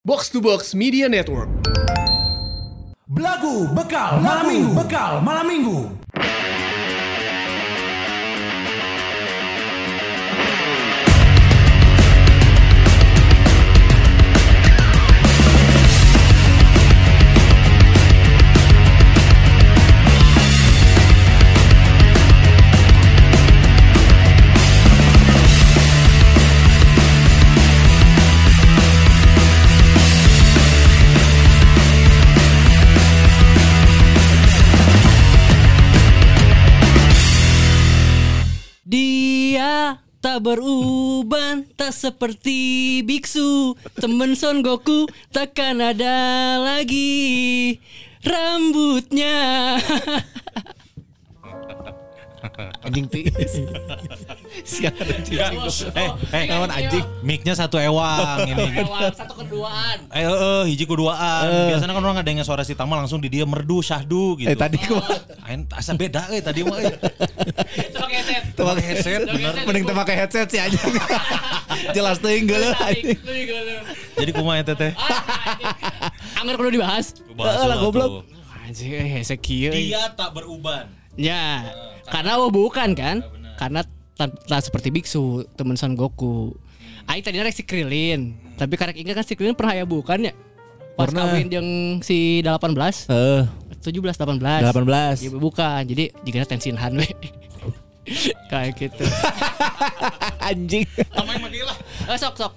Box to Box Media Network. Belagu bekal malam minggu. Tak beruban, tak seperti biksu, temen Son Goku takkan ada lagi rambutnya. Anjing tis. Siapa anjing? Kawan anjing. Mic-nya satu ewang ini. Satu keduaan. Hiji keduaan. Biasanya kan orang ngadengnya suara si Tama langsung di dia merdu syahdu gitu. Tadi gua asa beda tadi mah. Pakai headset, bener. Mending pakai headset sih aja. Jelas teuing geuleuh. Jadi kumaha eta teh? Angger kudu dibahas. Lah goblok. Anjing headset kieu. Dia tak beruban. Ya, karena bukan kan? Ya, karena tak seperti biksu, temen Son Goku. Aing tadinya rek si Krilin, tapi karek ingat kan si Krilin pernah haya bukan ya? Pas kawin yang si 18. 17 18. Ya bukan. Jadi jigana Tenshin Han we. Kayak gitu. Anjing. Sama yang magilah. Sok.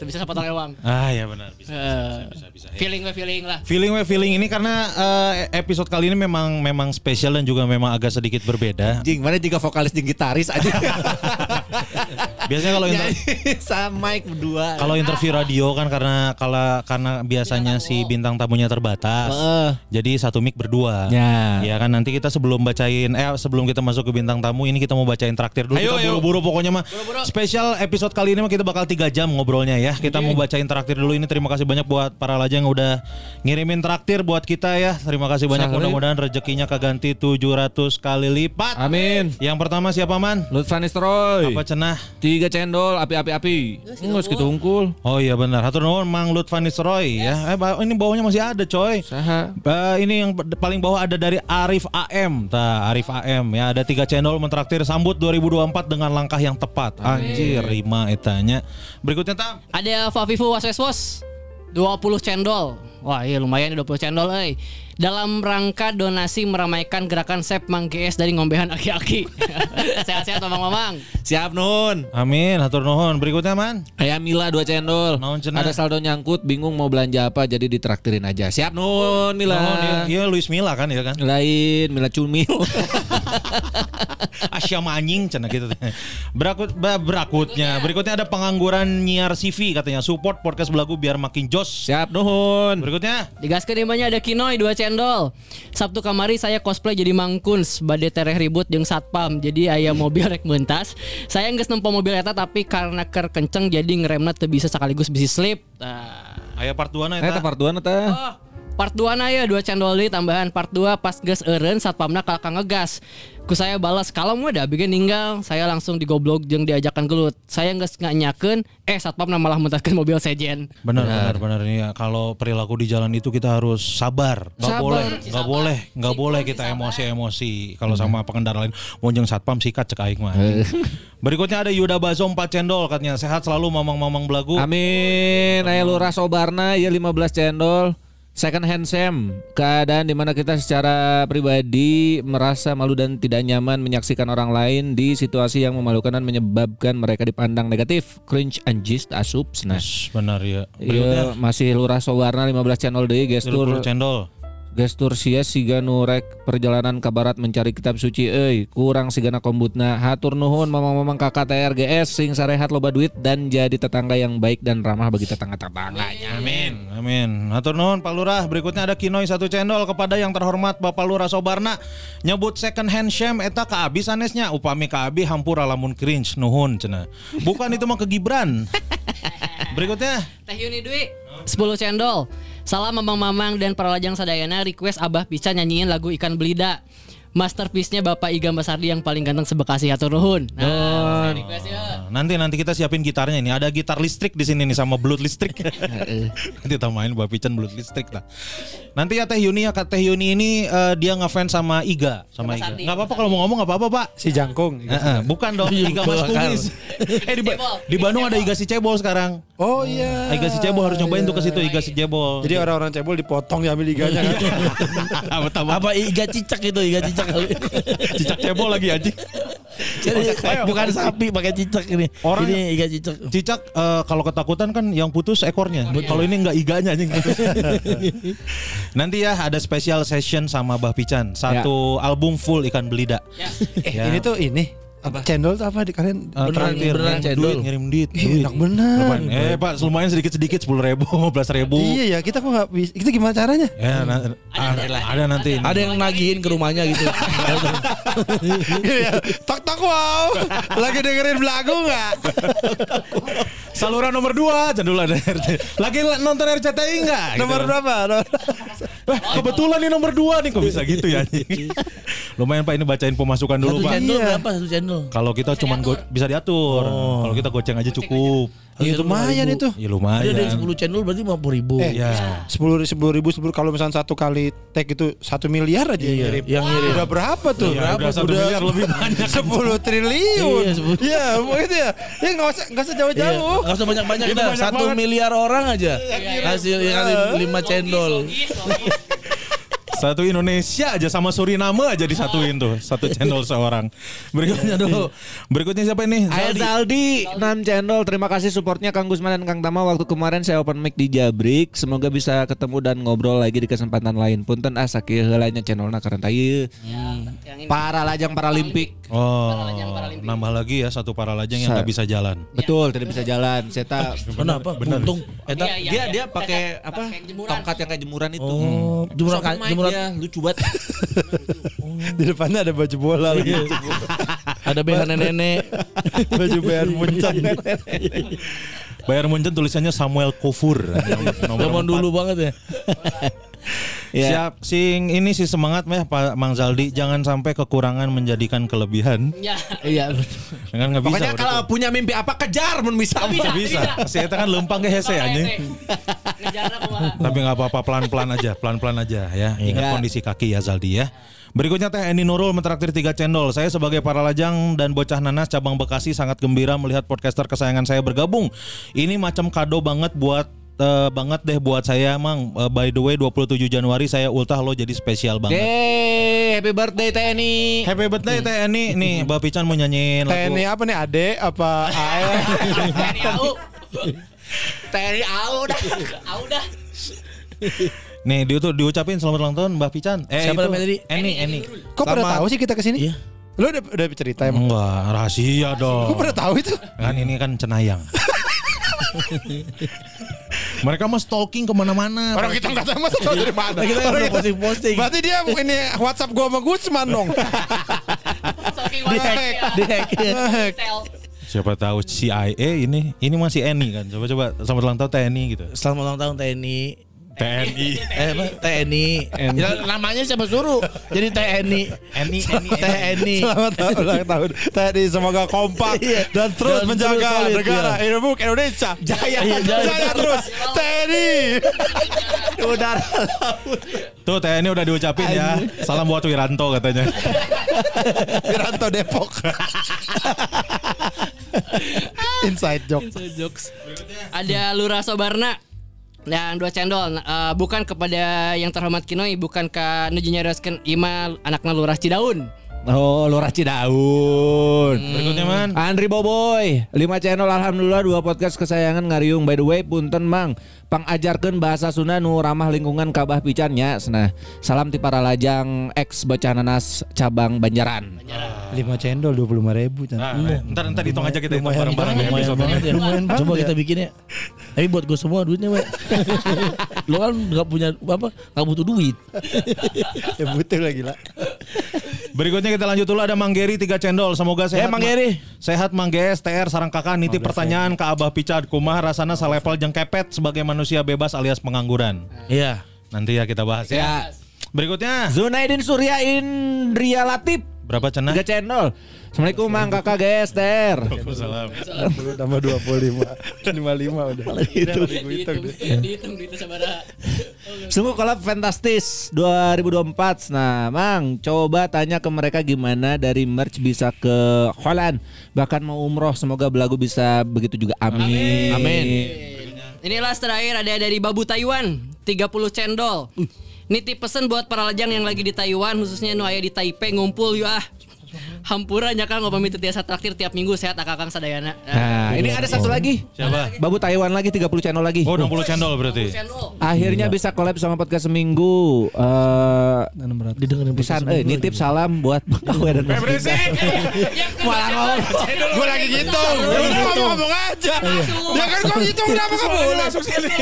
Itu bisa sepotong ewang. Ya benar, bisa. Feeling ini karena episode kali ini memang spesial dan juga memang agak sedikit berbeda. Anjing, mana juga vokalis dan gitaris aja. Biasanya kalau sama mic berdua. Kalau interview radio kan karena biasanya si bintang tamunya terbatas. Jadi satu mic berdua. Ya. Ya kan nanti kita sebelum kita masuk ke bintang tamu ini kita mau bacain traktir dulu. Ayo. Buru-buru pokoknya mah. Spesial episode kali ini mah kita bakal 3 jam ngobrolnya ya. Kita mau bacain traktir dulu ini. Terima kasih banyak buat para lajang yang udah ngirimin traktir buat kita ya. Terima kasih banyak. Mudah-mudahan rezekinya kaganti 700 kali lipat. Amin. Yang pertama siapa man? Lutfanis Troy. Apa cenah? 3 cendol api-api-api. Ngus gitu hungkul. Oh iya benar. Hatur nuhun Mang Lutfanis Roy ya. Ini bawahnya masih ada coy. Saha? Ini yang paling bawah ada dari Arif AM. Arif AM ya ada 3 cendol mentraktir sambut 2024 dengan langkah yang tepat. Amin. Anjir rima etanya. Berikutnya Tam. Ada Fafifu Was-was-was 20 cendol. Wah iya lumayan 20 cendol euy. Dalam rangka donasi meramaikan gerakan Sep Mang GS dari ngombehan aki-aki. Sehat-sehat Mamang. Siap nuhun. Amin, hatur nuhun. Berikutnya man. Ayam Mila 2 cendol. Ada saldo nyangkut, bingung mau belanja apa jadi ditraktirin aja. Siap nuhun Mila. Iya Luis Mila kan ya kan. Lain Mila Cumil. Asyam anjing cenah gitu. Berikutnya ada pengangguran nyiar CV katanya support podcast Belagu biar makin jos. Siap nuhun. Berikutnya. Digaskeun imahnya ada Kinoy 2 cendol. Sabtu kamari saya cosplay jadi mangkuns bade tereh ribut jeung satpam jadi aya mobil rek meuntas saya geus nempo mobil eta tapi karena keur kenceng jadi ngeremna teu bisa sekaligus bisa slip. Aya part 2 na eta. Part 2 na ya 2 cendol deui tambahan part 2 pas geus eureun satpamna kakak ngegas ku saya balas kalau mah da bege ninggal saya langsung digoblok jeung diajakan gelut saya geus nganyakeun satpamna malah muntahkeun mobil sejen. Benar ini ya kalau perilaku di jalan itu kita harus sabar. Enggak boleh kita emosi-emosi kalau sama pengendara lain. Mun jeung satpam sikat cek aing mah. Berikutnya ada Yuda Baso 4 cendol katanya sehat selalu mamang-mamang Belagu. Amin. Aya Lurah Sobarna ya 15 cendol. Second hand Sam, keadaan dimana kita secara pribadi merasa malu dan tidak nyaman menyaksikan orang lain di situasi yang memalukan dan menyebabkan mereka dipandang negatif. Cringe anjis asup snash. Benar ya. Iya masih Lurah Sobarna 15 channel deh gestur. 20 channel. Gestur sia siga nurek perjalanan ke barat mencari kitab suci kurang sigana kombutna hatur nuhun mamang-mamang kakak TRGS sing sarehat loba duit dan jadi tetangga yang baik dan ramah bagi tetangga-tetangganya. Amin. Hatur nuhun Pak Lurah. Berikutnya ada Kinoy 1 cendol kepada yang terhormat Bapak Lurah Sobarna nyebut second hand shame eta kaabis anesnya upami kaabi hampura lamun cringe nuhun cenah. Bukan itu mah ke Gibran. Berikutnya Teh Yuni Dwi 10 cendol. Salam mamang-mamang dan para lajang sadayana request Abah Pica nyanyiin lagu Ikan Belida. Masterpiece-nya Bapak Iga Masardi yang paling ganteng sebekasi hatur nuhun. Nah, request ya. Nanti kita siapin gitarnya ini. Ada gitar listrik di sini nih sama belut listrik. Nanti tamain buat Pican belut listrik lah. Nanti ya Teh Yuni, ya Teh Yuni ini dia ngefans sama Iga, sama Iga. Enggak apa-apa kalau mau ngomong enggak apa-apa, Pak. Si Jangkung. Bukan dong, Iga Mas Kumis. Di Bandung ada Iga si Cebol sekarang. Oh iya. Iga si Cebol harus nyobain tuh ke situ, Iga si Cebol. Jadi orang-orang Cebol dipotong diambil iganya kan. Apa Iga cicak itu, Iga cicak. Cicak Cebol lagi anjing. Jadi bukan sapi pakai cicak ini. Orang ini iga cicak. Cicak kalau ketakutan kan yang putus ekornya. Kalau ini enggak iganya anjing. Nanti ya ada special session sama Bah Pican. Satu ya. Album full ikan belida. Ya. Ya. Ini tuh ini apa? Cendol apa di kalian? Terakhir duit ngirim duit. Enak benar. Pak lumayan sedikit 10.000, 15.000. Iya ya kita kok nggak bisa. Itu gimana caranya? Ya, ada nanti. Ada yang nagihin ke rumahnya gitu. Tok wow. Lagi dengerin lagu nggak? Saluran nomor 2 Cendol ada RCTI. Lagi nonton RCTI nggak? Nomor berapa? Kebetulan ini nomor 2 nih kok bisa gitu ya. Lumayan Pak ini bacain pemasukan dulu Pak. Cendol berapa satu cendol? Kalau kita bisa cuman bisa diatur. Oh. Kalau kita goceng aja cukup. Iya lumayan itu. Iya lumayan. Ada yang 10 channel berarti 50.000. Iya. 10.000 kalau misalnya satu kali tag itu 1 miliar aja ngirim. Yang ngirim. Udah berapa tuh? Iya, berapa? Udah 1 miliar lebih banyak. 10 triliun. Iya, gitu ya. Ya enggak usah jauh-jauh. Enggak usah banyak-banyak dah. 1 miliar orang aja. Hasil kali 5 channel. Satu Indonesia aja sama Suriname aja disatuin tuh. Satu channel seorang. Berikutnya dulu. Berikutnya siapa ini? Zaldi 6 channel. Terima kasih supportnya Kang Gusman dan Kang Tama. Waktu kemarin saya open mic di Jabrik. Semoga bisa ketemu dan ngobrol lagi di kesempatan lain. Punten asa kieu heula nya channelna karena tayeu. Para lajang paralimpik. Oh. Nambah lagi ya satu para lajang yang enggak bisa jalan. Betul, tidak bisa jalan. Seta kenapa? Untung eta dia pakai apa? Tongkat yang kayak jemuran itu. Oh, jemuran ya, lucu banget. Di depannya ada baju bola lagi. Ada BH nenek. Baju Bayar Munchen. Bayar Munchen tulisannya Samuel Kofur. Zaman dulu banget ya. Ya. Siap sing ini sih semangat ya Pak Mang Zaldi, jangan sampai kekurangan menjadikan kelebihan. Iya. Dengan enggak bisa. Pokoknya kalau punya mimpi apa kejar mun bisa. Bisa. Saya kan lempang ke hese anjing. Tapi enggak apa-apa, pelan-pelan aja ya. Ingat kondisi kaki ya Zaldi ya. Berikutnya Teh Eni Nurul mentraktir 3 cendol. Saya sebagai para lajang dan bocah nanas cabang Bekasi sangat gembira melihat podcaster kesayangan saya bergabung. Ini macam kado banget deh buat saya Mang. By the way 27 Januari saya ultah lo jadi spesial banget. Yeay, happy birthday TNI. Happy birthday TNI. Nih Mbak Pican mau nyanyiin lagu. TNI apa nih? Ade apa AE? TNI AU. TNI AU dah. AU dah. Nih dia tuh diucapin selamat ulang tahun Mbak Pican. Siapa namanya tadi? Eni. Kok pada tahu sih kita kesini? Iya. Lo udah cerita emang? Enggak, rahasia dong. Kok pada tahu itu? Kan ini kan cenayang. Mereka mah stalking kemana-mana. Orang kita nggak tahu masa tahu dari mana. Orang kita posting. Berarti dia ini WhatsApp gua sama Gusman dong. Dihack. Siapa tahu CIA ini masih Eni kan. Coba selamat ulang tahun TNI gitu. Selamat ulang tahun TNI. Namanya siapa suruh? Jadi TNI. Selamat ulang tahun TNI, semoga kompak dan terus menjaga negara Indonesia. Jaya terus TNI. Udara laut. Tuh TNI udah diucapin ya. Salam buat Wiranto katanya. Wiranto Depok. Inside jokes. Ada Lura Sobarna. Dan 2 cendol bukan kepada yang terhormat Kinoi, bukan ke nujunya Rosken Ima anaknya Lurah Cidaun. Oh, Lurah Cidaun. Berikutnya Man Andri Boboy 5 channel. Alhamdulillah 2 podcast kesayangan ngariung. By the way punten Mang, pangajarkeun bahasa Sunda nu ramah lingkungan kabah picannya. Nah, salam ti para lajang ex bocah nanas cabang Banjaran. 5 cendol 25.000 kan. Entar hitung aja kita bareng-bareng ya. Coba kita bikin ya. Tapi buat gue semua duitnya we. Lo kan enggak punya apa? Enggak butuh duit. Ya butuh lagi lah. Berikutnya kita lanjut dulu, ada Mang Geri 3 cendol. Semoga sehat. Mang Geri. Sehat Mang GSTR sarang kakak niti pertanyaan ke Abah Pican. Kumaha rasana salevel jeung kepet sebagai manusia bebas alias pengangguran. Iya. Nanti ya kita bahas ya. Berikutnya Zunaidin Surya Indria Latif. Berapa cenah? 3 channel. Assalamualaikum Mang Kakak Gester. Waalaikumsalam. 20 tambah 25. 55 udah. Itu dihitung sabaraha. Sungguh kolab fantastis 2024. Nah, Mang, coba tanya ke mereka gimana dari merch bisa ke Holland, bahkan mau umroh, semoga belagu bisa begitu juga. Amin. Amin. Inilah terakhir ada dari Babu Taiwan, 30 cendol. Nitip pesen buat para lajang yang lagi di Taiwan, khususnya nu aya di Taipei ngumpul yuk ah. Hampura nya Kang ngobami teu tiasa traktir tiap minggu, sehat kakang sadayana. Nah, ini ada satu lagi. Siapa? Babu Taiwan lagi 30 channel lagi. Oh, 60 channel berarti. Akhirnya bisa collab sama podcast seminggu. Didengerin pisan nitip salam buat Bapak dan Mas. Malah ngomong. Gua lagi ngitung. Ngomong aja. Ya kan gua ngitung udah apa boleh langsung sini.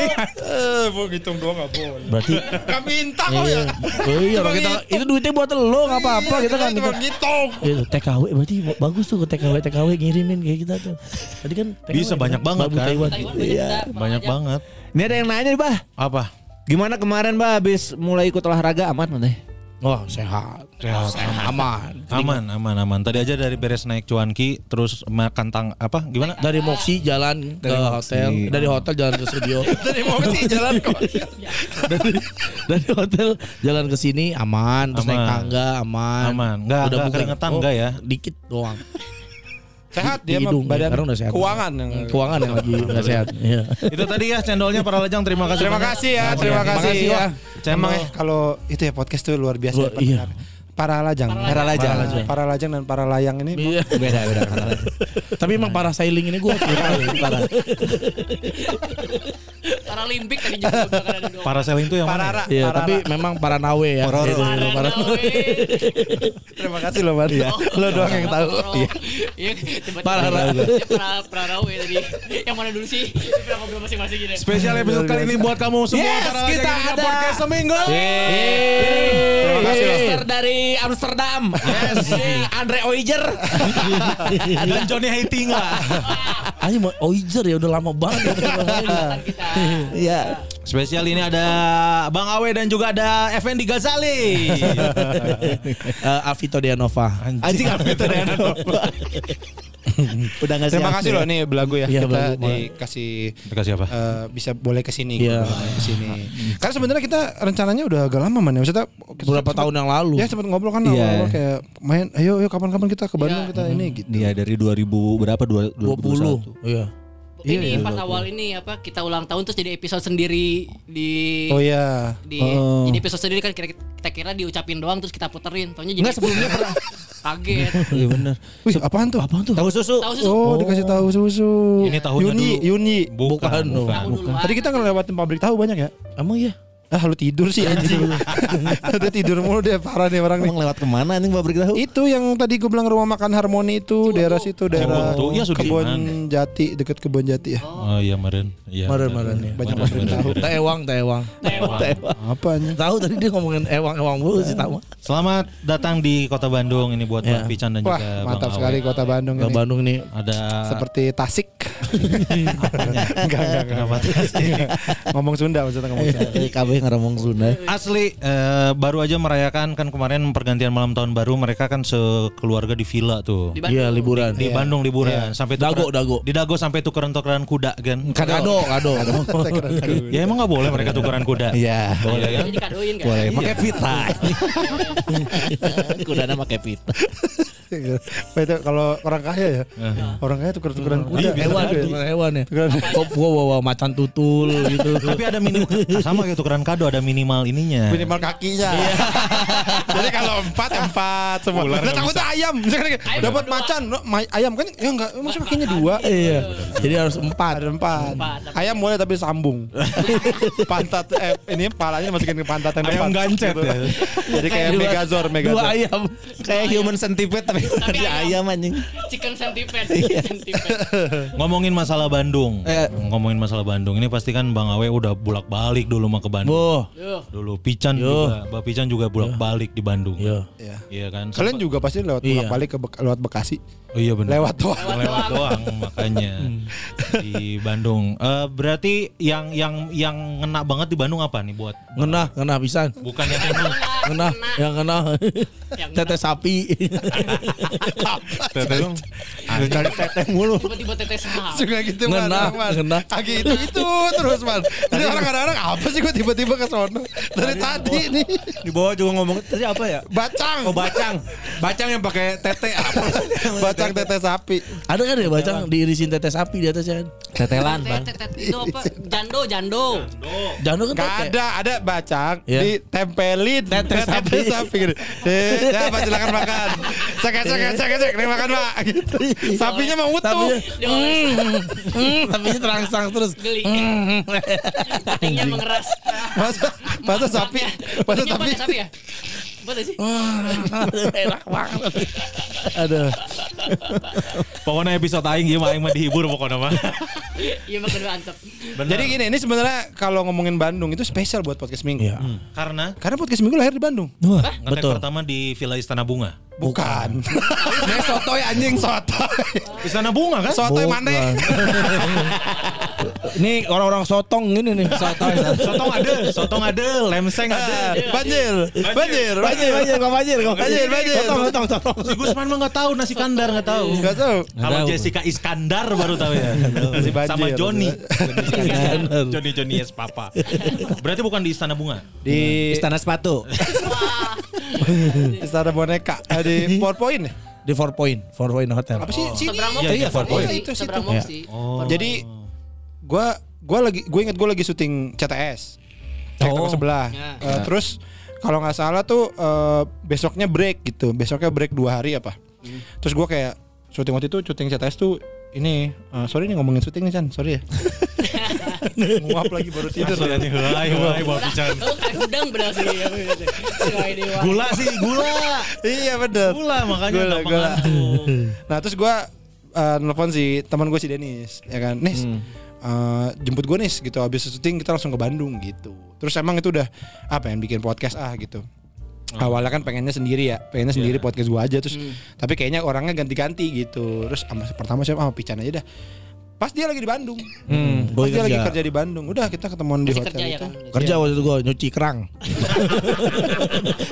Gua ngitung doang enggak boleh. Berarti enggak minta kok ya. Iya, kita itu duitnya buat lo enggak apa-apa, kita enggak minta. Itu TKW berarti bagus tuh, TKW ngirimin kayak kita tuh. Tadi kan TKW bisa banyak banget kan. Taiwan iya, banyak banget. Ini ada yang nanya nih, Bah. Apa? Gimana kemarin, Bah, habis mulai ikut olahraga aman mana? Oh, sehat. Aman. Tadi aja dari beres naik cuanki terus makan apa? Gimana? Dari Moksi jalan ke hotel, dari hotel jalan ke studio. Dari Moksi jalan ke hotel. Dari hotel jalan ke sini aman, terus naik tangga aman. Udah keringetan enggak ya? Dikit doang. Sehat dia badan ya, sehat. Keuangan yang lagi enggak sehat. Iya. Itu tadi ya cendolnya para lajang, terima kasih. Terima kasih ya. Cemang kalau itu ya podcast tuh luar biasa. Iya. Para lajang dan para layang ini beda. Tapi emang para sailing ini gue parah. Paralimpik tadi juga ada dua. Para sailing itu yang mana? Iya, tapi memang para nawe ya. Para nawe. Terima kasih loh Bang. Lo doang yang tahu. Iya. Para nawe tadi. Yang mana dulu sih? Kita ngobrol masing-masing gini. Spesial episode kali ini buat kamu semua para lajang kita ada podcast seminggu. Terima kasih Master dari Amsterdam. Yes. Andre Oijer. Dan Johnny Heitinga. Anjing Oijer ya udah lama banget kita. Iya. Spesial ini ada Bang Awe dan juga ada Effendi Ghazali. Alvito Dianova. Anjing Alvito Dianova. Udah ngasih. Terima kasih loh nih belagu ya. Kita dikasih apa? Bisa boleh kesini gitu. Karena sebenarnya kita rencananya udah agak lama man ya. Maksudnya beberapa tahun yang lalu. Ya sempat ngobrol kan awal-awal kayak main ayo kapan-kapan kita ke Bandung kita ini gitu. Iya dari 2000 berapa 2021. Iya. Ini pas awal ini apa kita ulang tahun terus jadi episode sendiri di jadi episode sendiri kan kita kira diucapin doang terus kita puterin taunya jadi nggak sebelumnya pernah kaget. Iya benar. Wih, apaan tuh? Tahu susu. Oh, dikasih tahu susu. Ini tahunya Yuni. Bukan. Tadi kita ngelewatin pabrik tahu banyak ya? Emang iya. Ah lu tidur sih anjing. Udah tidur mulu deh, parah nih orang nih. Emang lewat kemana anjing pabrik tahu? Itu yang tadi gue bilang rumah makan Harmoni itu, daerah Kebon Jati, dekat Kebon Jati ya. Oh iya Maren. Iya. Maren ya. Banyak pabrik tahu. Tewang. Apanya? Tahu tadi dia ngomongin ewang mulu sih tahu. Selamat datang di Kota Bandung ini buat Bang Pican dan juga Bang Awe. Wah, mantap sekali Kota Bandung ini. Kota Bandung nih ada seperti Tasik. Enggak. Ngomong Sunda maksudnya ngomong Sunda. Ngeromong Sunda. Asli baru aja merayakan kan kemarin pergantian malam tahun baru mereka kan sekeluarga di villa tuh. Iya liburan. Di Bandung liburan sampai Dago. Di Dago sampai tukeran kuda kan. Kado. Ya emang enggak boleh mereka tukeran kuda. Iya. Boleh kan? Dikadoin kan. Boleh pakai pita. Kudanya pakai pita. Itu kalau orang kaya ya. Orang kaya tukeran kuda. Hewan ya. Gua macan tutul gitu. Tapi ada minimal sama kayak tukeran kado ada minimal ininya. Minimal kakinya. Jadi kalau empat semua. Udah takut ayam. Dapat macan, ayam kan ya enggak maksudnya kakinya 2. Iya. Jadi harus 4. Ayam boleh tapi sambung. Pantat ini palanya masukin ke pantat yang depan. Ayam gancet ya. Jadi kayak megazord. 2 ayam. Kayak human centipede tapi ayam anjing. Chicken centipede. Ngomongin masalah Bandung. Ini pasti kan Bang Awe udah bolak-balik dulu mah ke Bandung. Dulu Pican juga, Mbak Pican juga bolak-balik di Bandung. Iya kan. Kalian juga pasti lewat bolak-balik lewat Bekasi. Oh iya benar. Lewat doang makanya di Bandung. Berarti yang ngena banget di Bandung apa nih buat ngena pisan. Bukan yang yang kena. Tete sapi. Tete mulu. Tiba-tiba tete sapi. Juga gitu man. Kaki itu terus man. Tadi orang-orang apa sih gue tiba-tiba ke sono. Dari tadi nih. Di bawah juga ngomong tadi apa ya? Bacang. Oh bacang. Bacang yang pakai tete apa? Bacang tete sapi. Ada kan ya bacang diirisin tete sapi di atasnya. Tetelan bang. Itu apa? Jando. Jando kan tete. Ada bacang ditempelin tete sapi gitu. Ya Pak silakan makan. Cek nih makan Pak. Gitu. Sapinya mau utuh. Sapinya terangsang terus. Geli. Kakinya mengeras. Masa sapi ya? Enak banget. Aduh. Pokoknya episode aing mah dihibur pokoknya mah. Iya makin mantap. Jadi gini, ini sebenarnya kalau ngomongin Bandung itu spesial buat podcast Minggu. Iya. Karena podcast Minggu lahir di Bandung. Wah, betul. Pertama di Villa Istana Bunga. Bukan. Nih sotoy anjing sotoy. Istana Bunga kan? Sotoy mana? Ini orang-orang sotong gini nih. Sotong ada, lemseng ada. Banjir. Sotong. Si Gusman mah enggak tahu nasi kandar enggak tahu. Sama Jessica Iskandar baru tahu ya. Sama Johnny es papa. Berarti bukan di Istana Bunga. Di Istana Sepatu. Istana boneka. Di PowerPoint. Di Four Point Hotel. Apa sih? Iya, Four Point. Jadi gue inget gue lagi syuting CTS. Cek sebelah. Terus kalau nggak salah tuh besoknya break gitu. Besoknya break 2 hari apa? Terus gue kayak syuting waktu itu syuting CTS tuh ini sorry nih ngomongin syuting nih Chan, sorry ya. Nguap lagi baru tidur. Hai Bang Chan. Udang benar sih ya. Gula. Iya benar. Gula makanya gula. Nah, terus gue nelfon si teman gue si Dennis, ya kan? Nis. Jemput gue nih gitu, habis syuting kita langsung ke Bandung gitu. Terus emang itu udah pengen bikin podcast gitu. Awalnya kan pengennya sendiri podcast gue aja terus. Tapi kayaknya orangnya ganti-ganti gitu. Terus pertama saya Pican aja dah. Pas dia lagi di Bandung. Lagi kerja di Bandung. Udah kita ketemuan di hotel itu. Kerja waktu itu gue nyuci kerang.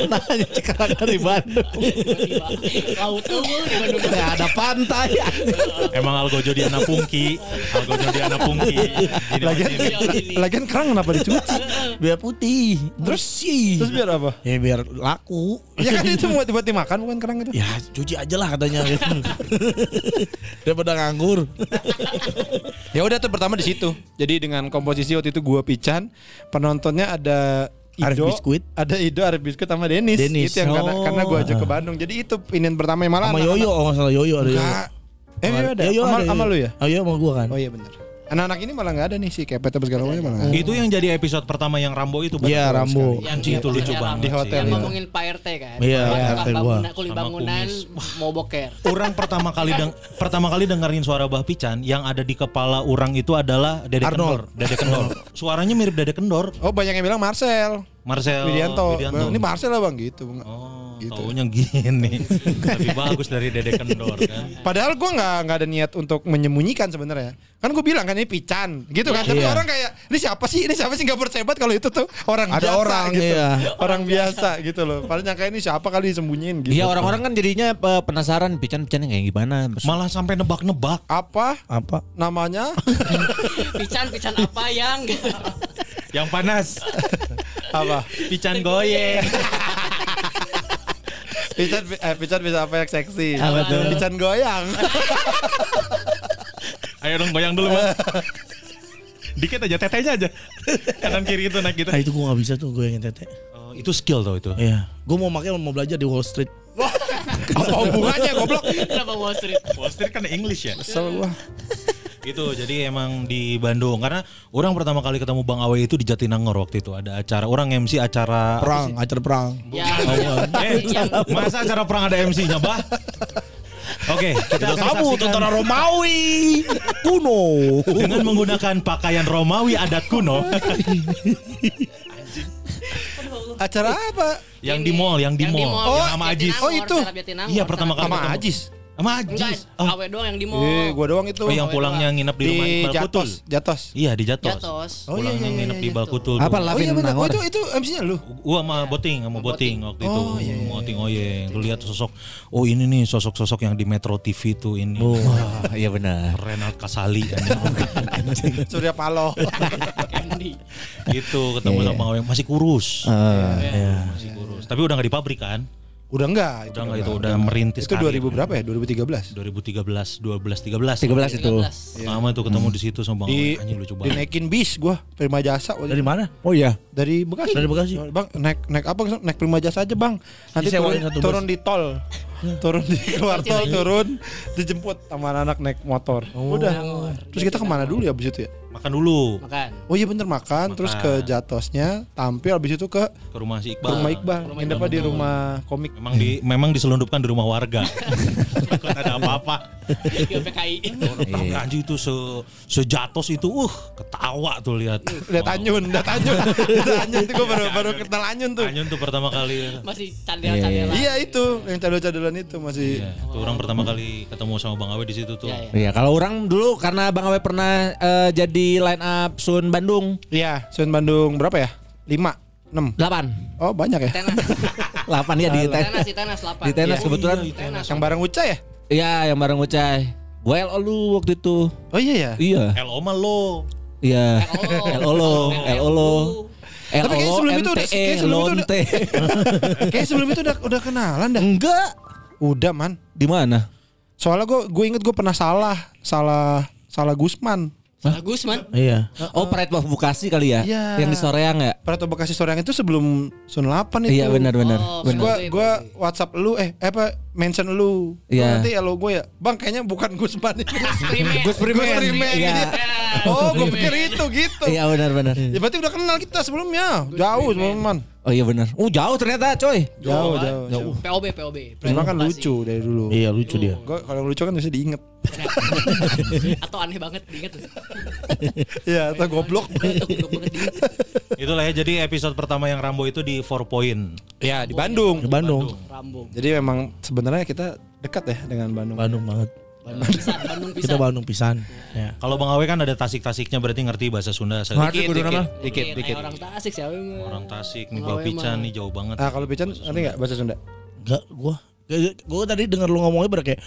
Nah, nyuci kerang dari Bandung. Laut unggul di Bandung. Nah, ada pantai. Emang Algojo di anak Pungki. Lagian kerang kenapa dicuci? Biar putih. Bersih. Terus biar apa? Ya biar laku. Ya kan itu buat dimakan bukan kerang itu. Ya cuci aja lah katanya. Daripada nganggur. Ya udah tuh pertama di situ. Jadi dengan komposisi waktu itu gua Pican, penontonnya ada Ido, Arif Biskuit sama Dennis. Itu yang karena gua ajak ke Bandung. Jadi itu pinian pertama yang malah sama Yoyo, kalau enggak salah Yoyo ada. Yoyo ada. Sama lu ya? Oh iya sama gua kan. Oh iya bener. Anak-anak ini malah nggak ada nih si kepet apa segala macam malah. Itu yang jadi episode pertama yang Rambo itu. Iya Rambo. Yang itu lucu banget di hotel. Yang ngomongin Pak RT kan. Iya. Kulit bangunan mau boker. Orang pertama kali dengerin suara Bah Pican yang ada di kepala orang itu adalah Dede Kendor. Suaranya mirip Dede Kendor. Oh banyak yang bilang Marcel Widianto. Ini Marcel lah bang gitu. Taunya gini lebih bagus dari Dede Kendor kan. Padahal gue nggak ada niat untuk menyembunyikan sebenarnya. Kan gue bilang kan ini Pican gitu kan. Tapi orang kayak ini siapa sih nggak percaya banget kalau itu tuh orang ada biasa orang gitu. Iya. Orang biasa gitu loh. Padahal nyangka ini siapa kali disembunyiin gitu. Iya orang-orang kan jadinya penasaran Pican-Picannya kayak gimana. Malah sampai nebak-nebak. Apa? Namanya? Pican apa yang? Yang panas. Apa? Pican goyeng. Pican bisa apa yang seksi? Pican goyang. Ayo dong goyang dulu mas. Dikit aja tetenya aja. Kanan kiri itu naik gitu. Nah itu gue nggak bisa tuh goyangin tete. Oh, itu skill tau itu. Iya. Gue mau belajar di Wall Street. Apa hubungannya goblok? Kenapa Wall Street? Wall Street kan English ya. Kesel gua. Itu jadi emang di Bandung karena orang pertama kali ketemu Bang Awe itu di Jatinangor waktu itu ada acara orang MC acara perang. Ya. Masa acara perang ada MC-nya, bah? Oke, kita sambut tentara Romawi kuno dengan menggunakan pakaian Romawi adat kuno. Acara apa? Yang di mall. Oh, sama Ajis. Oh itu. Iya pertama kali sama Ajis. Majis. Oh. Awe doang yang di mall. Gua doang itu. Oh, yang pulangnya doang nginep di rumah Iqbal Kutul. Jatos. Iya, di Jatos. Oh, pulangnya iya, nginep di Iqbal Kutul. Apa Lavin Nangor? Itu MC-nya lu. Gua sama Boting, sama Boting waktu itu. Boting oyeng. Lu lihat sosok. Oh, ini nih sosok-sosok yang di Metro TV tuh ini. Oh, iya benar. Renald Kasali. Surya Paloh. Gitu ketemu sama Oyeng masih kurus. Masih kurus. Tapi udah enggak di pabrik kan? Udah enggak, udah merintis itu 2000 berapa ya? 2013 itu. Pertama tuh ketemu di situ sama Bang. Anjing lu coba. Dinaikin bis gua, Prima Jasa. Dari mana? Oh iya, dari Bekasi. Dari Bekasi. Bang, naik apa? Naik Prima Jasa aja, Bang. Nanti turun di tol. Turun di luar tol, turun dijemput sama anak naik motor. Udah. Terus kita kemana dulu ya abis itu ya? Makan dulu. Makan. Oh iya bener makan. Terus ke Jatosnya tampil abis itu ke rumah si Iqbal. Rumah Iqbal. Yang dapat di rumah komik. Memang diselundupkan di rumah warga. Kalau ada apa-apa. Di PKI. Anjing itu sejatos itu ketawa tuh lihat. Lihat Anyun. Anyun itu gue baru kenal Anyun tuh. Anyun tuh pertama kali. Masih candela-candela. Iya itu yang candela-candelan itu masih. Itu orang pertama kali ketemu sama Bang Awe di situ tuh. Iya kalau orang dulu karena Bang Awe pernah jadi line up Sun Bandung. Iya, Sun Bandung berapa ya? 5, 6, 8. Oh, banyak ya. Tenas. 8 ya di Tenas. Tenas 8. Di Tenas kebetulan yang bareng Ucai ya? Iya, yang bareng Ucai. Gue LO lu waktu itu. Oh iya ya? Iya. LO mah lo. Iya. LO lo. Tapi kayak sebelum itu udah kayak sebelum itu udah kenalan dah. Enggak. Udah, Man. Di mana? Soalnya gue inget gue pernah salah Gusman. Bagus Man. Iya. Oh, Pride of Bekasi kali ya. Yeah. Yang di Soreang ya? Pride of Bekasi Soreang itu sebelum Sun 8 itu. Iya, benar. Gua WhatsApp lu apa mention lu. Yeah. Nanti ya lo gue ya. Bang kayaknya bukan Gusman itu. Gus Primen. Iya. Oh, gue pikir itu gitu. Iya, benar. Ya berarti udah kenal kita sebelumnya. Jauh sebelum Man. Oh iya benar. Jauh ternyata coy. Jauh. POB. Prima kan lucu dari dulu. Iya lucu dia. Kalau lucu kan bisa diinget. Atau aneh banget diinget. Iya atau goblok. Itulah ya jadi episode pertama yang Rambo itu di 4 Point. Iya di Bandung. Di Bandung. Rambo. Jadi memang sebenarnya kita dekat ya dengan Bandung. Bandung banget. Bandung pisan. Kita Bandung pisan. Ya. Kalau Bang Awe kan ada Tasik-Tasiknya berarti ngerti bahasa Sunda sedikit. Dikit. Orang Tasik sih. Orang Tasik nih Bang Pican nih jauh banget. Ah kalau Pican ngerti enggak bahasa Sunda? Enggak, gua tadi denger lu ngomongnya berkayak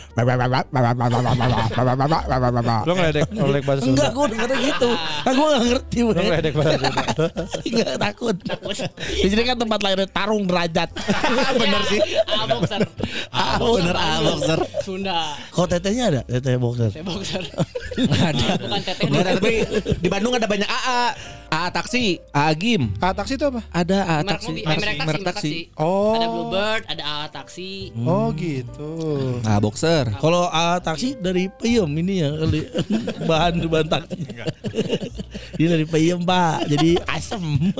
lu ngeledek bahasa Sunda. Enggak, gua dengernya gitu. Gua enggak ngerti. Lu ngeledek bahasa Sunda. Enggak takut. Jadi kan tempat lahirnya Tarung Derajat. Bener sih. Aboxer. Sunda. Kok tetenya ada? Teteh boxer. Enggak ada. Bukan teteh. Tapi di Bandung ada banyak AA taksi, AA gim. AA taksi itu apa? Ada AA taksi. Merek taksi. Oh. Ada Bluebird, ada AA taksi. Oh gitu. Ah boxer. Kalau taksi dari Peyem ini ya bahan taksi. Ini dari Peyem Pak. Jadi asem.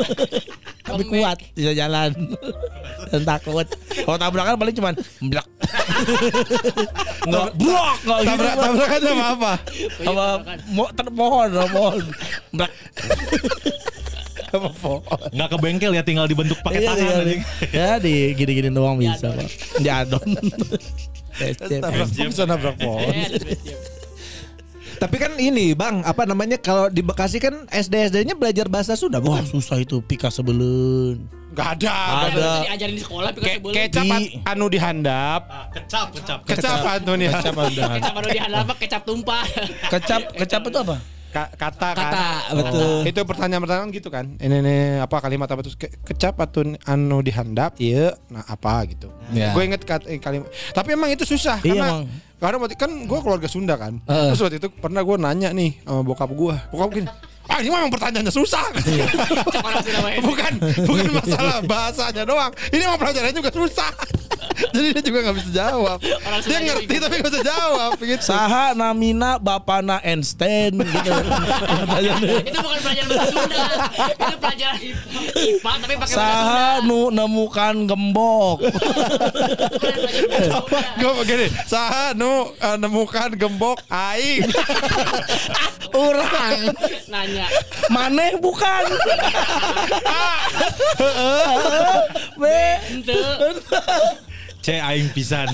Tapi kuat bisa jalan. Dan takut. Kalau tabrakan paling cuman blak. Blok. Tabrakan sama apa? Sama pohon. Blak. Nggak ke bengkel ya tinggal dibentuk pakai tangan ya di gini-gini doang bisa Pak diadon bisa nabrak pohon. Tapi kan ini Bang apa namanya kalau di Bekasi kan SD-nya belajar bahasa Sunda bukan? Wah susah itu pika sebelun. Gak ada. Bisa diajarin di sekolah pika sebelun. Kecap anu dihandap. Kecap anu dihandap. Kecap anu dihandap apa kecap tumpah. Kecap itu apa? Kata betul. Itu pertanyaan gitu kan. Ini apa kalimat apa terus kecap atau anu dihandap? Iya, nah apa gitu. Yeah. Gue inget kalimat. Tapi emang itu susah karena waktu kan gue keluarga Sunda kan. Terus waktu itu pernah gue nanya nih sama bokap gue. Bokap gini. Ini memang pertanyaannya susah. bukan masalah bahasanya doang. Ini memang pelajarannya juga susah. Jadi dia juga nggak bisa jawab. Dia ngerti tapi nggak bisa jawab. Gitu. Saha namina bapana Einstein. Gitu. Itu bukan pelajaran bahasa Sunda. Itu pelajaran IPA tapi pakai bahasa Sunda. Saha nu nemukan gembok. Gue begini. Saha nu nemukan gembok aing. Urang. Nanya. Maneh bukan. Bente. Cek aing pisan.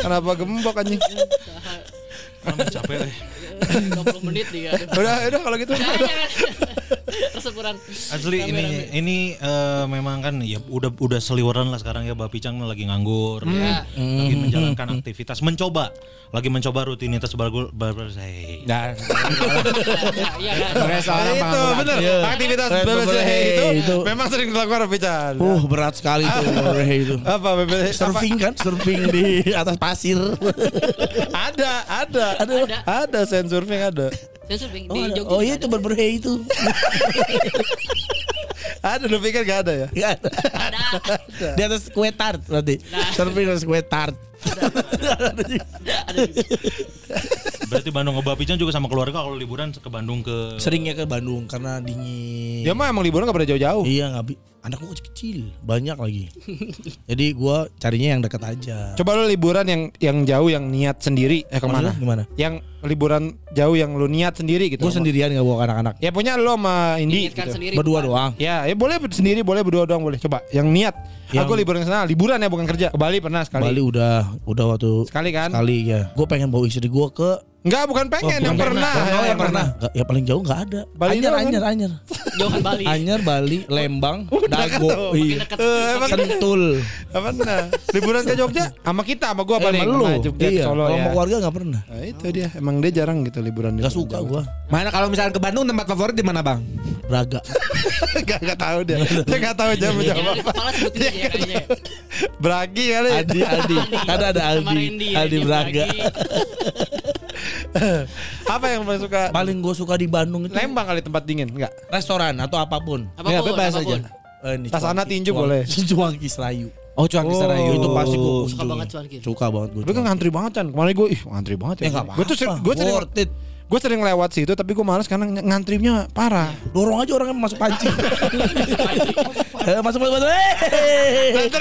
Kenapa gembok anjing? Kamu capek deh. 20 menit dia. Udah kalau gitu. Kesepuran. Asli ini memang kan ya udah seliweran lah sekarang ya. Bapak Picang lagi nganggur, lagi menjalankan aktivitas, mencoba rutinitas baru saya. Nah, iya kan. Benar. Aktivitas itu memang sering dilakukan Bapak Picang. Berat sekali itu. Apa surfing kan? Surfing di atas pasir. Ada surfing ada. Surfing di Jogja. Oh iya itu berhei itu. Ada lu pikir gak ada ya? Gak ada. Ada. Di atas kue tart nanti. Surfing atas kue tart. Ada. Berarti Bandung ke Bapijan juga sama keluarga kalau liburan ke Bandung ke... Seringnya ke Bandung karena dingin. Dia mah emang liburan gak pernah jauh-jauh. Iya gak. Anak gue kecil, banyak lagi. Jadi gue carinya yang dekat aja. Coba lu liburan yang jauh yang niat sendiri. Kemana? Gimana? Yang liburan jauh yang lu niat sendiri gitu. Gue sendirian gak bawa anak-anak. Ya punya lu sama Indi gitu. Berdua doang. Ya boleh sendiri, boleh berdua doang boleh. Coba yang niat. Aku liburan kesana, liburan ya bukan kerja. Ke Bali pernah sekali. Bali udah waktu. Sekali kan? Sekali ya. Gue pengen bawa istri gue ke... Enggak, bukan pengen, yang pernah. Yang pernah. Ya paling jauh enggak ada. Anyer. Jauh Bali. Anyer, Bali, Lembang, Dago. Iya. Sentul. Apa pernah? Liburan ke Jogja sama kita sama gua paling. Iya. Kalau sama keluarga enggak pernah. Nah, itu dia. Emang dia jarang gitu liburan. Enggak suka gua. Mana kalau misalkan ke Bandung tempat favorit di mana, Bang? Braga. Enggak tahu dia. Dia enggak tahu jawab apa. Kepala sebutin aja kayaknya. Bragi kali. Aldi. Ada Aldi. Aldi Braga. Apa yang paling suka? Paling gue suka di Bandung itu Lembang kali tempat dingin, enggak? Restoran atau apapun. Ya bebas apapun. Aja. Tasana tinju boleh. Cuangki Serayu. Oh Cuangki Serayu itu pasti gue suka banget Cuangki. Suka banget gue. Tapi kan ngantri banget kan. Kemarin gue ngantri banget ya. Gue sering worth it. Gue sering lewat situ tapi gue malas karena ngantrinya parah. Dorong aja orangnya masuk panci. Masuk. Nanti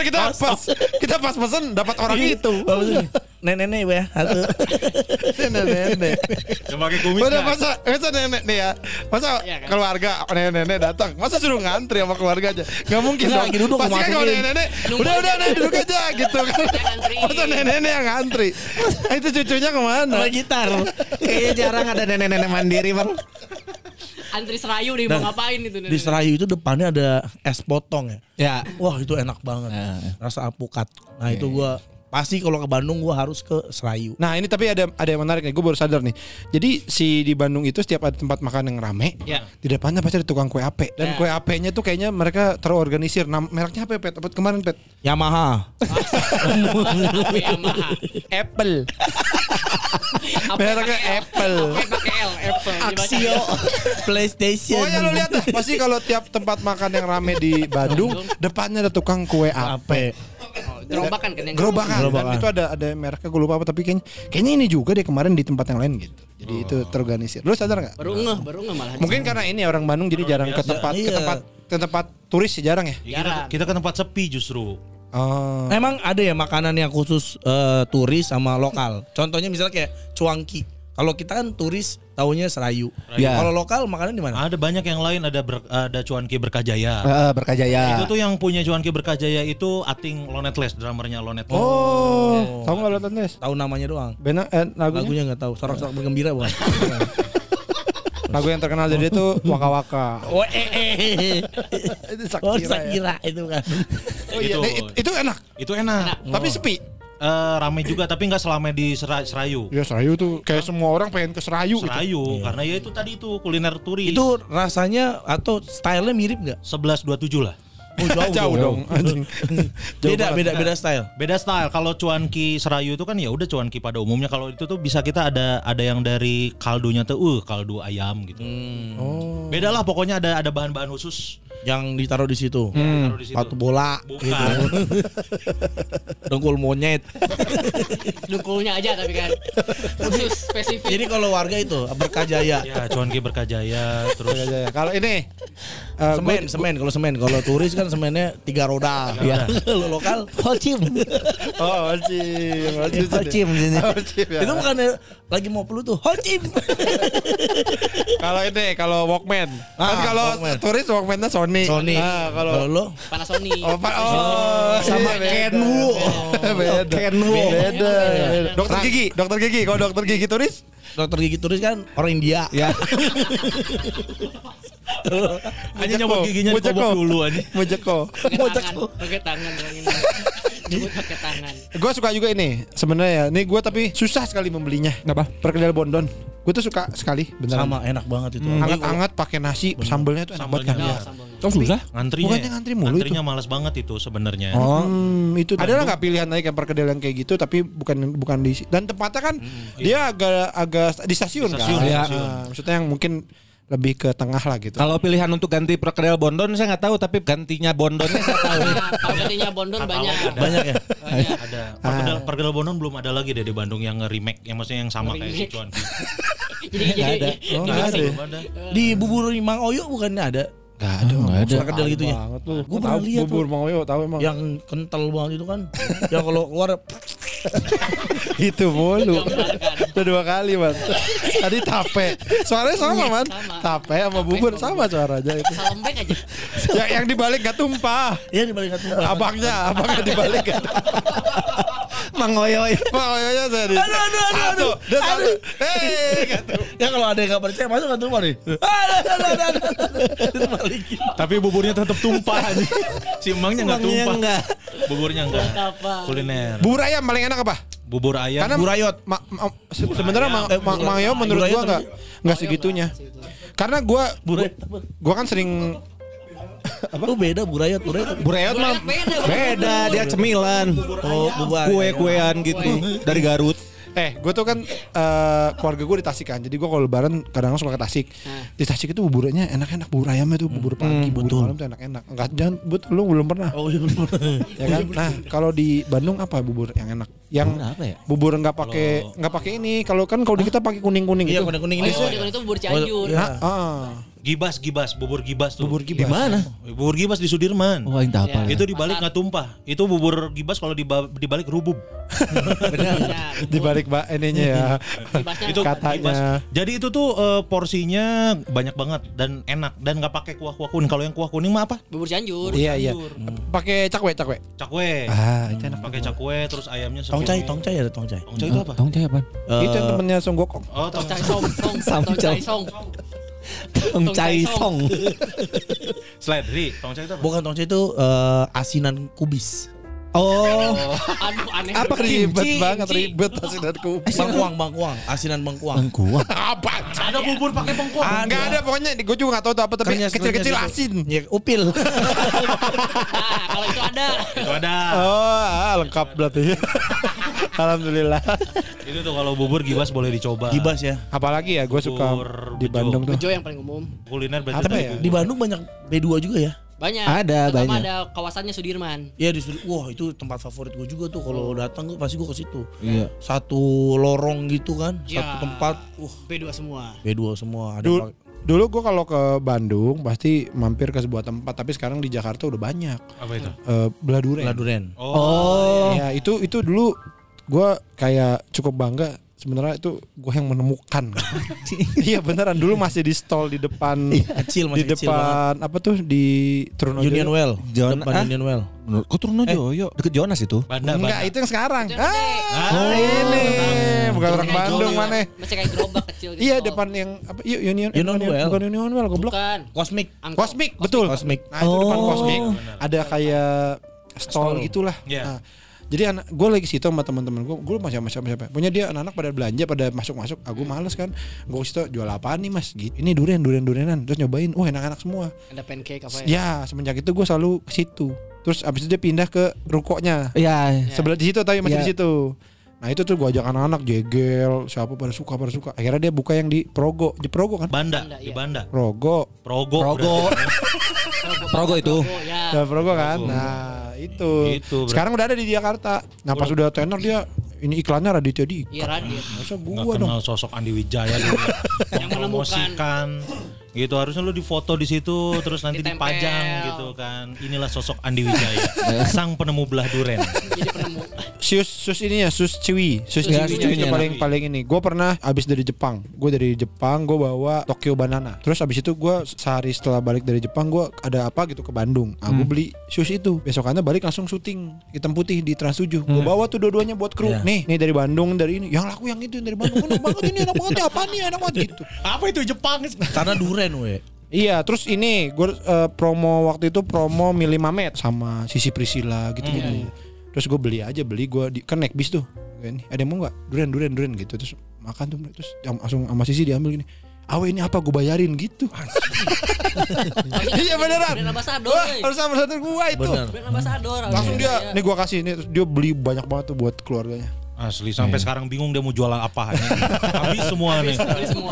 kita pas pesen dapat orang itu. Nenek ya. Nenek. Cuma pakai kumis. Masa nenek nih ya. Masa keluarga nenek datang. Masa suruh ngantri sama keluarga aja. Gak mungkin dong. Pasti kan kalau nenek udah duduk aja gitu kan. Masa nenek yang ngantri. Itu cucunya kemana? Sama gitar. Kayaknya jarang ada nenek-nenek mandiri Bang. Antri Serayu nih mau ngapain itu nenek. Di Serayu itu depannya ada es potong ya. Ya. Wah itu enak banget. Rasa apukat. Nah itu gue pasti kalau ke Bandung gue harus ke Serayu. Nah ini tapi ada yang menarik nih. Gue baru sadar nih. Jadi di Bandung itu setiap ada tempat makan yang rame, di depannya pasti ada tukang kue ape. Dan kue ape-nya tuh kayaknya mereka terorganisir. Mereknya apa ya Pet? Kemarin Pet? Yamaha. Apple. Mereknya Apple. Axio. PlayStation. Pokoknya lu lihat pasti kalau tiap tempat makan yang rame di Bandung, depannya ada tukang kue ape. Gerobakan. Dan itu ada mereknya gue lupa apa tapi kayaknya ini juga deh kemarin di tempat yang lain gitu. Jadi itu terorganisir. Lu sadar enggak? Baru ngeh malah. Mungkin karena ini orang Bandung jadi jarang ke tempat turis jarang ya. Kita ke tempat sepi justru. Emang ada ya makanan yang khusus turis sama lokal. Contohnya misalnya kayak cuangki. Kalau kita kan turis taunya Serayu. Ya. Kalau lokal makanan di mana? Ada banyak yang lain, ada Cuanki Berkajaya. Berkajaya. Itu tuh yang punya Cuanki Berkajaya itu Ating Lonetles, drummernya Lonetles. Tahu enggak Lonetles? Tahu namanya doang. Lagunya enggak tahu. Sorak-sorak bergembira bukan. Lagu yang terkenal jadi itu Waka-Waka. Itu Shakira itu kan. Itu enak. Itu enak. Tapi sepi. Ramai juga tapi nggak selama di Serayu. Ya Serayu tuh kayak semua orang pengen ke Serayu gitu. Karena ya itu tadi itu kuliner turis. Itu rasanya atau stylenya mirip nggak? 1127 lah. Oh, jauh dong. Beda style. Beda style. Kalau Cuanki Serayu itu kan ya udah cuanki pada umumnya. Kalau itu tuh bisa kita ada yang dari kaldunya tuh kaldu ayam gitu. Beda lah pokoknya ada bahan-bahan khusus. Yang ditaruh di situ, Patu bola, gitu. Dengkul monyet, dengkulnya aja tapi kan khusus spesifik. Jadi kalau warga itu Berkajaya, ya Cuanki Berkajaya, terus. Kalau ini semen, kalau turis kan semennya 3 roda. Kalau lokal Ho Chi Minh. Ho Chi Minh. Itu bukan lagi mau perlu tuh Hojim. Kalau ini kalau Walkman. Kan kalau turis Walkmannya Sony. Sony. Nah, kalau lo Panasonic. Oh, sama Kenwu. Beda. Kenwu. Beda. Dokter gigi. Dokter gigi. Kalau dokter gigi turis? Dokter gigi turis kan orang India. Ya. Hanya nyobok giginya dikobok dulu aja. Mojeko. Pakai tangan. Pakai tangan. Gue suka juga ini sebenarnya. Ini gue tapi susah sekali membelinya. Apa? Perkedel Bondon. Gue tuh suka sekali. Beneran. Sama enak banget itu. Angat-angat pakai nasi, sambelnya tuh enak banget kan. Tapi susah ngantrinya. Bukannya ngantri mulu itu. Ngantrinya males banget itu sebenarnya. Oh, itu. Adalah nggak pilihan lagi kayak perkedel yang kayak gitu tapi bukan di dan tempatnya kan dia agak di stasiun kan. Ya, maksudnya yang mungkin lebih ke tengah lah gitu. Kalau pilihan untuk ganti perkedel Bondon saya nggak tahu, tapi gantinya Bondonnya saya tahu. Gantinya Bondon banyak ya. Banyak. Ada. Perkedel Bondon belum ada lagi deh di Bandung yang remake, yang maksudnya yang sama kayak situan. Jadi ada. Oh, ada. Di bubur Mang Oyo bukannya ada? Gak ada, nggak ada. Perkedel gitunya. Gue pernah lihat bubur Mang Oyo, tahu emang. Yang kental banget itu kan, yang kalau keluar itu mulu. Itu dua kali mas. Tadi tape. Suaranya sama man. Tape sama bubur sama suaranya itu. Salembek aja. Yang dibalik gak tumpah. Iya dibalik gak tumpah. Abangnya dibalik gak tumpah. Mang Oyonya tadi. Aduh. Hei, gak tumpah. Ya kalau ada yang gak percaya masuk gak tumpah nih. Aduh. Tapi buburnya tetap tumpah aja. Si emangnya gak tumpah. Buburnya enggak. Kuliner. Bubur ayam paling enak apa? Bubur ayam. Karena burayot. Sebenarnya Mang Yo menurut gua enggak segitunya. Karena gua kan sering apa? Lu beda burayot mah beda, dia cemilan. Oh, kue-kuean gitu dari Garut. Gue tuh kan keluarga gue di Tasik kan, jadi gue kalau lebaran kadang-kadang suka ke Tasik. Di Tasik itu buburnya enak-enak, bubur ayamnya tuh bubur pagi, bubur malam tuh enak-enak. Enggak, jangan, lu belum pernah. Oh, belum pernah. Ya kan? Nah, kalau di Bandung apa bubur yang enak? Yang apa ya? Bubur nggak pakai ini. Kalau kan kalau di kita pakai kuning-kuning gitu. Iya, kuning-kuning ini. Kuning itu bubur Cianjur. Gibas, bubur gibas tuh. Bubur gibas. Di mana? Bubur gibas di Sudirman. Oh, entah apa. Itu dibalik nggak tumpah. Itu bubur gibas kalau dibalik rubub. Benar. Dibalik ininya ya. Itu katanya. Jadi itu tuh porsinya banyak banget dan enak dan nggak pakai kuah-kuah kuning. Kalau yang kuah kuning mah apa? Bubur Cianjur. Iya. Pakai cakwe. Cakwe. Ah, itu enak. Pakai cakwe terus ayamnya sama. Tongcai ada tongcai. Tongcai itu apa? Tongcai apa? Itu yang temennya Song Gokong. Oh, tongcai song. Tongcai song. Seledri. Tongcai itu apa? Bukan, tongcai itu asinan kubis. Oh, aduh aneh. Apa ribet banget asinan kubis. Bangkuang. Asinan bangkuang. Apa? Ada bubur pakai bangkuang. Enggak ada pokoknya. Gue juga enggak tahu itu apa, tapi kecil-kecil asin. Ya, upil. Nah, kalau itu ada. Itu ada. Oh, lengkap berarti. Alhamdulillah. Itu tuh kalau bubur gibas boleh dicoba. Gibas ya. Apalagi ya gue suka di Bandung tuh. Bejo yang paling umum. Kuliner berarti ya. Di Bandung banyak B2 juga ya. Banyak. Terutama ada kawasannya Sudirman. Iya di Sudirman. Wah, itu tempat favorit gue juga tuh. Kalau datang gue pasti gue ke situ. Iya. Satu lorong gitu kan, satu tempat. B2 semua. Ada Dulu gue kalau ke Bandung pasti mampir ke sebuah tempat, tapi sekarang di Jakarta udah banyak. Apa itu? Beladuren. Oh. Ya itu dulu gue kayak cukup bangga. Sebenarnya itu gue yang menemukan. Iya beneran, dulu masih di stall di depan kecil, masih di depan kecil apa tuh di Trunojoyo. Union Well. Kok Trunojoyo? Deket Jonas itu? Enggak, itu yang sekarang. Ini bukan orang Bandung mana? Masih kayak gerobak kecil gitu. Iya, depan yang apa? Union Well. Bukan Union Well, goblok. Cosmic, betul. Cosmic. Nah, itu depan Cosmic. Ada kayak stall gitulah. Nah, jadi anak gue lagi situ sama teman-teman gue masih siapa. Punya dia anak-anak pada belanja, pada masuk-masuk. Aku males kan. Gue ke situ jual apaan nih mas? Gitu. Ini durian-durenan. Terus nyobain, wah enak-enak semua. Ada pancake apa ya? Ya, semenjak itu gue selalu ke situ. Terus abis itu dia pindah ke rukonya. Iya. Sebelah di situ tapi masih di situ. Nah itu tuh gue ajak anak-anak jegel, siapa pada suka. Akhirnya dia buka yang di Progo, kan? Banda. Progo. Progo itu. Ya Progo kan. Nah itu. Sekarang udah ada di Jakarta. Nah pas udah tenor dia ini iklannya Raditya Dika. Iya Raditya. Masa gue dong. Kenal sosok Andi Wijaya. Yang menemukan. gitu, harusnya lu difoto di situ terus nanti dipajang gitu kan. Inilah sosok Andi Wijaya, sang penemu belah duren. Jadi penemu sus ciwi itu paling ini. Gue pernah abis dari Jepang, gue bawa Tokyo Banana. Terus abis itu gue sehari setelah balik dari Jepang gue ada apa gitu ke Bandung. Aku beli sus itu, besokannya balik langsung syuting hitam putih di Trans7. Gue bawa tuh dua-duanya buat kru. Nih dari Bandung, dari ini, yang laku yang itu dari Bandung. Enak banget ini, enak banget apa nih, enak banget gitu. Apa itu Jepang? Karena duren we. Iya, terus ini gue promo waktu itu promo Mili Mamet sama Sisi Priscilla gitu-gitu. Terus gue beli gue kan naik bis tuh. Ada yang mau nggak? Duren gitu. Terus makan tuh, terus langsung sama Sisi diambil gini. Awe ini apa gue bayarin gitu. Iya beneran. Brand ambassador. Harus ambassador gue itu. Brand ambassador. Langsung dia, nih gue kasih ini, terus dia beli banyak banget tuh buat keluarganya. Asli sampai sekarang bingung dia mau jualan apa. Habis semua nih.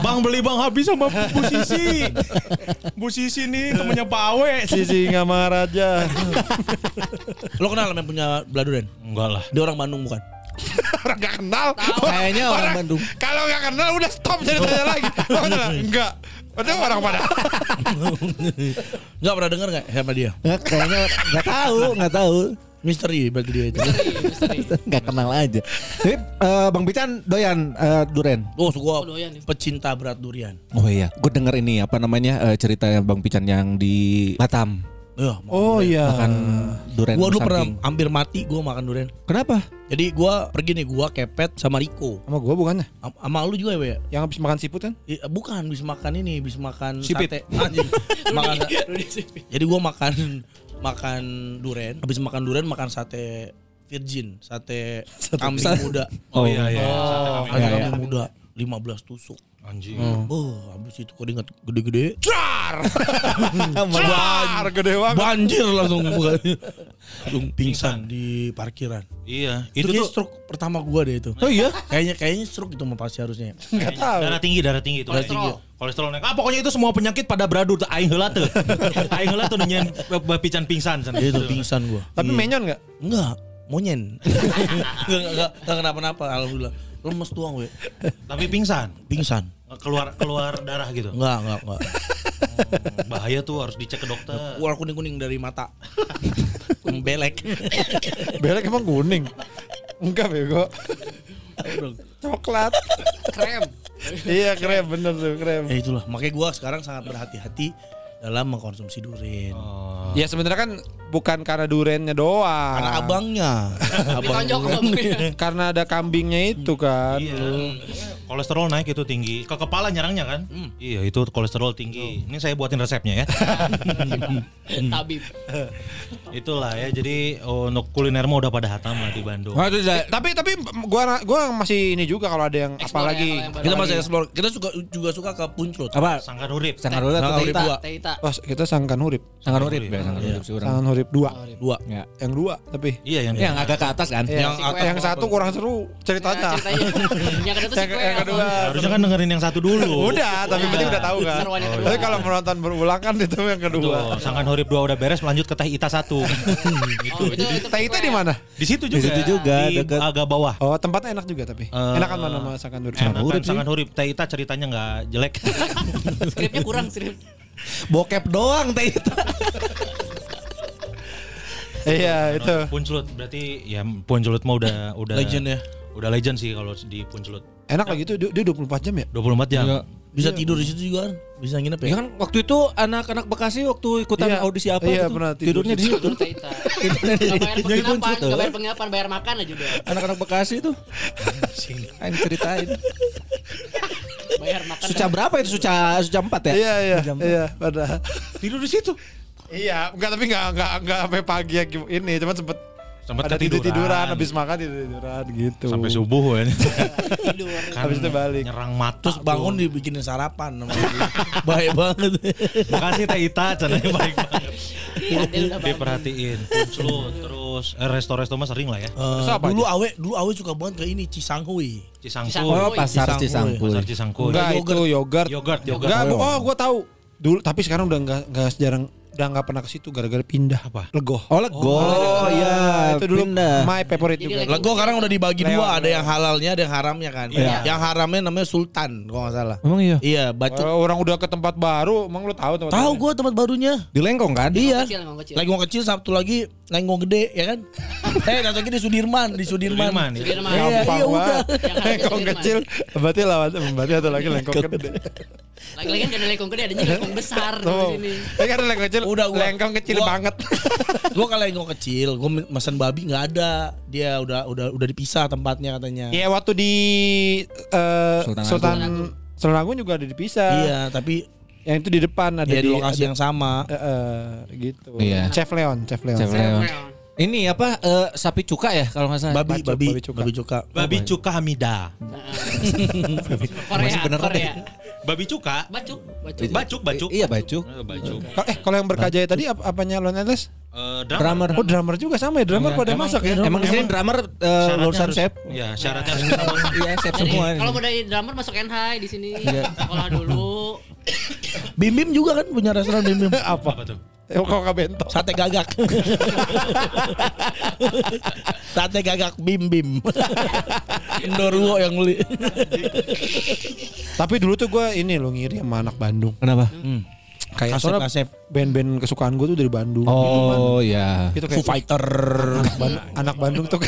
Bang beli bang, habis sama Bu Sisi. Bu Sisi nih temennya Pak Awe. Sisi nggak marah aja. Lo kenal sama yang punya beladuren? Enggak lah. Dia orang Bandung bukan? Orang gak kenal. Kayaknya orang Bandung. Kalau gak kenal udah stop ceritanya lagi. Enggak. Padahal orang pada. Enggak pernah denger gak sama dia? Kayaknya gak tahu. Misteri bagi dia itu. Gak kenal aja. Jadi Bang Bican doyan durian. Oh gue pecinta berat durian. Oh iya, gue denger ini apa namanya cerita Bang Bican yang di Batam. Oh iya. Makan durian. Gua dulu pernah hampir mati gua makan durian. Kenapa? Jadi gua pergi nih, gua kepet sama Riko. Sama gua bukannya? Sama lu juga ya? Yang habis makan siput kan? Bukan, habis makan sipit. Sate. Makan. Jadi gua makan durian. Habis makan durian makan sate virgin, sate kambing muda. Oh iya. Sate kambing muda 15 tusuk. Anjing. Habis itu kok ingat gede-gede. Car gede banget. Banjir langsung pingsan di parkiran. Iya, itu tuh stroke pertama gua deh itu. Oh iya? Kayaknya stroke itu mah pasti harusnya. Enggak tahu. Darah tinggi itu. Kolesterol naik. Pokoknya itu semua penyakit pada beradu aing heula teh. Aing heula teh nyen bapican pingsan sana. Itu pingsan gua. Tapi menyon enggak? Enggak, monyen. Enggak kenapa-napa alhamdulillah. Lemes doang we. Tapi pingsan. Keluar darah gitu. Enggak. Bahaya tuh, harus dicek ke dokter. Keluar kuning-kuning dari mata. Belek. Belek emang kuning? Enggak bego. Coklat. Krem. Iya krem, bener tuh krem. Ya itulah, makanya gue sekarang sangat berhati-hati dalam mengkonsumsi durian. Oh. Ya sebenarnya kan bukan karena duriannya doang. Karena abangnya. Karena ada kambingnya itu kan. Iya. Kolesterol naik itu tinggi. Ke kepala nyerangnya kan? Iya, itu kolesterol tinggi. Ini saya buatin resepnya ya. Tabib. Itulah ya. Jadi untuk kuliner mah udah pada hatam lah di Bandung. Tapi gua masih ini juga kalau ada yang apalagi. Kita masih explore. Kita juga suka ke Punclut. Apa? Sanggar Urip. Oh, kita Sanggar Urip 2. Ya. Yang 2 tapi. Iya yang agak ke atas kan. Yang satu kurang seru ceritanya. Yang kedua. Harusnya kan dengerin yang satu dulu. Udah, tapi penting udah tahu kan. Tapi kalau menonton berulang kan itu yang kedua. Sanggar Urip 2 udah beres, lanjut ke Teh Ita 1. Gitu. Teh Ita di mana? Di situ juga. Di agak bawah. Oh, tempatnya enak juga tapi. Enakan mana sama Sanggar Urip? Sanggar Urip Teh Ita ceritanya enggak jelek. Skripnya kurang sih. Bokep doang Teh Ita. Iya itu. Punclut berarti ya Punclut mah udah legend ya. Udah legend sih kalau di Punclut. Enak lagi itu dia 24 jam ya? 24 jam. Ya. Bisa tidur di situ juga kan? Bisa nginep ya? Ya kan waktu itu anak-anak Bekasi waktu ikutan audisi apa gitu. Tidurnya di situ. Teh Ita. Bayar penginapan, bayar makan aja udah. Anak-anak Bekasi tuh. Ayo ceritain. Bayar makan. Suca berapa itu? Suca 4 ya? Iya. Pada tidur di situ. Iya, enggak sampai pagi ya ini, cuman sempet ada tiduran habis makan tiduran gitu. Sampai subuh kan. Tidur. Habis itu balik. Nyerang mata. Terus bangun dibikinin sarapan. Baik banget. Makasih Teh Ita, caranya baik banget. Diperhatiin. Punclut terus resto-resto mah sering lah ya. Dulu Awe suka banget ke ini Cisangkuy. Oh, pasar Cisangkuy. Enggak, itu yogurt. Enggak, gua tahu. Dulu tapi sekarang udah enggak jarang. udah nggak pernah ke situ gara-gara pindah apa? Legoh. Oh Legoh, oh, ya itu dulu pindah. My favorite juga. Legoh sekarang udah dibagi Leon, dua, ada yang halalnya, ada yang haramnya kan. Iya. Yang haramnya namanya Sultan, kalau nggak salah. Emang iya. Iya, bacot. Orang udah ke tempat baru, emang lu tahu tempat? Tahu gua tempat barunya. Di Lenggong kan? Iya. Lenggong kecil, Sabtu lagi Lenggong gede, ya kan? Satu lagi di Sudirman, Sudirman. Iya udah. Lenggong kecil, berarti lawan, berarti atau lagi Lenggong gede. Lagi-lagi ada Lenggong gede, ada Lenggong besar. Lagi ada Lenggong kecil, udah Lenggong kecil banget. Gua kalau Lenggong kecil, gua mesen babi nggak ada, dia udah dipisah tempatnya katanya. Iya waktu di Sultan Agung juga ada dipisah. Iya tapi yang itu di depan ada ya, di lokasi ada, yang sama gitu. Iya. Chef Leon. Ini apa sapi cuka ya kalau nggak salah. Babi cuka Hamida. Masih beneran ya. Babi cuka. Bacuk. Iya bacuk. Kalau yang berkajaya tadi apanya Lone Atlas? Drummer. Oh drummer juga sama ya, drummer pada masak ya. Emang di sini drummer lulusan chef. Iya, syaratnya chef semua. Kalau mau dari drummer masuk NH di sini. Sekolah dulu. Bim juga kan punya restoran Bim. Apa tuh? Kok bento? Sate gagak Bim. Indoruo yang beli. Tapi dulu tuh gue ini lo ngiri sama anak Bandung. Kenapa? Kayak soalnya band-band kesukaan gue tuh dari Bandung. Oh iya. Itu kayak Foo Fighter. Anak Bandung tuh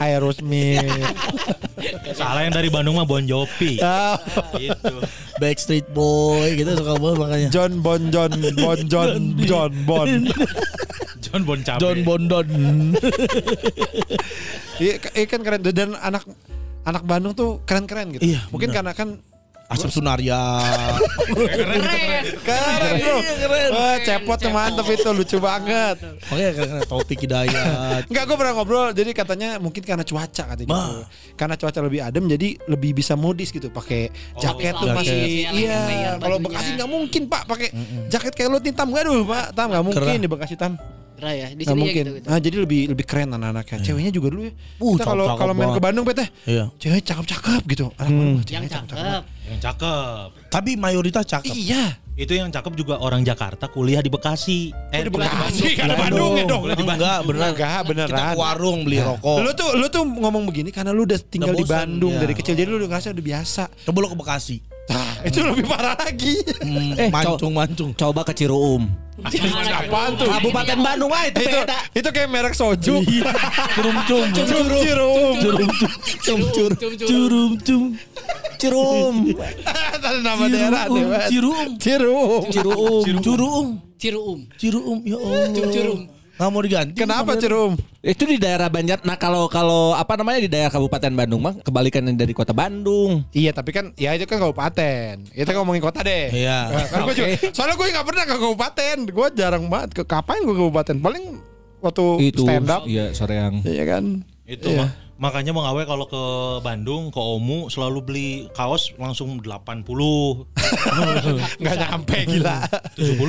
Aerosmith. Salah yang dari Bandung mah Bon Jovi. Gitu. Backstreet Boy gitu suka banget makanya. John Bon Don. Iya kan keren dan anak Bandung tuh keren-keren gitu. Iya, mungkin bener. Karena kan Asep Sunarya. Keren. Wah, cepotnya mantep itu, lucu banget. Oke, karena Taufik Hidayat. Enggak, gue pernah ngobrol, jadi katanya mungkin karena cuaca katanya gitu. Karena cuaca lebih adem jadi lebih bisa modis gitu, pakai jaket tuh masih. Iya, kalau Bekasi enggak mungkin, Pak, pakai jaket kayak lo hitam. Aduh, Pak, Tam enggak mungkin di Bekasi Tam. Ya, di sini gitu. Nah, jadi lebih keren anak-anaknya. Iya. Ceweknya juga dulu ya. Kita kalau main ke Bandung Pet, iya. Cewek cakep-cakep gitu. Yang cakep. Tapi mayoritas cakep. Iya. Itu yang cakep juga orang Jakarta kuliah di Bekasi. Di Bekasi kan Bandung ya dong. Enggak beneran. Kita ke warung beli rokok. Lu tuh ngomong begini karena lu udah tinggal di Bandung dari kecil, jadi lu udah ngerasa udah biasa. Coba lu ke Bekasi. Itu lebih parah lagi. Mancung. Coba ke Cireum. Apaan tuh? Kabupaten Bandung aja itu kayak merek soju. Cireum. Ada nama daerah deh. Cireum. Ya Allah. Nggak mau diganti. Kenapa Cireum? Itu di daerah Banjar. Nah kalau apa namanya di daerah Kabupaten Bandung mah kebalikannya dari kota Bandung. Iya tapi kan ya itu kan kabupaten. Kita ngomongin kota deh. Iya. Nah, okay. Soalnya gue nggak pernah ke kabupaten. Gue jarang banget. Kapan gue ke kabupaten? Paling waktu itu, stand up. Iya soreang. Iya kan. Itu iya. Mah. Makanya Bang Awe kalau ke Bandung, ke Omu selalu beli kaos langsung 80. Enggak nyampe gila. 70?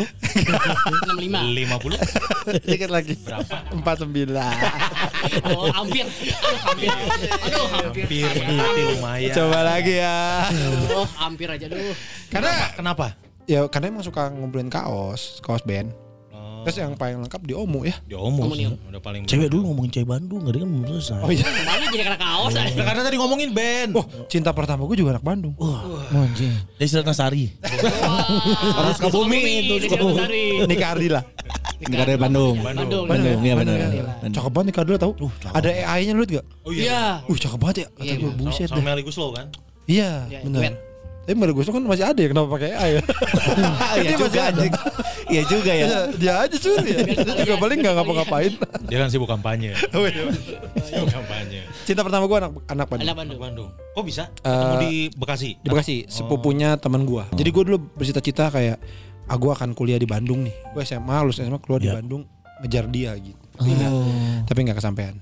65. 50? Dikit lagi. Berapa? 49. Oh, hampir. Menanti lumayan. Coba lagi ya. Oh, hampir aja dulu. Karena kenapa? Ya karena emang suka ngumpulin kaos band. Terus yang paling lengkap di Omu ya. Udah paling cewek dulu ngomongin cewek Bandung, enggak kan belum selesai. Oh iya. Bandung jadi kena kaos aja. Nah, karena tadi ngomongin band. Oh, cinta pertama gue juga anak Bandung. Wah. Anjing. Dari Sari. Orang Sukabumi itu Sukabumi. Nikah Ardila. Nikah dari Bandung. Iya benar. Cakep banget Nikah Ardila tahu. Ada AI-nya lu enggak? Oh iya. Cakep banget ya. Kata gue buset deh. Sama Melly Guslow kan? Iya, benar. Tapi Melly Guslow kan masih ada ya, kenapa pakai AI ya? Iya juga anjing. Iya juga ya. Dia aja curi ya. Dia juga paling gak ngapa-ngapain. Dia kan sibuk kampanye. Cinta pertama gue anak Bandung. Anak Bandung. Kok bisa? Ketemu di Bekasi? Di Bekasi. Sepupunya teman gue. Jadi gue dulu bercita-cita kayak, gue akan kuliah di Bandung nih. Gue SMA, lulus SMA keluar di Bandung. Ngejar dia gitu. Tapi gak kesampean.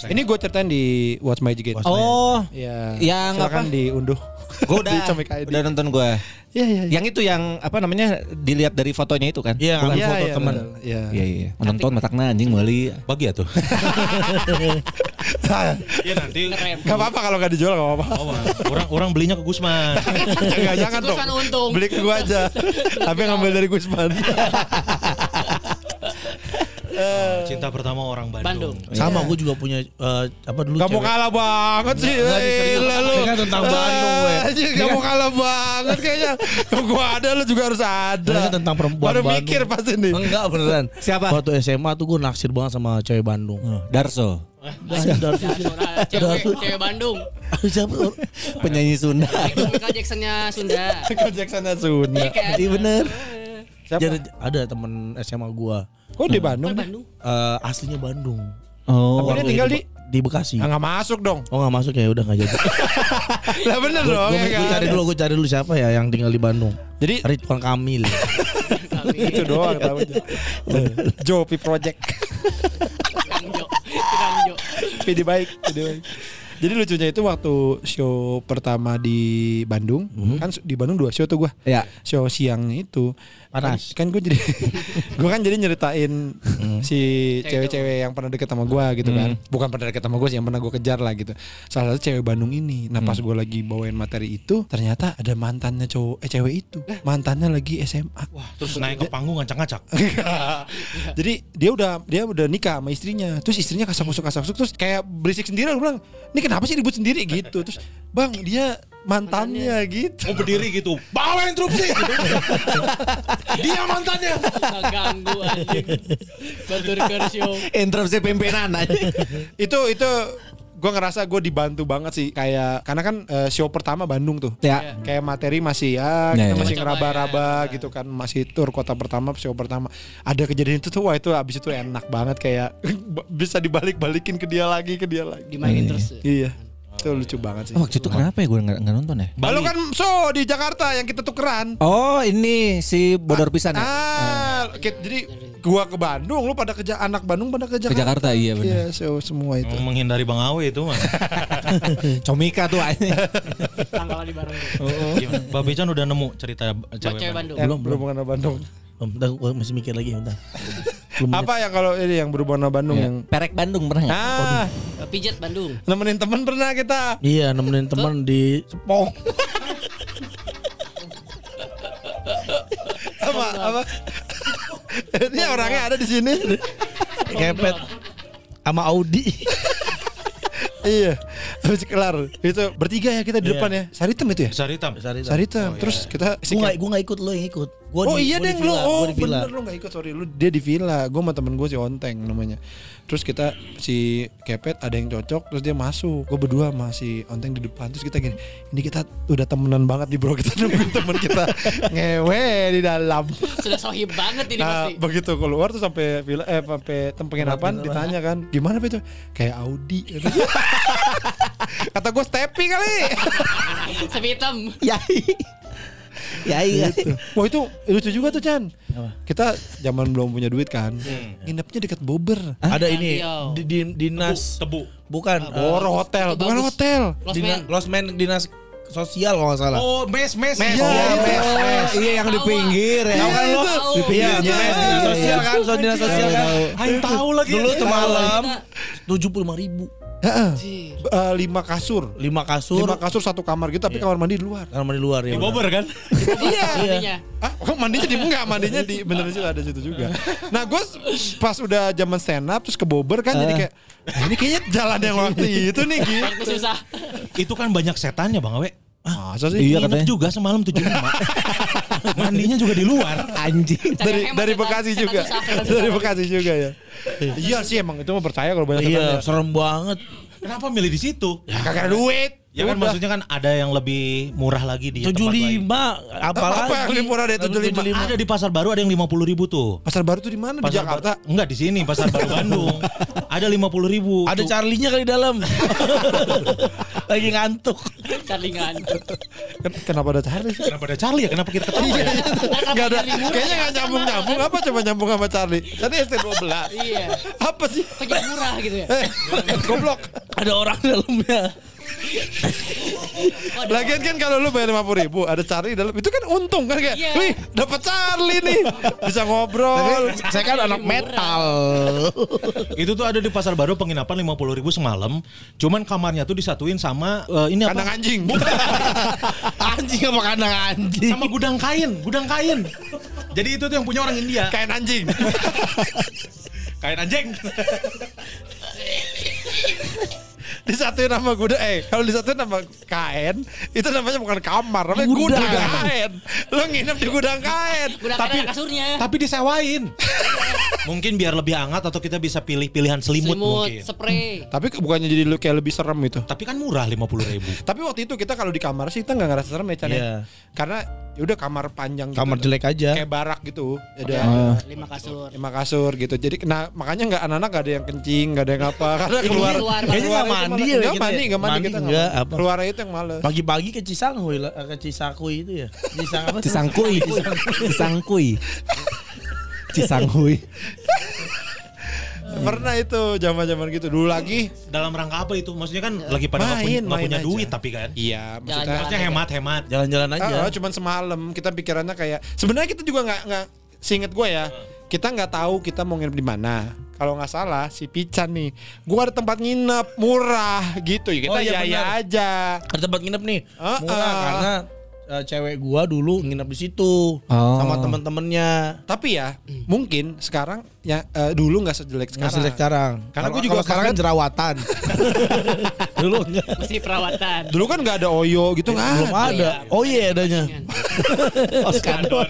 Ini gue ceritain di Watch My Jigit. Oh, ya. Yang silakan apa? Diunduh. Gue udah nonton gue. Iya, iya. Yang itu yang apa namanya dilihat dari fotonya itu kan? Iya, bukan foto teman. Iya, iya. Menonton matakna anjing meuli. Bagi ya tuh. Iya nanti. Gak apa-apa kalau gak dijual gak apa-apa. Orang belinya ke Gusman. Jangan dong. Beli ke gue aja. Tapi ngambil dari Gusman. Cinta pertama orang Bandung. Sama, gue juga punya apa dulu. Kamu kalah banget sih. Lalu tentang Bandung gue. Kamu kalah banget kayaknya. Gue ada, lu juga harus ada. Ini tentang perempuan Bandung. Baru mikir pasti nih. Enggak beneran. Siapa? Waktu SMA tuh gue naksir banget sama cewek Bandung. Darso. Cewek Bandung. Penyanyi Sunda. Michael Jackson-nya Sunda. Michael Jackson-nya Sunda. Iya bener. Jadi ada temen SMA gue. Oh di Bandung? Bandung? Aslinya Bandung. Oh. Tapi dia tinggal di Bekasi. Enggak masuk dong. Oh enggak masuk ya, udah enggak jadi. Lah bener dong. Gue cari dulu siapa ya yang tinggal di Bandung. Jadi Ridwan Kamil. Itu doang tahu aja. Jopi Project. Kang Jo. Pidi baik. Jadi lucunya itu waktu show pertama di Bandung, kan di Bandung 2 show tuh gue. Ya. Show siang itu panas. Kan gue jadi gue nyeritain si cewek-cewek yang pernah deket sama gue gitu kan. Bukan pernah deket sama gue sih, yang pernah gue kejar lah gitu. Salah satu cewek Bandung ini. Nah pas gue lagi bawain materi itu, ternyata ada mantannya cewek itu. Mantannya lagi SMA. Wah, terus naik ke panggung ngacak-ngacak. Jadi dia udah nikah sama istrinya. Terus istrinya kasak-kusuk terus kayak berisik sendiri. Gue bilang, "Ini kenapa sih ribut sendiri gitu?" Terus, "Bang, dia mantannya gitu." Mau berdiri gitu. "Bawa interupsi." Dia mantannya. Ganggu anjing. Bantu rekersio. Interupsi pimpinan anjing. Itu gue ngerasa gue dibantu banget sih, kayak karena kan show pertama Bandung tuh ya. Kayak materi masih kita masih ngeraba-raba gitu kan, masih tur kota pertama, show pertama ada kejadian itu tuh. Wah itu abis itu enak banget, kayak bisa dibalik-balikin ke dia lagi dimainin terus. Iya itu lucu banget sih. Waktu itu kenapa ya gue nggak nonton ya? Lalu kan so di Jakarta yang kita tukeran. Oh ini si bodor pisan ya? Jadi gua ke Bandung, lu pada kerja, anak Bandung pada kerja ke Jakarta. Iya benar. Iya, so, semua itu. Menghindari Bang Awe itu mah. Comika tuh anjing. Tanggalan di bareng. Heeh. Mbak Becan udah nemu cerita cewek Bandung. Belum mengenal Bandung. Bentar, gua masih mikir lagi bentar. Apa yang kalau ini yang berhubungan sama Bandung yang perek Bandung pernah enggak? Pijat Bandung. Nemenin temen pernah kita. Iya, nemenin temen di Sepong. Apa? Ini orangnya ada di sini. Kepet sama Audi. Iya. Habis kelar itu bertiga ya kita di depan ya. Saritem itu ya? Saritem. Terus kita gua enggak ikut, lo yang ikut. Bener lo enggak ikut, sorry. Lu dia di villa. Gua sama temen gua si Onteng namanya. Terus kita si Kepet ada yang cocok, terus dia masuk. Gua berdua sama si Onteng di depan. Terus kita gini, ini kita udah temenan banget nih bro, kita nungguin temen kita ngewe di dalam. Sudah sohib banget ini pasti. Begitu keluar tuh sampai villa sampai penginapan ditanya kan, "Gimana Pet?" Kayak Audi. Kata gue stepping kali. Sepi hitam. Ya iya. Gitu. Wah itu lucu juga tuh Chan. Kita zaman belum punya duit kan. Nginepnya dekat Bogor. Ada ini dinas tebu. Bukan. Hotel. Bukan hotel. Losmen dinas sosial kalau nggak salah. Oh, mes. Iya, iya yang di pinggir ya. Tahu kan lo? Di pinggirnya sosial kan, dinas sosial kan. Hai tahu lagi. Dulu semalam 75.000. 5 kasur 1 kamar gitu, tapi kamar mandi di luar. Ya. Di Bogor kan? Iya. Mandinya di enggak, mandinya di beneran sih ada situ juga. Nah, gue pas udah zaman stand up terus ke Bogor kan jadi kayak ini kayaknya jalan yang waktu itu nih gitu. Susah. Itu kan banyak setannya Bang Awe. Masa sih? Iya katanya juga semalam 7 malam. Mandinya juga di luar anjing. Dari Bekasi juga. Dari Bekasi juga ya. Iya sih emang itu mah percaya kalau banyak teman. Iya, serem banget. Kenapa milih di situ? Ya, kagak ada duit. Ya kan maksudnya kan ada yang lebih murah lagi di 75 apalagi. Apa yang lebih murah dari 75? Ada di Pasar Baru ada yang 50.000 tuh. Pasar Baru tuh di mana? Di Jakarta? Enggak, di sini Pasar Baru Bandung. Ada 50.000. Ada Charlie-nya kali dalam. Lagi ngantuk. Charlie ngantuk. Kenapa ada Charlie? Kenapa ada Charlie ya? Kenapa kita ketawa ya? Gak ada. Kayaknya gak nyambung-nyambung. Apa coba nyambung sama Charlie? Tadi ST12. Iya. Apa sih? Pake murah gitu ya. Goblok. Ada orang dalamnya. Lagian kan kalau lu bayar 50 ribu ada Charlie dalam itu kan untung kan kayak, yeah. Wih dapat Charlie nih bisa ngobrol. Saya kan anak metal. Itu tuh ada di Pasar Baru penginapan 50 ribu semalam. Cuman kamarnya tuh disatuin sama ini apa? Kandang anjing. Anjing sama kandang anjing. Sama gudang kain, gudang kain. Jadi itu tuh yang punya orang India. Kain anjing. Kain anjing. Disatuin nama gudang, kalau disatuin nama kain itu namanya bukan kamar, namanya gudang kain. Lo nginep di gudang kain. Gudang tapi kain ada kasurnya. Tapi disewain. Mungkin biar lebih hangat atau kita bisa pilih pilihan selimut mungkin. Spray. Tapi bukannya jadi kayak lebih serem itu. Tapi kan murah 50 ribu. Tapi waktu itu kita kalau di kamar sih kita nggak ngerasa serem ya Chan. Yeah. Karena udah kamar panjang. Kamar gitu, jelek aja. Kayak barak gitu. Ada 5 kasur gitu. Jadi nah, makanya nggak anak-anak nggak ada yang kencing, nggak ada yang apa. Karena keluar. Mandi, keluar itu yang males. Pagi-pagi ke Cisangkui, itu ya. Cisangkui. Pernah itu zaman-zaman gitu dulu lagi. Dalam rangka apa itu? Maksudnya kan lagi pada nggak punya duit tapi kan. Iya. Maksudnya hemat-hemat. Jalan-jalan aja. Cuman semalam kita pikirannya kayak sebenarnya kita juga nggak seinget gue ya. Kita nggak tahu kita mau nginep di mana. Kalau nggak salah si Pican nih, gua ada tempat nginep murah gitu ya. Kita aja. Ada tempat nginep nih murah karena cewek gua dulu nginep di situ sama temen-temennya. Tapi ya mungkin sekarang ya dulu nggak sejelek sekarang. Karena gua juga sekarang kan jerawatan. Dulu enggak. Masih perawatan. Dulu kan nggak ada Oyo gitu kan? Belum ada. Oh iya adanya. Oskadon.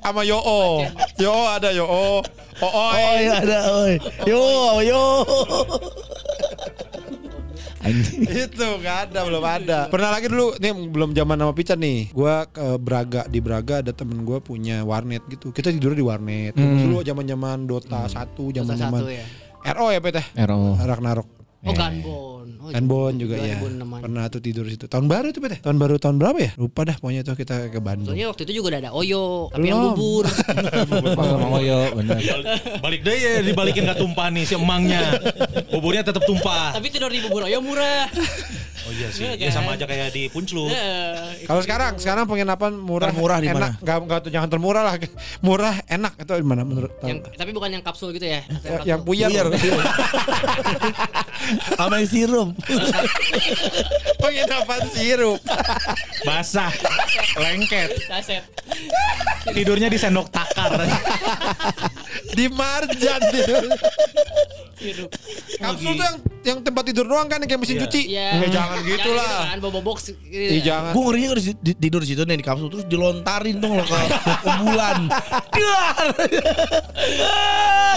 Sama Yo-o. Yo-o ada Yo-o. Oi ada oi. Yo. Itu nggak ada, belum ada. Pernah lagi dulu nih belum zaman nama Pican nih. Gua ke Braga, di Braga ada temen gue punya warnet gitu. Kita tidur di warnet. Dulu zaman-zaman Dota 1, zaman-zaman RO ya Pete. RO. Ragnarok. Oh Gunbon. Gunbon juga ya. Pernah tuh tidur di situ. Tahun baru itu Pete. Tahun baru tahun berapa ya? Lupa dah, pokoknya tuh kita ke Bandung. Soalnya waktu itu juga udah ada Oyo, tapi yang bubur. Oyo, benar. Balik deh ya, dibalikin gak tumpah nih si emangnya. Buburnya tetap tumpah. Tapi tidur di bubur Oyo murah. Oh iya sih. Ya sama aja kayak di Punclu. Kalau sekarang penginapan murah. Murah di mana? Enggak, jangan termurah lah. Murah, enak itu di mana menurut? Tapi bukan yang kapsul gitu ya. Yang puyar. Sama yang sirup. Penginapan sirup. Basah. Lengket. Tidurnya di sendok takar. Di marjan tidur. Sirup. Kapsul tuh yang tempat tidur doang kan, kayak mesin cuci. Ya jangan gitu lah. Jangan bawa box. Jangan. Gue ngerinya tidur di situ nih di kapsul terus dilontarin dong lo ke bulan.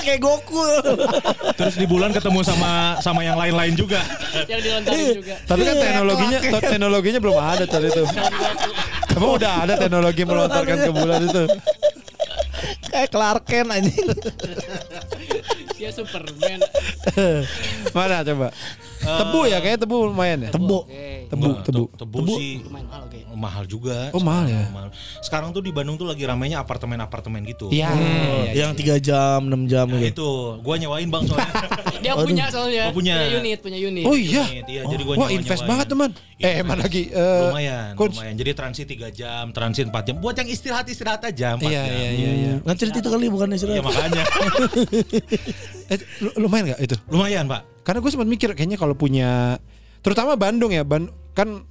Kayak Goku. Terus di bulan ketemu sama yang lain-lain juga. Yang dilontarin juga. Tapi kan teknologinya belum ada tadi itu. Emang udah ada teknologi melontarkan ke bulan itu. Kayak Clark Kent anjing. Dia Superman. Mana coba? Tebu ya, kayaknya tebu lumayan ya. Tebu sih mahal juga. Oh mahal ya. Sekarang tuh di Bandung tuh lagi ramainya apartemen-apartemen gitu. Iya. Yang 3 jam, 6 jam gitu. Itu gua nyewain bang soalnya. Dia punya soalnya. Punya unit. Oh iya. Jadi gua nyewain. Wah, invest banget teman. Emang lagi lumayan. Jadi transit 3 jam, transit 4 jam. Buat yang istirahat aja 4 jam. Iya. Ngancir itu kali bukan istirahat. Iya makanya. Lumayan enggak itu? Lumayan, Pak. Karena gue sempat mikir kayaknya kalau punya, terutama Bandung ya, kan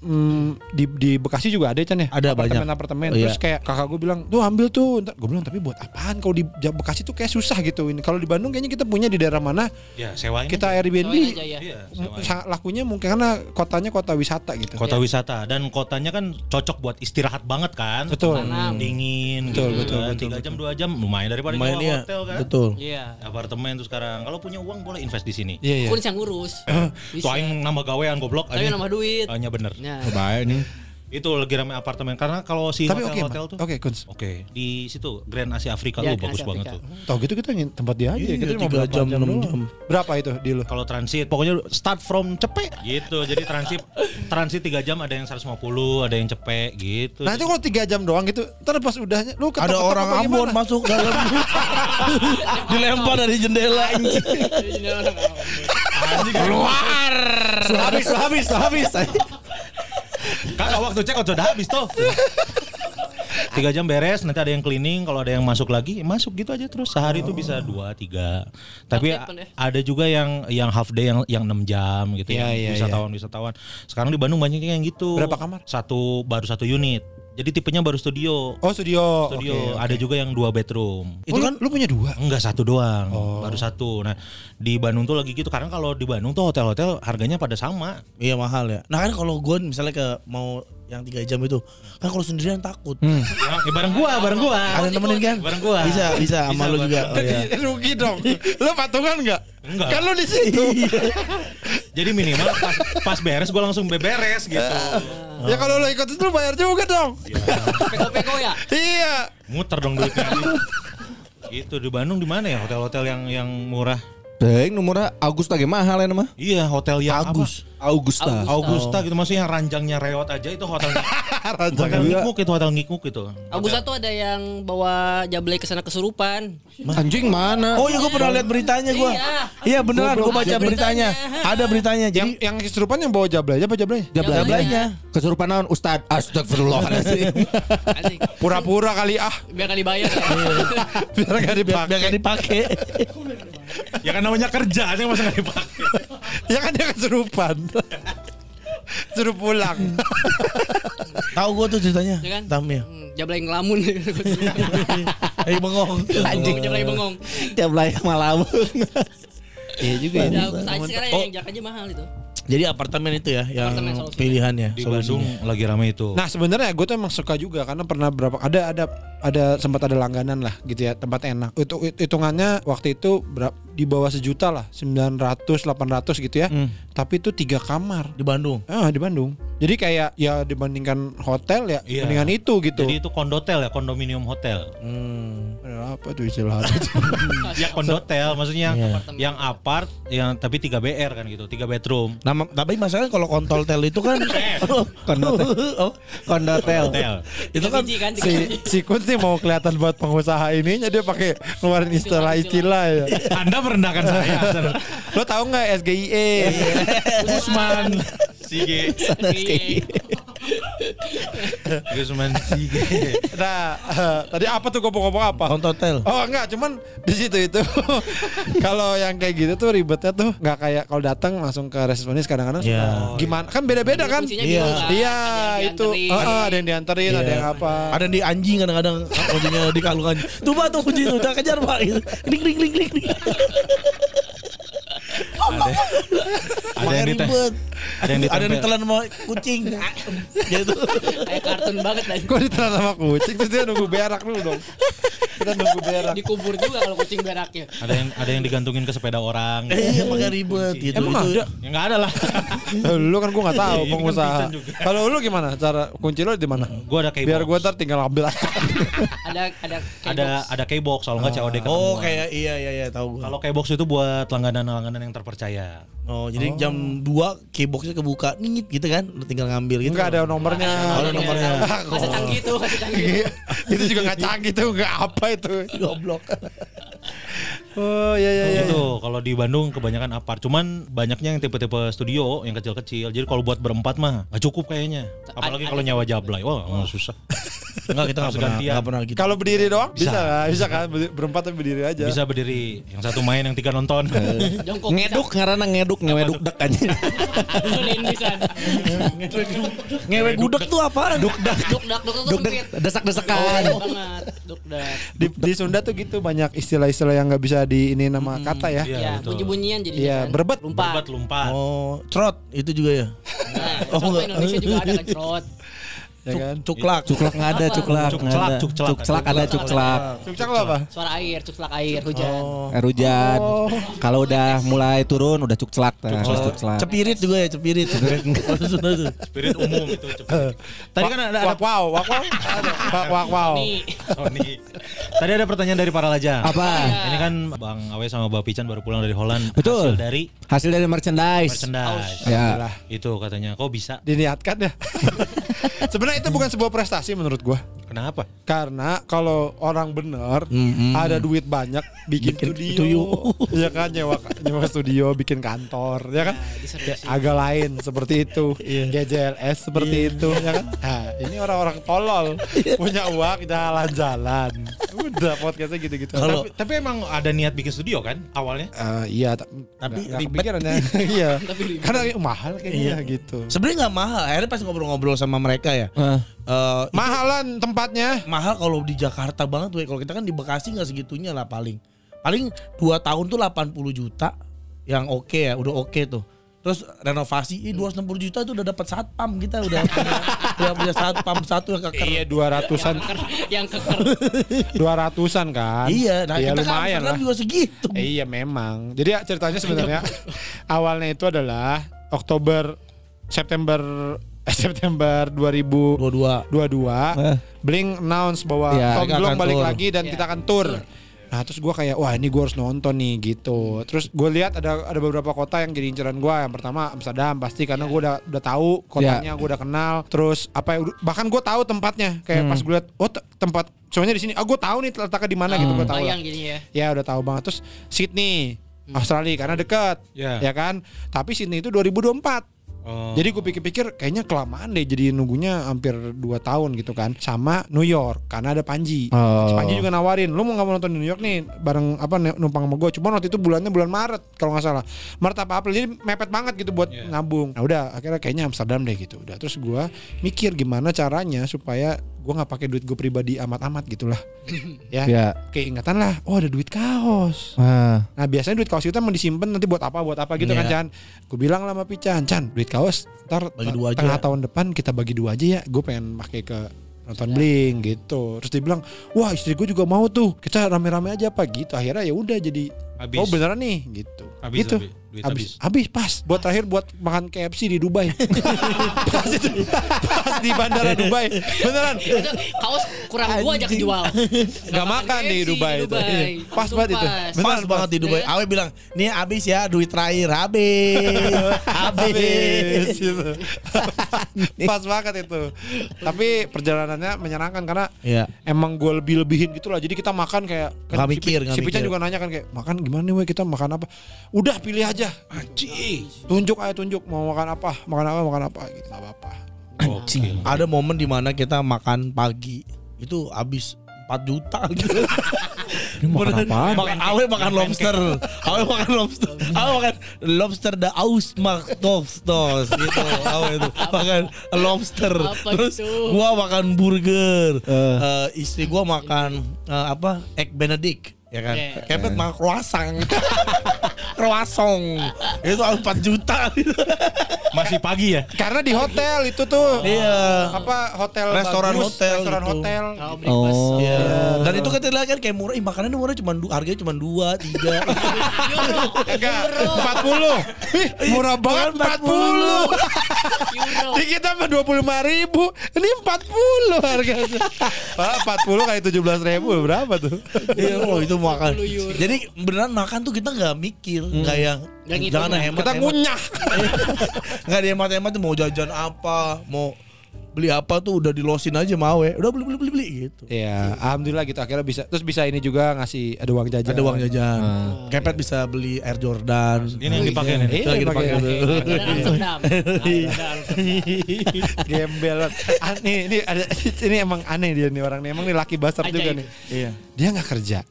di Bekasi juga ada Chan ya, ada apartemen-apartemen. Terus kayak kakak gue bilang tuh ambil tuh, gue bilang tapi buat apaan? Kalau di Bekasi tuh kayak susah gitu. Kalau di Bandung kayaknya kita punya di daerah mana? Ya, sewain kita aja. Airbnb aja, lakunya mungkin karena kotanya kota wisata gitu. Kota wisata dan kotanya kan cocok buat istirahat banget kan. Betul. Dingin. Betul. 3 jam 2 jam lumayan daripada di hotel kan. Betul. Iya. Apartemen tuh sekarang kalau punya uang boleh invest di sini. Aku bisa ngurus. Tuh aing nama gawean goblok. Tapi nama duit. Hanya bener. Coba nih. Itu lagi ramai apartemen karena kalau si hotel-hotel tuh. Oke, Kunz. Oke, di situ Grand Asia Afrika lu bagus banget tuh. Tahu gitu kita ingin tempat dia aja gitu mau jam 6 jam. Berapa itu di lu? Kalau transit pokoknya start from Cepe gitu. Jadi transit 3 jam ada yang 150, ada yang Cepe gitu. Nah, itu kalau 3 jam doang gitu, entar pas udahnya lu ketok, ada orang Ambon masuk dalam dilempar dari jendela anjing. Dari jendela orang Ambon. Keluar. Habis. Kakak waktu cek udah habis tuh. 3 jam beres, nanti ada yang cleaning, kalau ada yang masuk lagi, masuk gitu aja terus sehari itu bisa 2-3. Tapi ada juga yang half day yang 6 jam gitu ya, wisatawan. Sekarang di Bandung banyak yang gitu. Berapa kamar? Baru satu unit. Jadi tipenya baru studio. Oh, studio. Okay. Ada juga yang 2 bedroom. Itu kan lu punya 2? Enggak, 1 doang. Oh. Baru 1. Nah, di Bandung tuh lagi gitu. Karena kalau di Bandung tuh hotel-hotel harganya pada sama. Iya, mahal ya. Nah, kan kalau gue misalnya mau yang 3 jam itu, kan kalau sendirian takut. Ya, bareng gua. Ada temenin kan? Bareng gua. Bisa sama lu juga. Oh, ya. Rugi dong. Lu patungan enggak? Enggak. Kan lu di situ. Jadi minimal pas beres gue langsung beberes gitu. Ya kalau lo ikut itu lo bayar juga dong. Peko-peko ya? Iya. Muter dong duitnya. Gitu di Bandung di mana ya hotel-hotel yang murah? Yang murah Augusta ge mahal ya mah. Iya, hotel yang Augusta gitu maksudnya yang ranjangnya reot aja itu hotelnya. hotel ngikmuk itu. Augusta tuh ada yang bawa Jablay kesana kesurupan. Anjing mana? Oh, ya gue pernah lihat beritanya gue. Iya beneran gue baca beritanya. Ada beritanya. Jadi yang kesurupan yang bawa Jablay apa Jablay? Jablaynya. Kesurupan naon Ustaz? Astagfirullahaladzim. Pura-pura kali ah. Biar kali bayar. Biar enggak dipakai. Ya kan namanya kerjaan yang masa nggak dipakai. Ya kan dia kesurupan. Suruh pulang. Tahu gue tuh ceritanya. Ya kan? Tamil. Jablay ngelamun. Lagi bengong. Anjing Jablay bengong. Jablay malamun. Iya juga ya. Sekarang yang jak aja mahal itu. Jadi apartemen itu ya yang pilihannya. Di Bandung lagi ramai itu. Nah sebenarnya gue tuh emang suka juga karena pernah berapa ada sempat ada langganan lah gitu ya, tempat enak. Hitungannya waktu itu di bawah 1 juta lah, 900-800 gitu ya. Tapi itu 3 kamar di Bandung. Di Bandung. Jadi kayak ya dibandingkan hotel ya, mendingan itu gitu. Jadi itu kondotel ya, kondominium hotel. Apa tuh istilahnya? Ya kondotel maksudnya yang apart yang tapi 3 BR kan gitu, 3 bedroom. Nah, tapi masalahnya kalau kondotel itu kan kondotel. Itu kan si Kunz sih mau kelihatan buat pengusaha ininya dia pakai ngeluarin istilah-istilah ya. Anda merendahkan saya. Lo tahu enggak SGIE? Usman Sige. Gusman Sige. Nah, tadi apa tuh ngomong apa? Kondotel. Oh, enggak, cuman di situ itu. Kalau yang kayak gitu tuh ribetnya tuh enggak kayak kalau datang langsung ke resepsionis kadang-kadang gimana? Kan beda-beda kan? Iya, itu. Ada yang dianterin, ada yang apa? Ada yang di anjing kadang-kadang kuncinya di kalungan. Tuh Pak, tuh kunci udah kejar Pak. Klik klik klik klik. Ada yang ditelan sama kucing. Gitu. Kayak kartun banget lagi. Kok ditelan sama kucing? Terus dia nunggu berak dulu dong. Kita nunggu berak. Dikubur juga kalau kucing beraknya. Ada yang digantungin ke sepeda orang. Makanya ribet gitu. Emang ada? Ya enggak ada lah. Lu kan gue enggak tahu pengusaha. Kalau lu gimana? Cara kunci lu di mana? Gua ada keybox. Biar gua ntar tinggal ambil aja. Ada keybox kalau enggak COD ketemu. Oh, kayak iya tahu. Kalau keybox itu buat langganan-langganan yang terpercaya. Oh, jadi jam 2 keyboxnya kebuka ningit gitu kan, lu tinggal ngambil gitu. Enggak ada nomornya. Ada nomornya. Kasih canggih tuh, Itu juga enggak canggih tuh, enggak apa itu. Goblok. Oh iya. Itu kalau di Bandung kebanyakan apart. Cuman banyaknya yang tipe-tipe studio yang kecil-kecil. Jadi kalau buat berempat mah nggak cukup kayaknya. Apalagi kalau nyawa Jablay. Wah, susah. Enggak, kita nggak pernah gitu. Kalau berdiri doang bisa kan berempat tapi berdiri aja. Bisa berdiri. Yang satu main, yang 3 nonton. Ngeduk karena ngeweduk dek aja. Ngeweduk tuh apa? Duk dek. Desak-desakan. Di Sunda tuh gitu banyak istilah-istilah yang nggak bisa di ini nama kata ya. Iya, bunyi-bunyian jadi. Iya, berbet lumpat. Oh, trot itu juga ya. Nah, Indonesia juga ada kan trot. ya kan? Cuklak. Cuklak nggak ada, cuklak. Cuklak ada, cuklak. Cuklak apa? Suara air, cuklak air hujan. Air hujan. Kalau udah mulai turun udah cuklak. Cepirit juga ya, cepirit. Cepirit umum itu. Tadi kan ada wow. Tadi ada pertanyaan dari para lajang. Apa? Ini kan Bang Awe sama Bang Pican baru pulang dari Holland. Betul. Hasil dari merchandise. Ya. Itu katanya. Kok bisa? Diniatkan ya. Sebenarnya itu bukan sebuah prestasi menurut gua. Kenapa? Karena kalau orang bener ada duit banyak bikin studio, ya kan, nyewa studio, bikin kantor, ya kan? Ya, agak lain seperti itu. GJLS seperti itu, ya kan? Nah, ini orang-orang tolol punya uang jalan-jalan. Udah podcastnya gitu-gitu. Tapi emang ada niat bikin studio kan awalnya? Iya, tapi pikirannya iya. Karena mahal kayaknya gitu. Sebenarnya nggak mahal. Akhirnya pas ngobrol-ngobrol sama mereka ya. Mahalan tempatnya. Mahal kalau di Jakarta banget tuh. Kalau kita kan di Bekasi nggak segitunya lah, paling 2 tahun tuh 80 juta yang oke ya, udah oke tuh. Terus renovasi 260 juta itu udah dapat satpam, kita udah punya satpam satu yang keker. Iya, 200-an. Yang keker. 200-an kan. Iya, nah ya, kita lumayan kan lah. Juga segitu. Iya, memang. Jadi ceritanya sebenarnya awalnya itu adalah September 2022 Blink announce bahwa ya, Tom Blok balik tour lagi dan kita akan tour. Nah terus gue kayak, wah ini gue harus nonton nih gitu. Terus gue lihat ada beberapa kota yang jadi inceran gue. Yang pertama Amsterdam pasti, karena gue udah tahu kotanya, gue udah kenal. Terus apa, bahkan gue tahu tempatnya. Kayak pas gue lihat, oh tempat soalnya di sini. Oh gue tahu nih letaknya di mana gitu, gue tahu. Ya udah tahu banget. Terus Sydney, Australia karena dekat, ya kan. Tapi Sydney itu 2024. Jadi gue pikir-pikir kayaknya kelamaan deh, jadi nunggunya hampir 2 tahun gitu kan. Sama New York karena ada Panji. Panji juga nawarin, "Lu mau enggak mau nonton di New York nih bareng apa numpang sama gue?" Cuma waktu itu bulannya bulan Maret kalau enggak salah. Maret apa April, jadi mepet banget gitu buat nabung. Nah, udah akhirnya kayaknya Amsterdam deh gitu. Udah terus gue mikir gimana caranya supaya gue nggak pakai duit gue pribadi amat-amat gitulah, keingetan lah, oh ada duit kaos. Nah biasanya duit kaos itu emang disimpan nanti buat apa gitu kan Chan. Gue bilang lah sama Pican, Chan duit kaos ntar tengah tahun depan kita bagi 2 aja ya. Gue pengen pakai ke nonton Blink gitu. Terus dia bilang, wah istri gue juga mau tuh, kita rame-rame aja apa gitu. Akhirnya ya udah jadi, abis. Oh beneran nih gitu. Habis pas. Buat terakhir buat makan KFC di Dubai. Pas di bandara Dubai. Beneran. Kaos kurang 2 aja kejual. Gak makan di Dubai. Itu. Pas banget itu. Pas banget di Dubai. Awe bilang, "Nih habis ya duit terakhir habis." Gitu. Pas banget itu. Tapi perjalanannya menyenangkan karena emang gue lebih-lebihin gitu lah. Jadi kita makan kayak kan si Pican juga nanya kan kayak, "Makan gimana nih kita makan apa?" Udah pilih aja, anjing. Tunjuk mau makan apa gitu, nggak apa-apa. Anjing. Ada momen di mana kita makan pagi itu habis 4 juta gitu. Awe makan lobster the Ausmachtostos gitu. Awe itu makan lobster. Terus gua makan burger. Istri gua makan egg benedict. Ya kan, kepet mah kroasong itu 4 juta gitu. Masih pagi ya, karena di hotel itu tuh restoran hotel gitu. Dan itu ketika kan kayak murah, makanannya murah, cuma harganya cuma 2-3 40 murah banget, 40 di kita mah 25.000, ini 40 harganya. 40 kali 17.000 berapa tuh? Oh itu makan. Jadi beneran makan tuh kita nggak mikir, nggak yang jangan hemat. Kita ngunyah. Nggak ada hemat-hemat tuh, mau jajan apa, mau beli apa tuh udah dilosin aja mau ya. Udah beli gitu. Iya, alhamdulillah gitu akhirnya bisa. Terus bisa ini juga ngasih ada uang jajan. Kepet bisa beli Air Jordan. Ini yang dipakai nih. Gembel. Ini emang aneh dia nih orang nih. Emang nih laki bastard juga nih. Iya. Dia enggak kerja.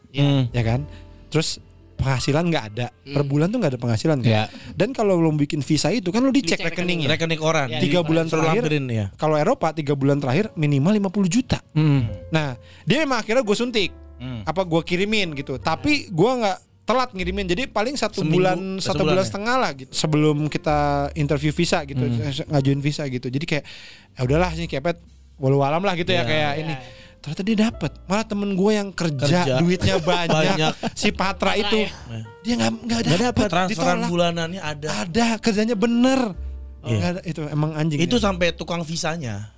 Ya kan? Terus penghasilan nggak ada, per bulan tuh nggak ada penghasilan kan? Dan kalau lo bikin visa itu kan lo dicek rekeningnya, rekening orang 3 bulan terakhir. Kalau Eropa 3 bulan terakhir minimal 50 juta. Nah dia memang akhirnya gue suntik, apa gue kirimin gitu, tapi gue nggak telat ngirimin, jadi paling 1 bulan, 1 bulan setengah lah gitu sebelum kita interview visa gitu, ngajuin visa gitu. Jadi kayak ya udahlah sih Kepet walau alam lah gitu ya kayak ini. Ternyata dia dapat. Malah temen gue yang kerja duitnya banyak. Si Patra itu dia nggak dapat. Transferan bulanannya ada kerjanya bener. Ada, itu emang anjing. Itu ya. Sampai tukang visanya.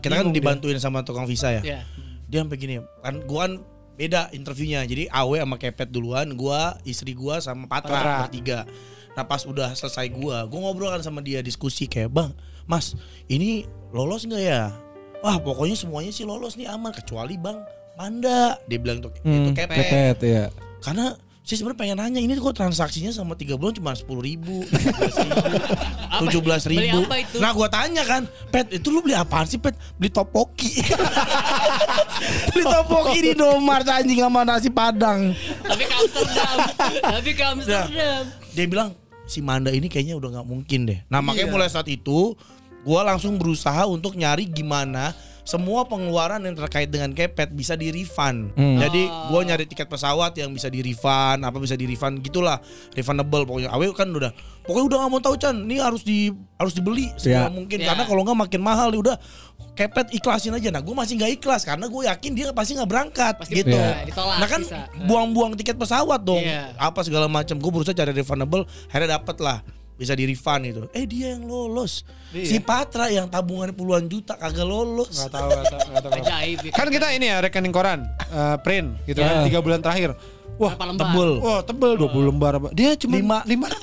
Kita kan dibantuin sama tukang visa ya. Dia sampai gini. Kan gue kan beda interviewnya. Jadi Awe sama Kepet duluan. Gue, istri gue sama Patra bertiga. Nah pas udah selesai gue ngobrol kan sama dia, diskusi kayak, bang, mas, ini lolos nggak ya? Wah pokoknya semuanya sih lolos nih aman, kecuali bang Panda, dia bilang itu Kepet ya. Karena saya sebenarnya pengen nanya, ini kok transaksinya sama 3 bulan cuma 10.000, 17.000. Nah gue tanya kan, Pet, itu lu beli apaan sih Pet? Beli topoki. Beli topoki di Indomaret anjing sama nasi padang. Tapi ke Amsterdam. Dia bilang si Manda ini kayaknya udah nggak mungkin deh. Nah makanya mulai saat itu gue langsung berusaha untuk nyari gimana semua pengeluaran yang terkait dengan Kepet bisa di refund. Jadi gue nyari tiket pesawat yang bisa di refund, apa bisa di refund gitulah, refundable pokoknya. Awe kan udah gak mau tahu Chan, ini harus dibeli segala mungkin karena kalau nggak makin mahal nih udah. Kepet ikhlasin aja. Nah gue masih gak ikhlas karena gue yakin dia pasti gak berangkat gitu. Ditolak, nah kan bisa. Buang-buang tiket pesawat dong, apa segala macam. Gue berusaha cari refundable, akhirnya dapet lah. Bisa di refund itu. Dia yang lolos. Si Patra yang tabungan puluhan juta kagak lolos. Gak tahu. Kan kita ini ya rekening koran, print gitu kan 3 bulan terakhir. Wah, tebel 20 lembar. Dia cuma 5 lembar.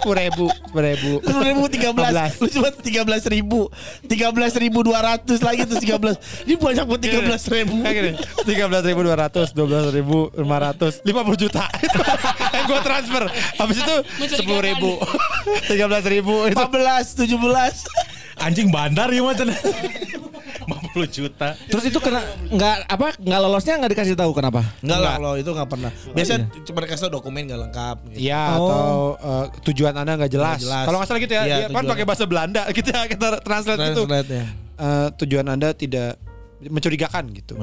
10.000 13. Lu cuma 13.000. 13.200 lagi tuh 13. Ini banyak buat 13.000. Kayak gini. 13.200, 12.500, 50 juta. Yang gue transfer. Habis itu 10.000. 13.000, 14, 17. Anjing bandar ya macam. 50 juta. Terus itu kena nggak lolosnya nggak dikasih tahu kenapa? Enggak. Kalau itu nggak pernah. Biasanya cuma dikasih tahu dokumen nggak lengkap. Iya gitu. Atau tujuan Anda nggak jelas. Kalau nggak salah gitu ya. Iya, kan pakai bahasa Belanda kita translate itu. Ya. Tujuan Anda tidak mencurigakan gitu.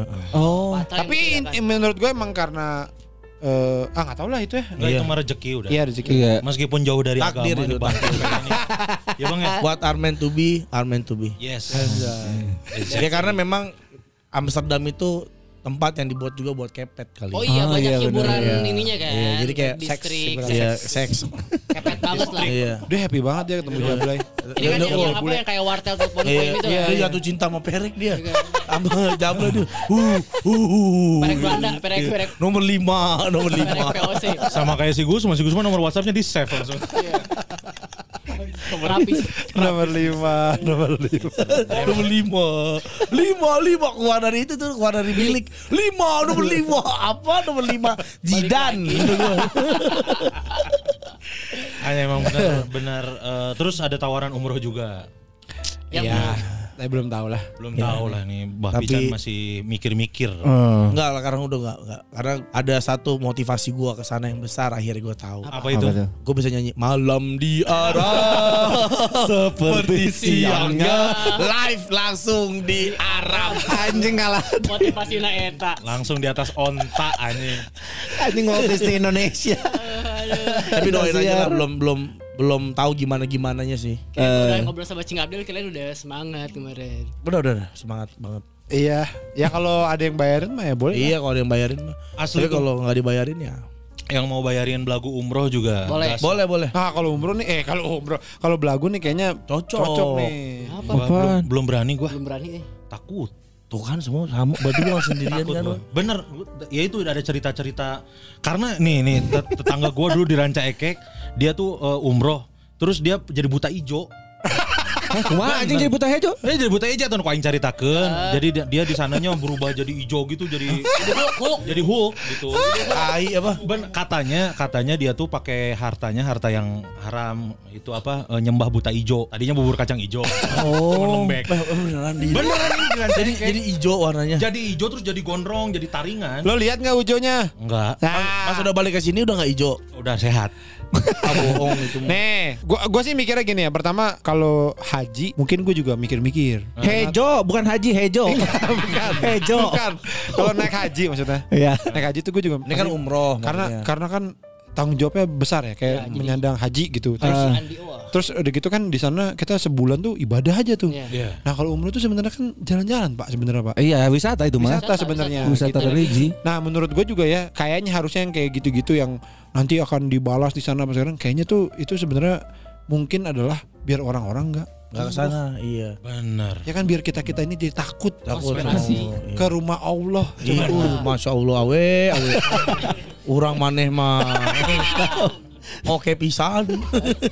Tapi menurut gue emang karena nggak tahu lah itu ya. Itu mah rezeki udah. Iya rezeki. Iya. Meskipun jauh dari takdir agama itu. Ya bang ya. Buat Armen to be. Yes. Exactly. Ya karena memang Amsterdam itu tempat yang dibuat juga buat Kepet kali. Banyak hiburan ininya kan. Iya, jadi kayak seks. Kepet banget lah. Iya. Dia happy banget dia ketemu Jablay. Dia kan yang kayak wartel telepon gue itu. Iya, dia jatuh cinta sama Perek dia. Sama Jablay dia. Perek Belanda, Perek. Nomor 5. Sama kayak si Gus, masih Gus mah nomor WhatsApp-nya di save langsung. Nomor lima keluar dari itu tuh, keluar dari bilik. Nomor lima apa nomor 5 Jidan. Hanya emang benar. Terus ada tawaran umroh juga. Tapi belum tahu lah. Nih. Bah Pican masih mikir-mikir. Enggak lah, karena udah enggak. Karena ada satu motivasi gue ke sana yang besar akhirnya gue tahu. Apa itu? Gue bisa nyanyi malam di Arab seperti siangnya live langsung di Arab. Anjing kalah. Motivasi naeta. Langsung di atas onta anjing. Anjing ngobis di Indonesia. Tapi doain aja lah, belum tahu gimana-gimananya sih. Kayak ngobrol sama Cing Abdul kalian udah semangat kemarin. Udah semangat banget. Iya, ya kalau ada yang bayarin mah ya boleh. Iya, kalau ada yang bayarin mah. Tapi kalau nggak dibayarin ya. Yang mau bayarin belagu umroh juga boleh. Nah kalau umroh nih kalau belagu nih kayaknya cocok nih. Belum berani gua. Takut. Tuh kan semua sama berdua sendirian kan. Bener, ya itu ada cerita-cerita. Karena nih tetangga gua dulu di Ranca Ekek, dia tuh umroh, terus dia jadi buta ijo. Wah, anjing jadi buta hijau. Dia jadi buta hijau atau kuaing caritakeun. Jadi dia di sananya berubah jadi hijau gitu, jadi Hulk gitu. Ai apa? Katanya dia tuh pakai harta yang haram itu apa? Nyembah buta hijau. Tadinya bubur kacang hijau. Lembek. Beneran. Jadi hijau warnanya. Jadi hijau terus jadi gondrong, jadi taringan. Lo lihat enggak hijaunya? Enggak. Pas udah balik ke sini udah enggak hijau. Udah sehat. Bohong itu. Nih, gua sih mikirnya gini ya. Pertama kalau haji mungkin gue juga mikir-mikir. Hejo bukan haji, hejo. Bukan. Kalau naik haji maksudnya. Naik haji itu gue juga. Ini kan umroh. Karena kan tanggung jawabnya besar ya, kayak ya, menyandang haji gitu. Terus udah gitu kan di sana kita sebulan tuh ibadah aja tuh. Yeah. Yeah. Nah kalau umroh tuh sebenarnya kan jalan-jalan Pak sebenarnya Pak. Iya wisata itu Mas. Wisata sebenarnya. Wisata religi. Gitu. Nah menurut gue juga ya kayaknya harusnya yang kayak gitu-gitu yang nanti akan dibalas di sana Mas. Kayaknya tuh itu sebenarnya mungkin adalah biar orang-orang nggak kesana, iya benar ya kan biar kita ini jadi takut ke rumah Allah, iya. Masya Allah awe orang maneh mah oke pisan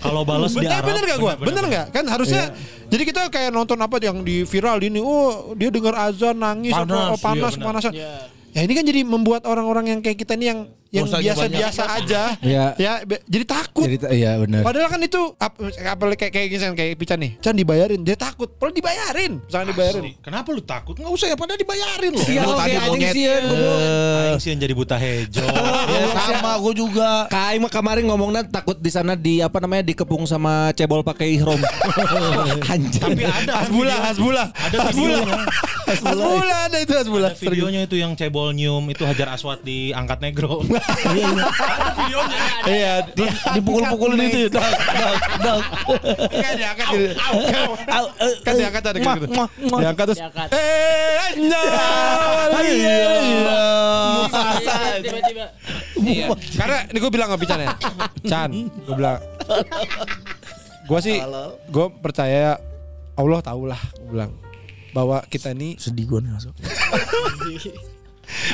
kalau balas di Arab bener nggak kan harusnya iya. Jadi kita kayak nonton apa yang di viral ini, oh dia dengar azan nangis panas iya. Ya ini kan jadi membuat orang-orang yang kayak kita nih yang biasa-biasa aja, ya jadi takut. Iya benar. Padahal kan itu apalagi kayak Pican nih, Can dibayarin, dia takut. Perlu dibayarin, misalnya dibayarin. Kenapa lu takut? Nggak usah ya, padahal dibayarin loh. Sial, kayak anjing sih yang jadi buta hejo. Sama gue juga. Kai mah kemarin ngomongnya takut di sana di apa namanya dikepung sama cebol pakai ihrom. Anjing. Tapi ada Hasbullah ada itu Hasbullah. Videonya itu yang cebol nyium itu Hajar Aswad di Angkat Negro. Iya, dipukul-pukulin itu. Kan diangkat. Kan diangkat ada gitu. Diangkat terus. Karena ini gue bilang sama Pican ya. Chan, gue bilang. Gue percaya Allah tahulah gue bilang bahwa kita ini sedih gue masuk.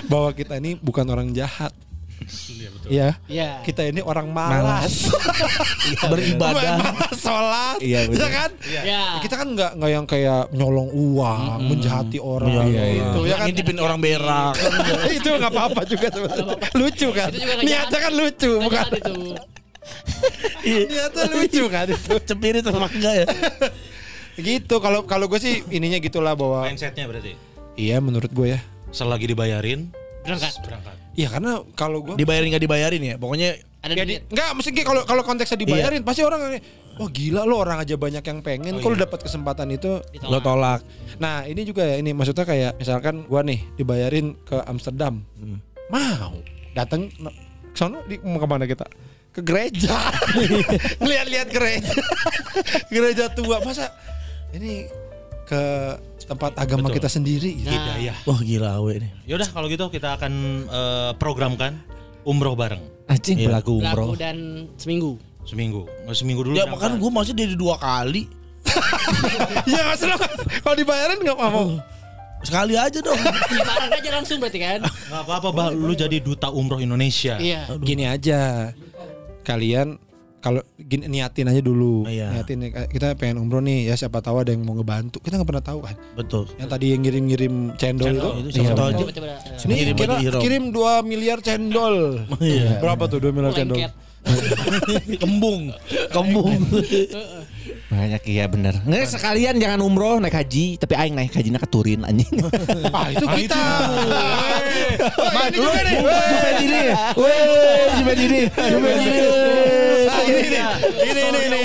Bahwa kita ini bukan orang jahat. Iya betul. Iya. Yeah. Kita ini orang malas. Beribadah, sholat. Iya betul. Ya kan? Yeah. Kita kan enggak yang kayak nyolong uang, menjahati orang gitu. Ya kan ngintipin orang berak. Itu enggak apa-apa juga sebenarnya. Lucu kan? Niatnya kan lucu, bukan itu. Niatnya lucu kan itu. Cepirit sama enggak ya? Gitu kalau gue sih ininya gitulah bahwa mindsetnya berarti. Iya menurut gue ya. Selagi dibayarin berangkat. Iya karena kalau gue dibayarin nggak dibayarin ya pokoknya nggak mesti kalau konteksnya dibayarin iya. Pasti orang wah gila lo orang aja banyak yang pengen kalau iya. Dapat kesempatan itu lo tolak. Nah ini juga ya ini maksudnya kayak misalkan gue nih dibayarin ke Amsterdam mau datang sono mau kemana kita ke gereja ngeliat-liat gereja tua masa ini ke tempat agama betul. Kita sendiri gitu. Nah. Ya. Wah gila awe nih. Yaudah kalau gitu kita akan programkan umroh bareng. Acing berlaku umroh. Dan seminggu. Nggak seminggu dulu. Ya kan gue masih jadi 2 kali. Ya nggak seru kalau dibayarin nggak apa-apa. Sekali aja dong. Bareng aja langsung berarti kan. Nggak apa-apa bah, lu jadi duta umroh Indonesia. Iya. Gini aja kalian. Kalau niatin aja dulu, niatin kita pengen umroh nih ya siapa tahu ada yang mau ngebantu, kita nggak pernah tahu kan. Betul. Yang tadi yang ngirim-ngirim cendol itu siapa tahu aja. Ini kirim 2 miliar cendol. Berapa tuh 2 miliar cendol? Kembung. Banyak iya benar. Nggak sekalian jangan umroh naik haji, tapi aing naik hajinya ke Turin anjing. Ah itu kita.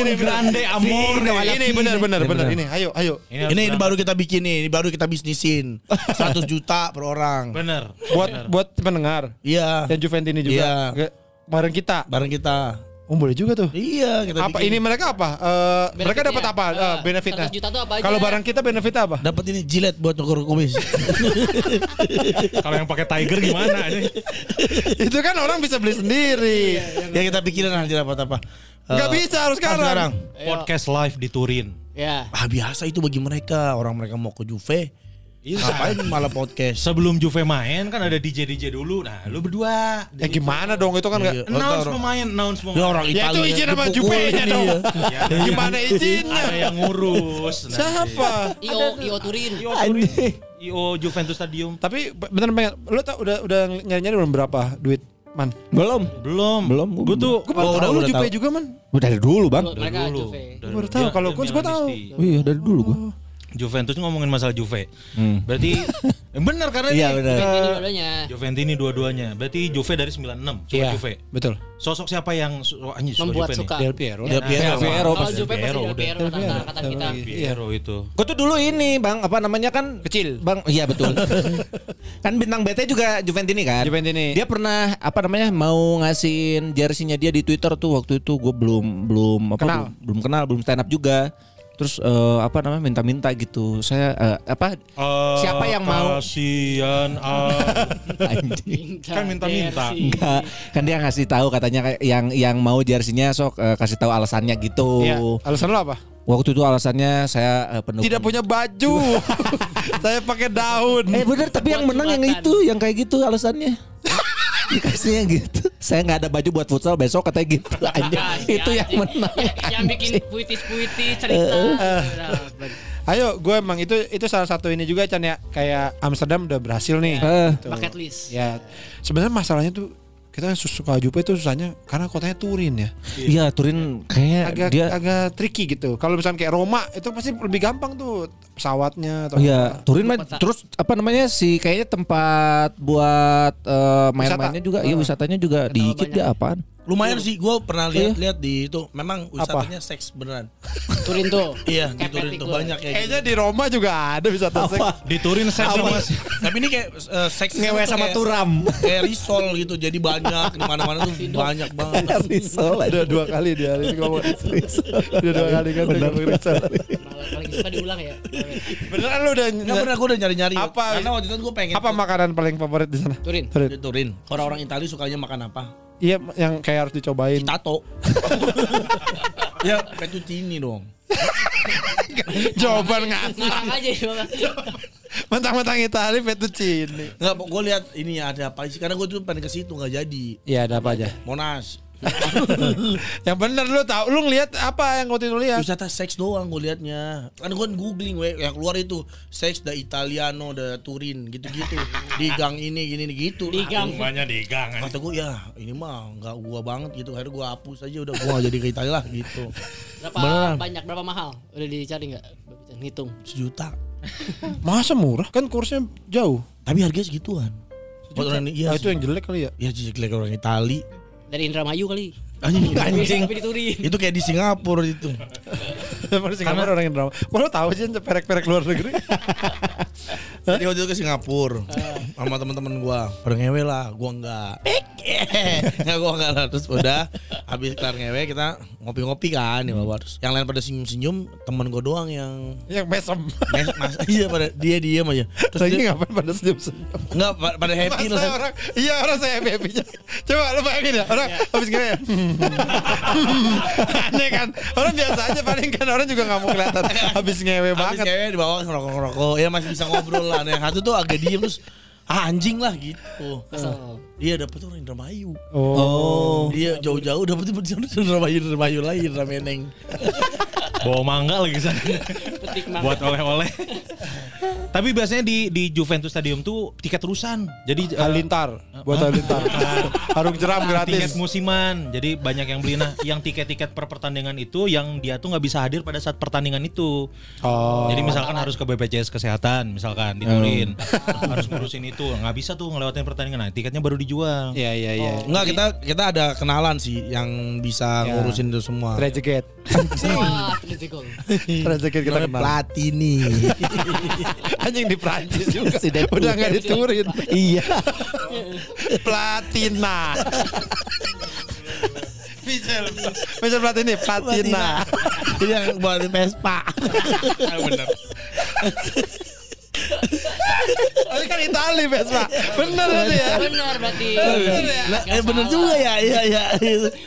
Ini grande amor. Ini benar. Ini ayo. Ini baru kita bikin nih, ini baru kita bisnisin. 100 juta per orang. Benar. Buat pendengar. Iya. Dan Juventini juga. Bareng kita. Boleh juga tuh. Iya, kita apa bikin. Ini mereka apa? Mereka dapat apa? Benefitnya. Kalau barang kita benefitnya apa? Dapat ini jilet buat ngukur kumis. Kalau yang pakai Tiger gimana ini? Itu kan orang bisa beli sendiri. Ya kita pikirin nanti dapat apa. Gak bisa harus sekarang. Podcast live di Turin. Ya. Ah biasa itu bagi mereka, orang mereka mau ke Juve. Ngapain malah podcast? Sebelum Juve main kan ada DJ dulu. Nah, lu berdua. Ya gimana dong itu kan enggak. Announce pemain. Ya orang Italia. Ya itu izin sama Juve-nya dong. Ya. Gimana izinnya? Ada yang ngurus. Siapa? IO Turin. IO Juventus Stadium. Tapi benar lu tau udah nyari-nyari belum berapa duit? Man. Belum. Gue tuh udah lu Juve juga man. Udah dari dulu, Bang. Mereka Juve. Baru tahu kalau gue tahu. Iya, dari dulu gue. Juventus ngomongin masalah Juve. Berarti Benar karena iya, ini dua-duanya. Juventini dua-duanya. Berarti Juve dari 96. Iya, Juve. Betul. Sosok siapa yang membuat Juve suka? Del Piero. Del Piero. Kalau Juve pasti Del Piero kata kita. Del Piero itu. Gue tuh dulu ini Bang, apa namanya kan kecil. Bang, iya betul. Kan bintang BT juga Juventini kan? Juventini. Dia pernah apa namanya mau ngasihin jersey-nya dia di Twitter tuh waktu itu gue belum kenal, belum stand up juga. Terus apa namanya minta-minta gitu. Saya apa siapa yang mau? Kasihan kan minta-minta. Enggak, kan dia ngasih tahu katanya yang mau jersinya sok kasih tahu alasannya gitu. Ya. Alasan lo apa? Waktu itu alasannya saya penuh. Tidak punya baju. Saya pakai daun. Bener tapi buat yang menang jumatan. Yang itu, yang kayak gitu alasannya. Dikasihnya gitu. Saya gak ada baju buat futsal besok katanya gitu aja. Itu yang menang. Yang bikin puitis-puitis cerita. Ayo gue emang itu salah satu ini juga Chan ya. Kayak Amsterdam udah berhasil nih gitu. Bucket list ya. Sebenarnya masalahnya tuh kita suka Juve itu susahnya karena kotanya Turin ya. Iya Turin kayak agak tricky gitu. Kalau misalnya kayak Roma itu pasti lebih gampang tuh pesawatnya. Atau iya Turin mah terus apa namanya sih kayaknya tempat buat main-mainnya juga. Iya wisatanya juga dikit ya apaan. Lumayan sih gue pernah lihat di itu memang wisatanya apa? Seks beneran. Turin tuh. Iya di Turin tuh banyak ya. Kayaknya gitu. Di Roma juga ada wisata seks. Di Turin seks juga. Tapi ini kayak seks ngewe sama kayak, turam. Kayak risol gitu jadi banyak di mana-mana tuh banyak banget. Risol ada dua kali dia ngomong risol. Dia dua kali kan ngomong risol. Paling suka diulang ya. Beneran lu udah enggak pernah gue udah nyari-nyari. Apa? Karena waktu itu gue pengen. Apa makanan paling favorit di sana? Turin. Di Turin. Orang-orang Italia sukanya makan apa? Iya yang kayak harus dicobain. Tato. Ya fettuccine dong. Jawaban ngasal aja. Mentang-mentang Itali fettuccine. Enggak, gue lihat ini ada apa sih? Karena gue tuh pengen ke situ nggak jadi. Iya ada apa aja? Monas. Yang bener lu tau, lu ngeliat apa yang waktu itu lihat? Wisata seks doang gue liatnya. Kan gue googling we, yang keluar itu seks da Italiano da Turin gitu-gitu. Di gang ini gini gitu. Di gang. Rumahnya di gang. Kata gue ya ini mah nggak gua banget gitu. Akhirnya gue hapus aja udah gue nggak jadi ke Italia lah gitu. Berapa beneran. Banyak berapa mahal? Udah dicari nggak? Ngitung. 1 juta. Masa murah? Kan kursnya jauh. Tapi harganya segituan. Orang iya. Itu yang jelek kali ya? Iya jelek orang Itali. Dari Indramayu kali. Anjing. Itu kayak di Singapura itu. Di Singapura orang Indramayu. Wah lo tau sih perek-perek luar negeri. Jadi waktu itu ke Singapura sama teman-teman gue. Pada ngewe lah, gue enggak. Nggak gue enggak lah. Terus udah habis kelar ngewe kita ngopi-ngopi kan di bawah. Terus yang lain pada senyum-senyum, teman gue doang yang mesem. Iya pada dia diam aja. Terus lagi ngapain pada senyum-senyum? Enggak pada happy lah. Iya orang saya happy-nya. Coba lo bayangin ya orang habis ngewe. Aneh kan. Orang biasa aja paling kan orang juga nggak mau kelihatan habis ngewe banget. Habis ngewe di bawah ngerokok-ngerokok. Ya masih bisa ngobrol lah. Nah, satu tuh agak diem terus anjing lah gitu. Dia dapat orang Indramayu. Oh. Dia jauh-jauh dapat Indramayu lain Rameneng. Bawa mangga lagi sana. Buat oleh-oleh. Tapi biasanya di Juventus Stadium tuh tiket terusan. Jadi Halilintar, buat Halilintar. Harung jeram gratis. Tiket musiman. Jadi banyak yang beli nah, yang tiket-tiket per pertandingan itu yang dia tuh nggak bisa hadir pada saat pertandingan itu. Oh. Jadi misalkan harus ke BPJS kesehatan, misalkan diturin. Harus ngurusin itu. Nggak bisa tuh ngelewatin pertandingan. Nah, tiketnya baru dijual. Iya, iya, iya. Enggak, kita ada kenalan sih yang bisa ngurusin itu semua. Trezeguet. Trezeguet kita kenal. Platini. Anjing di Prancis juga. Udah gak diturin. Iya. Platina. Michel Platini, Platina. Ini yang buat di Vespa. Bener. Tapi kan Itali Vespa. Bener kan ya? Bener berarti. Bener juga ya. Iya.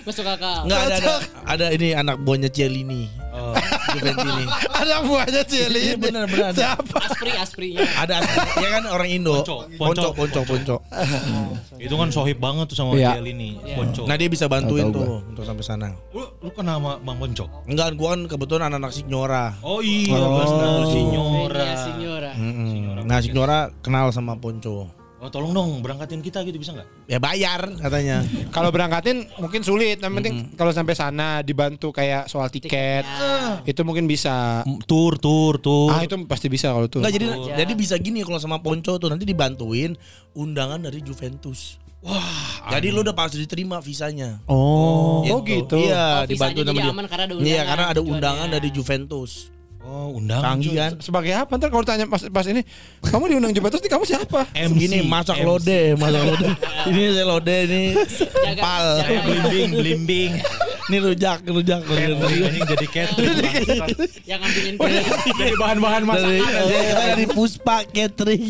Masuk kakak. Enggak ada ini anak buahnya Cellini. Oh. Juventini. Ada buahnya Cili. Ini benar-benar. Siapa? Asprinya. Ada Aspri. Ya kan orang Indo. Ponco. Itu kan sohib banget tuh sama Cili ini. Ponco. Nah dia bisa bantuin tuh untuk sampai sana. Lu kenal sama Bang Ponco? Enggak, gua kan kebetulan anak-anak Signora. Oh iya, Signora. Signora. Nah Signora kenal sama Ponco. oh, tolong dong berangkatin kita gitu, bisa nggak? Ya bayar katanya. Kalau berangkatin mungkin sulit, yang penting kalau sampai sana dibantu kayak soal tiket, itu mungkin bisa. Tur. Ah itu pasti bisa kalau tur. Nggak, jadi bisa gini kalau sama Ponco tuh nanti dibantuin undangan dari Juventus. Wah, jadi lu udah pasti diterima visanya. Oh, gitu. Iya, dibantu sama dia. Iya, karena ada undangan dari Juventus. Oh, undangan. Tanggian. Sebagai apa? Ntar kalau tanya pas ini, kamu diundang Juventus nih, kamu siapa? Gini, masak lode. Ini saya lode nih. Pal, blimbing. Ini rujak. Ini jadi catering. Yang ngambilin dari bahan-bahan masakan. Kita dari Puspa Catering.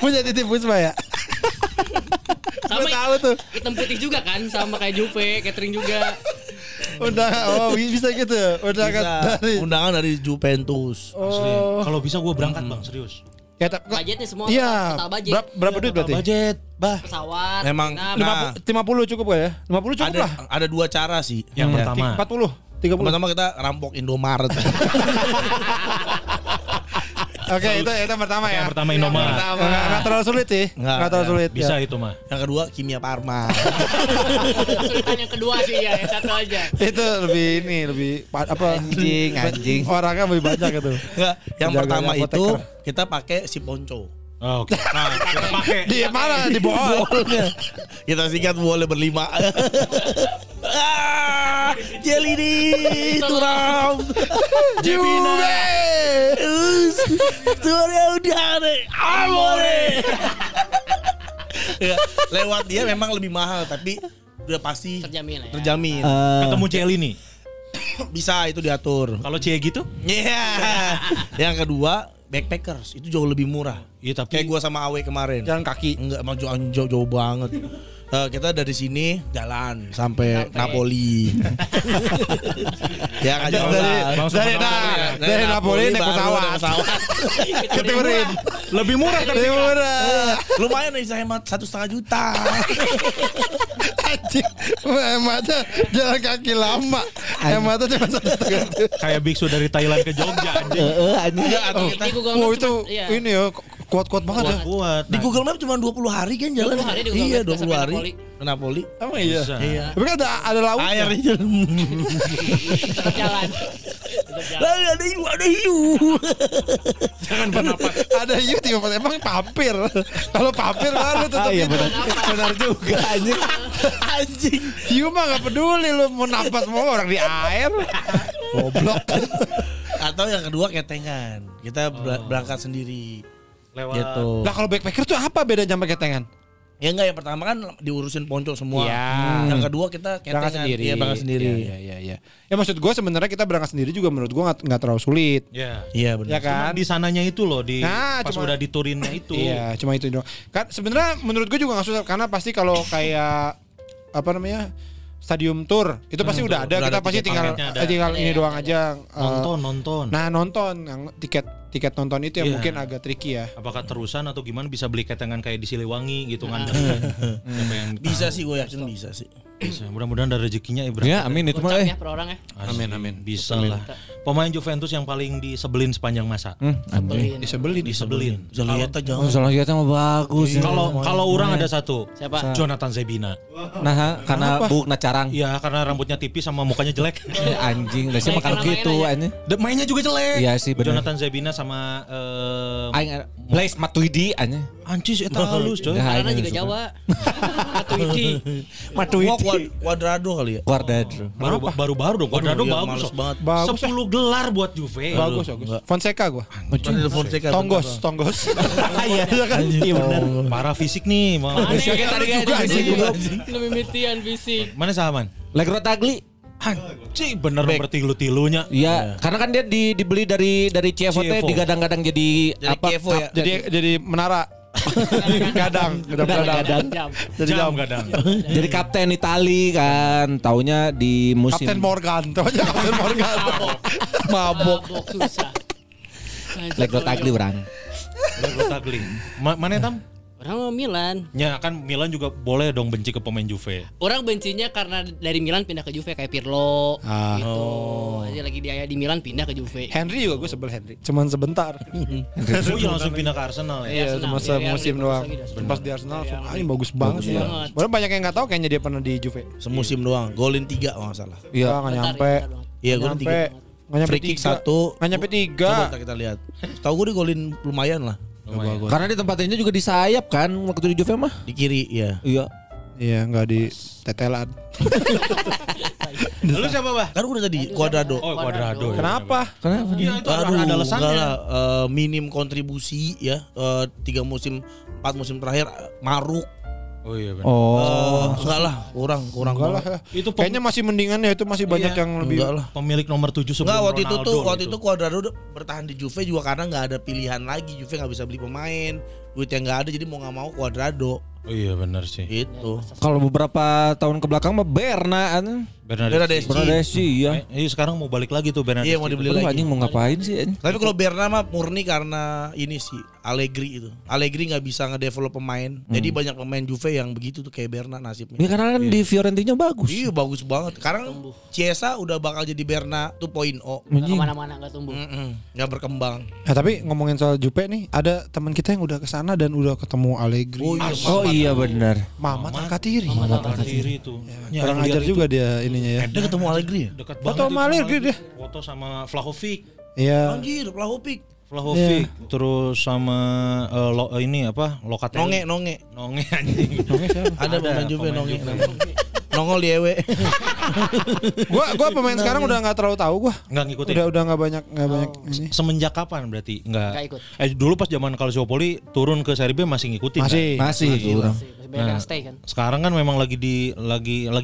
Punya titip Puspa ya? Sama tahu tuh. Hitam putih juga kan, sama kayak Juve, catering juga. Bisa gitu ya? Undangan dari Juventus. Oh. Kalau bisa gue berangkat bang, serius. Ya, budgetnya semua total budget. Berapa duit berarti? Budget, bah. Pesawat. Memang 50 cukup gak ya? 50 cukup lah. Ada dua cara sih. Yang pertama 40, 30. Pertama kita rampok Indomaret. Oke, itu pertama ya. Pertama Indomaret. Enggak terlalu sulit sih. Enggak terlalu sulit. Bisa itu mah. Yang kedua Kimia Parma. Kesulitan yang kedua sih ya, satu aja. Itu lebih apa? Anjing. Orangnya lebih banyak gitu. Enggak, yang pertama itu kita pakai si Ponco. Oh, oke. Nah, kita pakai. Di mana? Di bool. Kita singkat boolnya berlima. Jeli di turam. Jibina. Surya udara. Amore. Lewat dia memang lebih mahal, tapi udah pasti terjamin. Ketemu Jeli nih. Bisa itu diatur. Kalau C gitu? Iya. Yang kedua backpackers itu jauh lebih murah. Iya, tapi kayak gua sama Awe kemarin. Jalan kaki. Enggak, mau jauh banget. Kita dari sini jalan sampai Napoli. Ya aja dari Napoli naik pesawat. Ketemuin. Lebih murah tapi. Lumayan bisa hemat 1,5 juta. Hematnya jalan kaki lama. Hematnya cuma 1,5 juta. Kayak biksu dari Thailand ke Jogja. Itu ini ya kuat banget ya. Di Google Map cuma 20 hari kan jalan. Iya 20 hari. Ke Napoli. Oh iya. Tapi kan ada laut. Air jalan. Ada hiu. Jangan bernapas. Ada hiu tiba-tiba emang papir. Kalau papir baru tetap. Iya benar juga anjing. Hiu mah enggak peduli lu mau napas mau orang di air. Goblok. Atau yang kedua ketengan. Kita berangkat sendiri. Lewat. Gitu. Nah kalau backpacker tuh apa beda sama ketengan? Ya enggak, yang pertama kan diurusin Ponco semua. Ya. Yang kedua kita berangkat sendiri. Iya, berangkat sendiri. Iya. Ya maksud gue sebenarnya kita berangkat sendiri juga menurut gue enggak terlalu sulit. Iya. Iya benar. Ya kan? Cuma di sananya itu loh, di pas udah di Turinnya itu. Iya, cuma itu doang. Kan sebenarnya menurut gue juga enggak susah karena pasti kalau kayak apa namanya? Stadium tour itu pasti udah ada. Kita pasti tinggal ini doang aja. Nonton. Nah nonton yang tiket nonton itu yang mungkin agak tricky ya. Apakah terusan atau gimana, bisa beli ketengan kayak di Siliwangi gitu kan? Bisa sih, gue yakin bisa sih. Mudah-mudahan ada rezekinya Ibrahim. Ya amin itu mah. Amin. Bisa lah. Pemain Juventus yang paling disebelin sepanjang masa. Disebelin. Zalieta jangan. Zalieta mah bagus. Kalau orang ada satu. Siapa? Jonathan Zebina. Nah karena bukna carang. Iya, karena rambutnya tipis sama mukanya jelek. Anjing, udah sih makan gitu anjing. Mainnya juga jelek. Iya sih benar. Jonathan Zebina sama Blaise Matuidi anjing. Anjing sih eta halus coy. Karena juga Jawa. Matuidi. Cuadrado kali ya. Cuadrado. Baru-baru dong. Cuadrado bagus banget. 10 gelar buat Juve. Bagus. Fonseca gua. Tonggos. Iya kan? Iya benar. Parah fisik nih. Fisik tadi juga anjing. Lebih mitian fisik. Mana Sahaman? Legro Tagli. Anjing bener nomor tilu-tilunya. Iya, karena kan dia dibeli dari CFO digadang-gadang jadi apa? Jadi menara. Gadang. Jadi kapten Itali kan, taunya di musim Kapten Morgan. Mabok. Legro Tagli orang. Mana Tam? Orang mau Milan. Ya kan Milan juga boleh dong benci ke pemain Juve. Orang bencinya karena dari Milan pindah ke Juve kayak Pirlo gitu. Jadi lagi dia di Milan pindah ke Juve. Henry juga gue sebel Henry. Cuman sebentar. Gue langsung pindah ke Arsenal ya. Iya, cuma semusim doang. Pas di Arsenal, ini bagus banget ya. Padahal banyak yang nggak tahu kayaknya dia pernah di Juve. Semusim doang, golin 3 kalau nggak salah. Iya, nggak nyampe. Iya, golin 3. Free kick 1, nggak nyampe 3. Coba kita lihat. Tahu gue digolin lumayan lah. Lumayan. Karena di tempatnya juga di sayap kan waktu di Juve mah di kiri ya. Iya. Iya, enggak di tetelan. Lu siapa, Bah? Kan udah tadi Cuadrado. Oh, Cuadrado. Kenapa? Kenapa? Ya, itu ada alasannya. Minim kontribusi ya. 3 musim, 4 musim terakhir maruk. Oh iya benar. Enggak lah, kurang lah. Itu kayaknya masih mendingan ya, itu masih banyak yang lebih lah. Pemilik nomor 7 sebelum Ronaldo. Waktu itu Cuadrado bertahan di Juve juga karena enggak ada pilihan lagi. Juve enggak bisa beli pemain, duitnya enggak ada, jadi mau enggak mau Cuadrado. Oh iya benar sih. Itu. Kalau beberapa tahun ke belakang mah Bernardeschi ya. Iya, sekarang mau balik lagi tuh Bernardeschi. Iya, mau dibeli lagi. Anjing mau ngapain sih? Tapi kalau Berna mah murni karena ini sih Allegri itu. Allegri enggak bisa ngedevelop pemain. Jadi banyak pemain Juve yang begitu tuh kayak Berna nasibnya. Ya karena kan di Fiorentina bagus. Iya, bagus banget. Sekarang Chiesa udah bakal jadi Berna 2.0. Kemana-mana enggak tumbuh. Enggak berkembang. Nah, tapi ngomongin soal Juve nih, ada teman kita yang udah ke sana dan udah ketemu Allegri. Oh iya benar. Mamat Alkatiri. Mamat Alkatiri itu. Ya, orang ajar juga itu. Dia ininya ya. Dia ketemu Allegri ya? Dekat banget. Foto sama Allegri dia. Foto sama Vlahovic. Iya. Anjir, Vlahovic. Yeah. Terus sama ini apa? Locatelli. Nonge anjing. Nonge siapa? Ada pemain Juve Nonge. Nongol diewe. Gua pemain sekarang udah nggak terlalu tahu gua. Nggak ngikutin. Udah nggak banyak. Semenjak kapan berarti nggak ikut? Dulu pas zaman Calciopoli turun ke Serie B masih ngikutin. Masih. Nah, kan? Sekarang kan memang lagi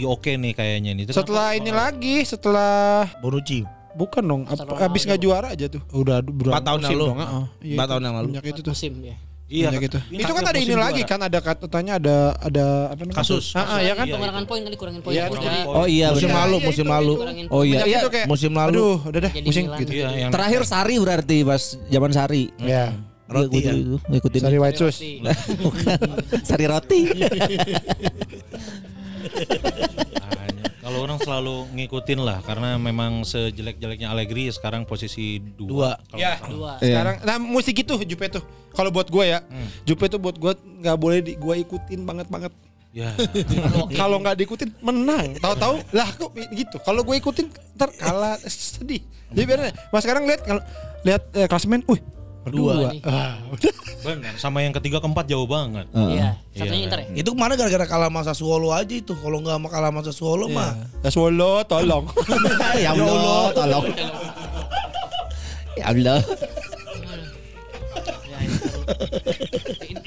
oke nih kayaknya nih. Setelah ini lagi setelah Bonucci. Bukan dong. Abis nggak juara aja tuh. Udah berapa tahun lalu? 4 tahun yang lalu. Banyak itu tuh. Iya gitu. Itu kan ada ini juara. Lagi kan ada katanya ada apa namanya? Kasus. Ya kan pengurangan poin kali kurangin poin. Oh iya musim lalu. Oh iya musim lalu. Aduh, udah deh pusing gitu. Iya, terakhir Sari berarti pas zaman Sari. Iya. Roti ya. Ngikutin. Sari white sauce. Bukan. Sari roti. Kalau orang selalu ngikutin lah karena memang sejelek-jeleknya Allegri sekarang posisi 2. Ya, 2. Sekarang nah mesti gitu Juve tuh. Kalau buat gue ya, Juve tuh buat gue nggak boleh gue ikutin banget. Ya. Kalau nggak diikutin menang. Tahu-tahu lah kok gitu. Kalau gue ikutin ntar kalah sedih. Jadi biarin. Mas sekarang lihat klasemen, Kedua. Benar. Sama yang ketiga keempat jauh banget. Iya. Satunya Inter ya. Itu kemana gara-gara kalah sama Sassuolo aja itu. Kalau nggak sama kalah sama Sassuolo mah. Sassuolo tolong. Ya Allah tolong. Ya Allah.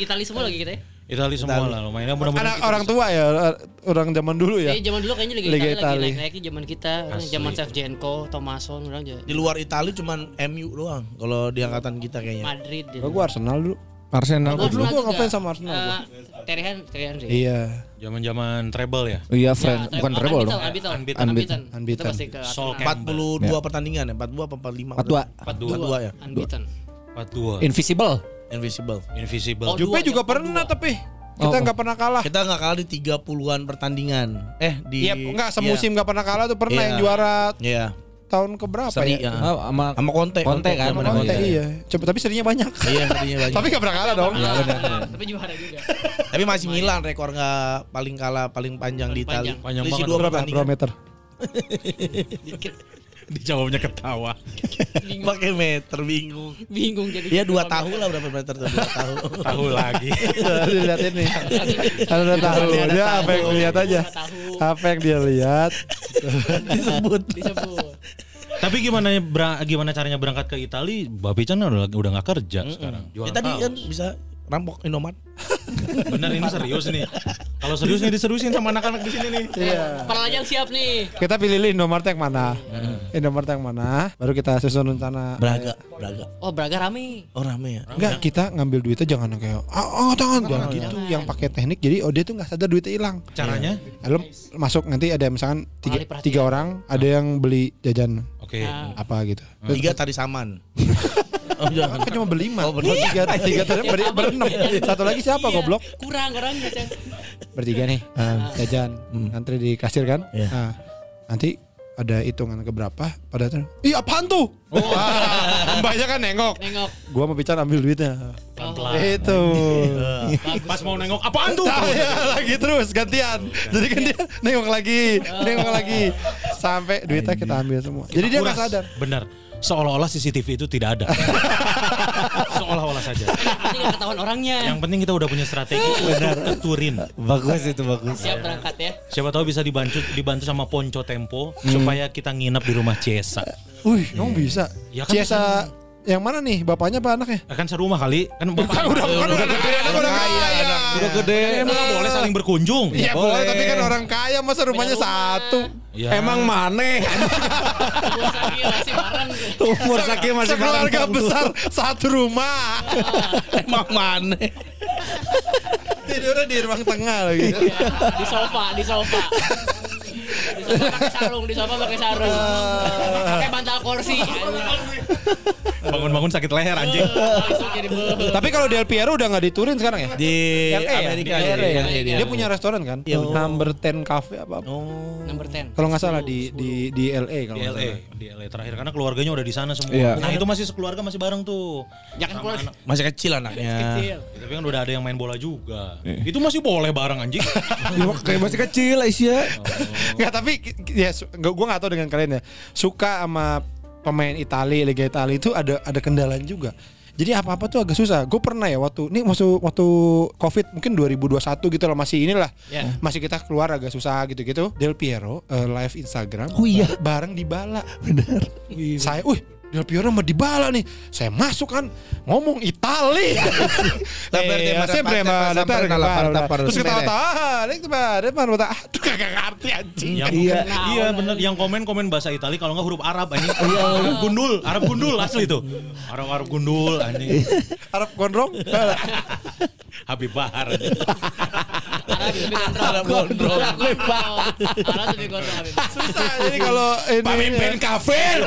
Itali semua lagi kita ya. Itali semua lah lumayan. Anak orang tua ya, orang zaman dulu ya. Iya, zaman dulu kayaknya Liga Itali lagi naik-naiknya zaman kita, zaman Shevchenko, Tommaso orang aja. Di luar Itali cuman MU doang kalau di angkatan kita kayaknya. Madrid. Gua Arsenal dulu. Gua ngefans sama Arsenal gua. Terhan sih. Iya. Zaman-zaman treble ya. Iya, friend, bukan treble dong. Unbeaten. 42 pertandingan ya, 42 apa 45? 42 ya. Unbeaten. 42. Invisible. Juve juga pernah tapi kita nggak pernah kalah. Kita nggak kalah di 30-an pertandingan. Semusim nggak pernah kalah tuh pernah yang juara. Iya. Tahun keberapa ya? Sama Conte kan. Conte iya. Coba tapi serinya banyak. Iya, serinya banyak. Tapi nggak pernah kalah dong. Iya benar. Tapi juara juga. Tapi masih Milan rekor nggak paling kalah paling panjang di Italia. Selisih 2 meter. Dijawabnya ketawa. Pakai meter bingung jadi. Ya 2 tahun lah berapa meter tuh 2 tahun. Tahu lagi. Lihat ini. Ada tahu. Dia apa yang lihat aja. Apa yang dia lihat. Disebut. Tapi gimana caranya berangkat ke Italia? Babi Chan udah enggak kerja sekarang. Ya tadi kan bisa rampok Indomaret. Bener ini serius nih. Kalau serius nih diserusin sama anak-anak di sini nih. Iya. Perlajang siap nih. Kita pilih Indomaret yang mana? Indomaret yang mana? Baru kita susun rencana. Braga. Oh, Braga rame. Oh, rame ya. Enggak, kita ngambil duitnya jangan kayak jangan gitu yang pakai teknik. Jadi dia tuh enggak sadar duitnya hilang. Caranya? Lu masuk nanti ada misalkan 3 orang, ada yang beli jajan. Oke. Apa gitu. 3 tari saman. Aku cuma berlima. Oh, tiga terus berenam. Satu lagi siapa goblok? Kurang orangnya. Bertiga nih. Jajan. Antri di kasir kan? Nanti ada hitungan keberapa pada terus. Ih, apaan tuh? Mbaknya kan nengok. Gua mau bicara ambil duitnya. Itu pas mau nengok apaan tuh lagi terus gantian, jadi kan dia nengok lagi sampai duitnya kita ambil semua, jadi dia nggak sadar. Benar, seolah-olah CCTV itu tidak ada. Seolah-olah saja. Yang penting nggak ketahuan orangnya. Yang penting kita udah punya strategi untuk teturin. Bagus itu, bagus. Siap berangkat ya. Siapa tahu bisa dibantu sama Ponco Tempo supaya kita nginep di rumah Ciesa. Wih, emang bisa. Ya, kan Ciesa bisa. Yang mana nih, bapaknya apa anaknya? Akan serumah kali. Kan bapak udah gede. Emang boleh saling berkunjung. Iya boleh, tapi kan orang kaya masa rumahnya satu. Emang maneh. Umur Saki masih bareng. Keluarga besar satu rumah. Emang maneh. Tidurnya di ruang tengah lagi. Di sofa. Di sofa pakai sarung. Pakai bantal kursi. Bangun-bangun sakit leher anjing. Tapi kalau Del Piero udah nggak diturin sekarang ya? Di Amerika. Dia punya restoran kan? Number 10 Cafe apa? Number 10. Kalau nggak salah di LA kalau nggak salah. Di LA terakhir karena keluarganya udah di sana semua. Nah itu masih sekeluarga masih bareng tuh. Ya kan keluarga masih kecil anaknya. Tapi kan udah ada yang main bola juga. Itu masih boleh bareng anjing. Kayak masih kecil Aisyah. Nggak, tapi ya gue nggak tahu dengan kalian ya. Suka sama pemain Italia, Liga Italia itu ada kendala juga. Jadi apa-apa tuh agak susah. Gue pernah ya waktu Covid mungkin 2021 gitu lah, masih inilah. Yeah. Masih kita keluar agak susah gitu-gitu. Del Piero live Instagram. Oh iya, bareng Dybala. Benar. Saya Del Piero sama Dybala nih, saya masuk kan ngomong Itali. Terus ketawa-tawa, aduh kagak ngerti anjing. Iya bener, yang komen bahasa Itali kalau nggak huruf Arab anjing. Arab gundul asli tuh. Arab gundul anjing. Arab gondrong. Habib Bahar. Susah jadi kalau ini pemimpin kafir.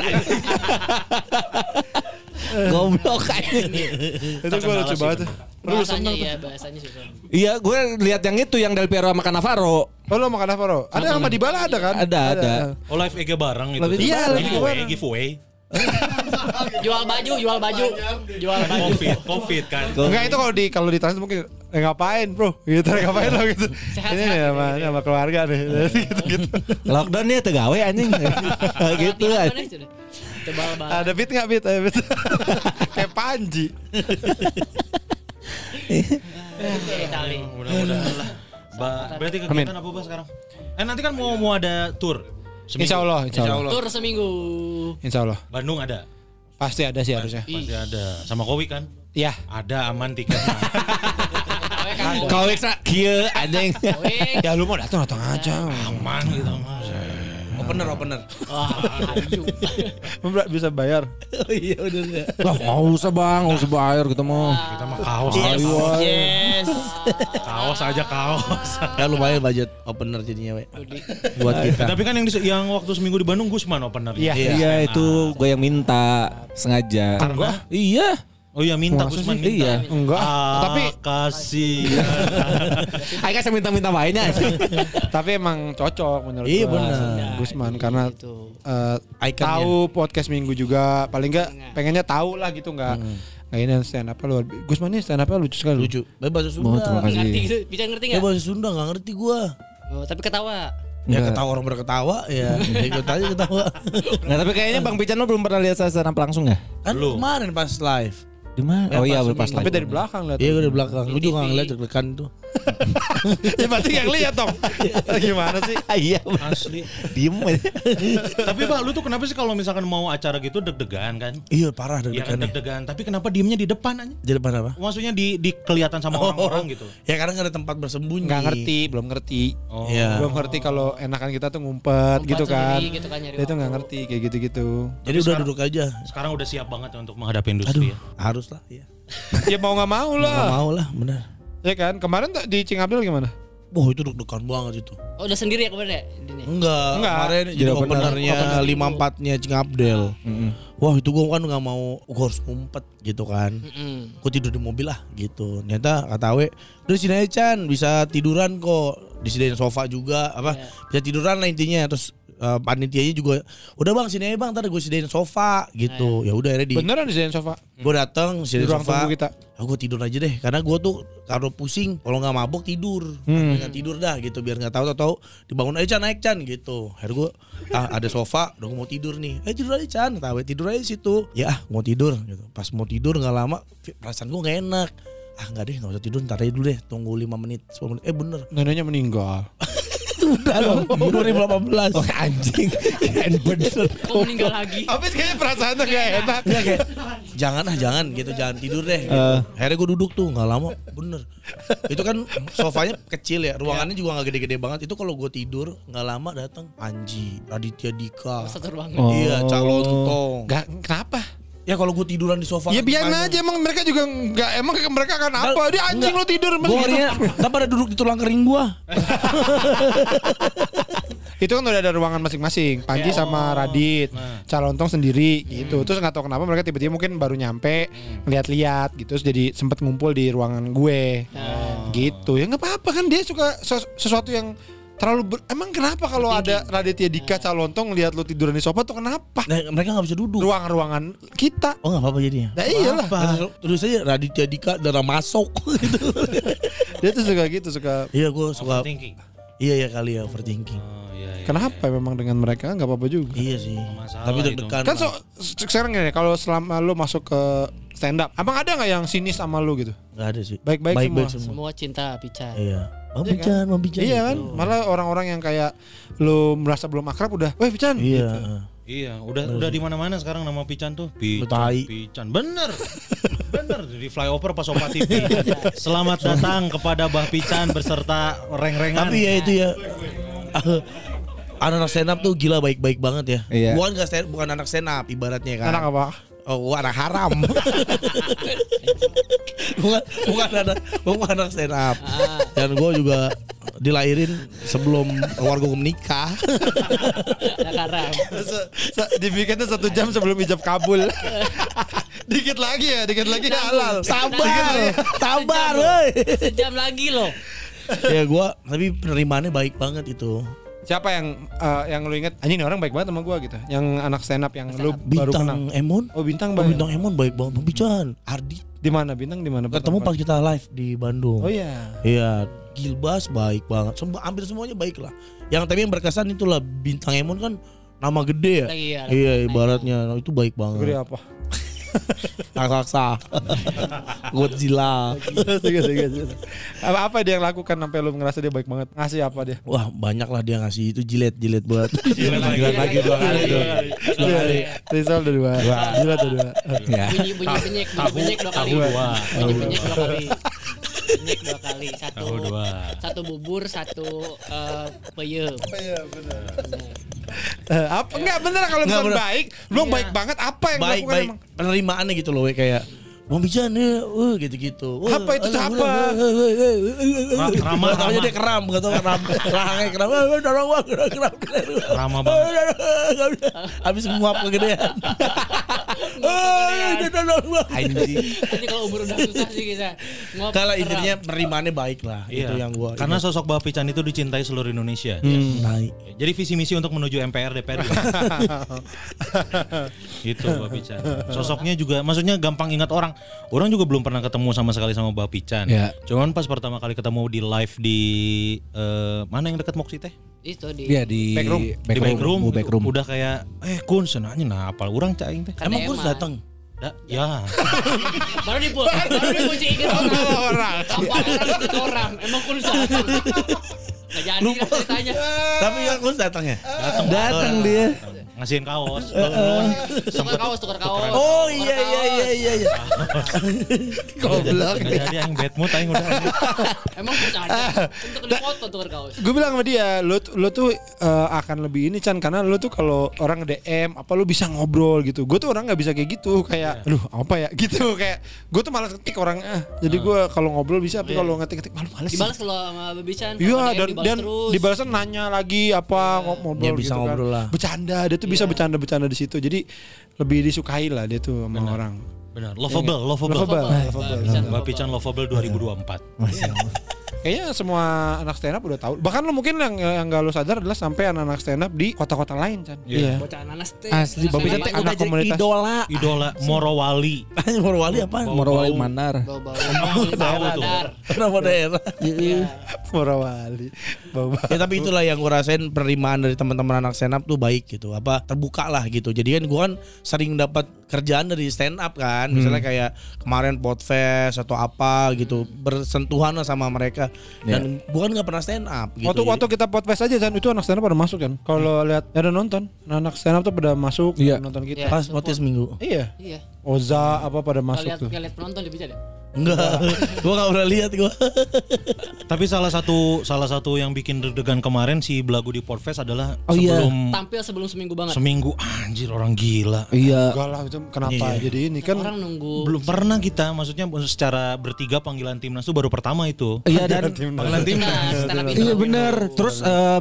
Goblok kayaknya. Itu gue lucu banget. Bahasanya ya, bahasanya susah. Iya, gue lihat yang itu yang Del Piero sama Cannavaro. Oh lo sama Cannavaro. Ada sama Dybala ada kan? Ada. Oh live IG bareng itu. Iya, giveaway. Jual baju. Covid kan. Enggak, itu kalau di trans mungkin ngapain bro? Ngapain lo gitu. Ini sama keluarga nih. Gitu. Lockdown nih tegawe anjing. Gitu kan. Ada beat nggak beat? Kayak Panji. Mudah-mudahan lah. Berarti kegiatan apa sekarang? Nanti kan mau ada tour. Insya Allah. Tour seminggu. Insya Allah. Bandung ada. Pasti ada sih harusnya. Pasti ada. Sama Kowi kan? Iya. Ada aman tiket. Kowi kia anjing. Ya lu mau datang aja. Aman gitu mas. Opener. Bisa bayar. Oh iya udah. Lah enggak usah Bang, enggak usah bayar gitu mah. Kita mah kaos. Yes. Kaos aja kaos. Ya lumayan budget opener jadinya we. Buat kita. Tapi kan yang waktu seminggu di Bandung Gusman opener. Iya, itu gue yang minta sengaja. Karena? Iya. Oh iya minta Gusman minta. Iya. Enggak. Tapi kasih. Ayo saya minta-minta mainnya. Tapi emang cocok menurut gue. Iya benar. Gusman karena tahu podcast minggu juga, paling enggak pengennya tahu lah gitu enggak. Kayaknya stand up lu Gusman ini stand up lucu sekali. Lucu. Bahasa Sunda. Ngerti bisa ngerti enggak? Bahasa Sunda enggak ngerti gua. Tapi ketawa. Ya ketawa orang berketawa ya. Ikut aja ketawa. Nah, tapi kayaknya Bang Pican lu belum pernah lihat stand up langsung ya? Kan kemarin pas live. Di mana? Oh iya berpas lagi. Tapi dari belakang lihat. Iya dari belakang. Lu juga ngeliat deg-degan tuh. Ya berarti yang lihat dong. Gimana sih? Iya asli. Diem aja. Tapi Pak lu tuh kenapa sih kalau misalkan mau acara gitu deg-degan kan? Iya parah deg-degan. Iya deg-degan. Tapi kenapa diemnya di depan aja? Di depan apa? Maksudnya di kelihatan sama orang-orang gitu. Ya karena nggak ada tempat bersembunyi. Nggak ngerti, belum ngerti. Belum ngerti kalau enakan kita tuh ngumpet gitu kan. Dia tuh nggak ngerti kayak gitu-gitu. Jadi udah duduk aja. Sekarang udah siap banget untuk menghadapi industri ya. Harus lah ya. Ya mau nggak mau lah. Benar. Ya kan kemarin di Cing Abdul gimana? Wah, itu deg-degan banget itu. Oh, udah sendiri ya kemarin ya? Enggak, kemarin jadi openernya 54-nya Cing Abdel. Wah, itu gue kan gak mau, gue harus ngumpet gitu kan. Gue tidur di mobil lah gitu. Ternyata kata Awe, udah sini aja Chan, bisa tiduran kok. Disediain sofa juga, apa, bisa tiduran lah intinya. Terus panitianya juga, udah bang sini aja bang, ntar gue sediain sofa gitu. Ya udah akhirnya di... Beneran disediain sofa? Gue dateng, sediain sofa. Gue tidur aja deh, karena gue tuh kalau pusing, kalau nggak mabok tidur, nggak tidur dah gitu, biar nggak tahu dibangun aja Chan, naik Chan gitu. Akhirnya gue ada sofa, udah gue mau tidur nih, tidur aja Chan, tahu tidur aja situ, ya mau tidur gitu. Pas mau tidur nggak lama, perasaan gue nggak enak, nggak deh nggak usah tidur, ntar aja dulu deh, tunggu 5 menit 10 menit, bener neneknya meninggal. Udah loh, 2018. Oh anjing, bener. Kok meninggal lagi? Habis kayaknya perasaannya gak enak. Jangan gitu, jangan tidur deh gitu. Akhirnya gue duduk tuh, gak lama, bener. Itu kan sofanya kecil ya, ruangannya juga gak gede-gede banget. Itu kalau gue tidur, gak lama datang Anji, Raditya Dika. Satu ruangan. Iya, Cak Lontong. Kenapa? Ya kalau gue tiduran di sofa. Ya biarin aja, emang mereka juga nggak, emang mereka kan apa? Dia anjing lo tidur. Gorenya, nggak pada duduk di tulang kering gue. Itu kan udah ada ruangan masing-masing. Panji sama Radit, Cak Lontong sendiri gitu. Terus nggak tahu kenapa mereka tiba-tiba mungkin baru nyampe, lihat-lihat gitu. Terus jadi sempet ngumpul di ruangan gue, gitu. Ya nggak apa-apa kan, dia suka sesuatu yang terlalu emang kenapa kalau ada Raditya Dika, Cak Lontong lihat lu tiduran di sofa tuh kenapa? Nah, mereka nggak bisa duduk. Ruangan-ruangan kita. Oh nggak apa-apa jadinya. Nah iyalah. Terus aja Raditya Dika darah masuk gitu. Dia tuh suka gitu, suka. Iya gue suka. Overthinking. Iya ya kali ya, overthinking. Kenapa memang dengan mereka nggak apa-apa juga? Iya sih. Tapi deg-degan. Kan sekarang gini, kalau selama lu masuk ke stand up, emang ada nggak yang sinis sama lu gitu? Nggak ada sih. Baik-baik semua. Semua cinta bicara. Iya. Mau Bican iya kan gitu. Malah orang-orang yang kayak lu merasa belum akrab udah weh Bican iya gitu. Iya udah di mana-mana sekarang nama Bican tuh Bican bener. Bener di flyover pas Opa TV. Selamat datang kepada Bah Bican beserta reng-rengan. Tapi ya itu ya anak stand up tuh gila baik-baik banget ya. Iya. Bukan anak stand up ibaratnya kan. Anak apa? Oh anak haram. Bukan anak stand up. Dan gue juga dilahirin sebelum keluarga gue menikah. Dibikinnya 1 jam sebelum ijab kabul. Dikit lagi halal. Sabar woi. 1 jam lagi loh. Ya gue tapi penerimaannya baik banget itu. Siapa yang lu inget anjing orang baik banget sama gua gitu. Yang anak stand up yang lu baru kenal. Bintang Emon. Oh Bintang baik. Oh Bintang Emon baik banget. Bican, Ardi. Di mana Bintang di mana? Ketemu pas kita live di Bandung. Oh iya. Iya, Gilbas baik banget. Hampir semuanya baik lah. Yang tapi yang berkesan itulah Bintang Emon kan nama gede ya. Iya, ibaratnya itu baik banget. Gede apa? Raksasa, Godzilla. Apa dia yang lakukan sampai lu ngerasa dia baik banget? Ngasih apa dia? Wah banyak lah dia ngasih itu jilet buat. Jilet lagi 2 kali tuh. Risol 2. Jilet 2. Bunyi penyek 2 kali. Penyek 2 kali. Satu bubur, satu peyem. Peyem benar. Enggak bener kalau misalnya baik, lu baik banget apa yang lakukan emang? Penerimaannya gitu loh kayak Bang Bijan gitu-gitu. Apa itu apa? Ramanya dia keram, enggak tahu keram. Rahangnya keram. Ramah banget. Habis nguap kegedean. Anjing. Ini kalau umur udah susah sih kita. Kalau intinya penerimaannya baik lah, itu yang gua. Karena sosok Bah Pican itu dicintai seluruh Indonesia. Jadi visi misi untuk menuju MPR DPR. Itu Bah Pican. Sosoknya juga maksudnya gampang ingat orang juga belum pernah ketemu sama sekali sama Bah Pican. Yeah. Cuman pas pertama kali ketemu di live di mana yang dekat Moksi teh? Itu di backroom. Udah kayak Kun senangnya nah apal urang cak aing teh. Emang Kun datang? Ya. Baru dipuji orang. Emang Kun datang. Enggak jadi ceritanya. Tapi Kun datang ya? Datang dia. Kasihin kaos. Tukar kaos. Oh iya. Goblok. Jadi yang bad mood aing udah. Emang bercanda. Untuk di foto tukar kaos. Gue bilang sama dia, lu tuh akan lebih ini Chan, karena lu tuh kalau orang DM apa lu bisa ngobrol gitu. Gue tuh orang enggak bisa kayak gitu, kayak aduh apa ya gitu, kayak gue tuh malas ketik orang Jadi gue kalau ngobrol bisa, tapi kalau ngetik-ngetik malas. Dibalas kalau sama Baby Chan. Iya, dan dibalasan nanya lagi apa ngobrol gitu kan. Bercanda dia tuh bisa bercanda-bercanda di situ. Jadi lebih disukai lah dia tuh sama orang. Benar. Lovable. Mbak Pican lovable 2024. Kayaknya semua anak stand up udah tahu. Bahkan lo mungkin yang enggak lo sadar adalah sampai anak-anak stand up di kota-kota lain, Chan. Iya. Bocah nanas teh. Asli Mbak Pican anak komunitas idola Morowali. Morowali apa? Morowali Manar. Nama daerah. Morowali. Ya tapi itulah yang gue rasain, penerimaan dari teman-teman anak stand up tuh baik gitu. Apa terbuka lah gitu. Jadi kan gue kan sering dapat kerjaan dari stand up kan, misalnya kayak kemarin Podfest atau apa gitu, bersentuhan sama mereka dan bukan nggak pernah stand up gitu. Waktu kita Podfest aja kan itu anak stand up pada masuk kan, kalau lihat ada nonton anak stand up tuh pada masuk nonton kita pas waktu seminggu iya Oza apa pada masuk tuh. Lihat penonton dia bisa deh. Enggak, gue gak pernah lihat gue. Tapi salah satu yang bikin deg-degan kemarin si Blago di Portfest adalah tampil sebelum seminggu banget. Seminggu, anjir orang gila. Iya. Enggak lah itu kenapa jadi ini kan orang nunggu. Belum pernah kita, maksudnya secara bertiga panggilan timnas itu baru pertama itu. Iya dan panggilan timnas. Iya benar. Terus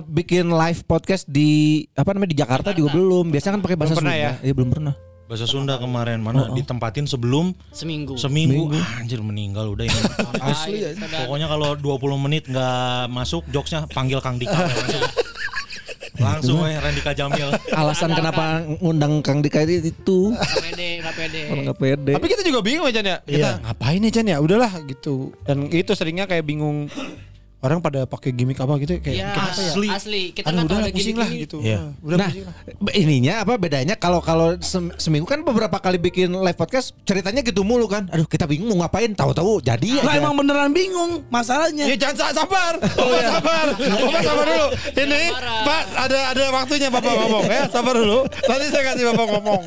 bikin live podcast di apa namanya di Jakarta juga belum. Biasanya kan pakai bahasa Sunda. Iya belum pernah. Bahasa Sunda kemarin mana ditempatin sebelum seminggu. Ah, anjir meninggal udah ini. Asli ya. Pokoknya kalau 20 menit nggak masuk jokesnya panggil Kang Dika langsung Randika Jamil. Alasan kenapa ngundang Kang Dika itu nggak pede. Tapi kita juga bingung Chan ya. Kita ngapain nih Chan ya udahlah gitu. Dan itu seringnya kayak bingung. Orang pada pakai gimmick apa gitu kayak asli kita kan udah pusing lah gitu. Yeah. Udah pusing lah. Ininya apa bedanya kalau seminggu kan beberapa kali bikin live podcast ceritanya gitu mulu kan. Aduh kita bingung mau ngapain, tahu-tahu jadi aja. Emang beneran bingung masalahnya. Ya jangan sabar. Bapak sabar dulu. Ini Pak ada waktunya Bapak ngomong ya, sabar dulu. Nanti saya kasih Bapak ngomong.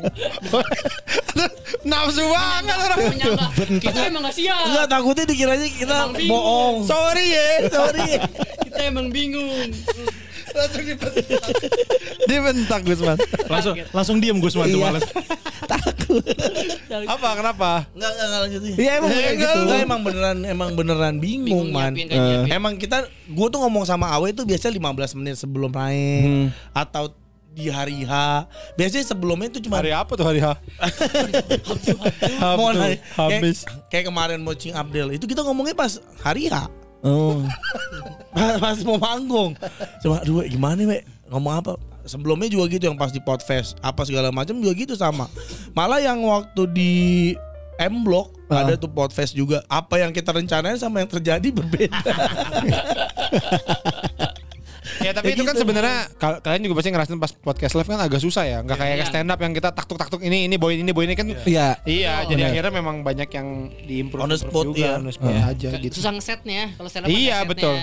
Nafsu banget orang menyambah. Kita emang gak siap. Enggak, takutnya dikiranya kita bohong. Sorry. Kita emang bingung. Langsung dibentak Gusman. Langsung diem Gusman tuh males. Takut. Apa kenapa? Enggak lanjutin. Iya emang gitu. Emang beneran bingung man. Emang gue tuh ngomong sama Awe itu biasanya 15 menit sebelum main atau di hari H. Biasanya sebelumnya itu cuma hari apa tuh hari H? Mau habis. Kayak kemarin watching Abdel itu kita ngomongnya pas hari H. Oh. Pas mau manggung. Cuma aduh gimana we? Ngomong apa? Sebelumnya juga gitu yang pas di Podfest, apa segala macam juga gitu sama. Malah yang waktu di M Block ada tuh Podfest juga. Apa yang kita rencanain sama yang terjadi berbeda. Ya tapi itu kan sebenarnya kalian juga pasti ngerasain pas podcast live kan agak susah ya, nggak kayak stand up yang kita taktuk ini boy ini kan. Iya. Jadi akhirnya memang banyak yang diimprove on the spot juga, aja gitu. Susah ngesetnya kalau stand up. Iya betul.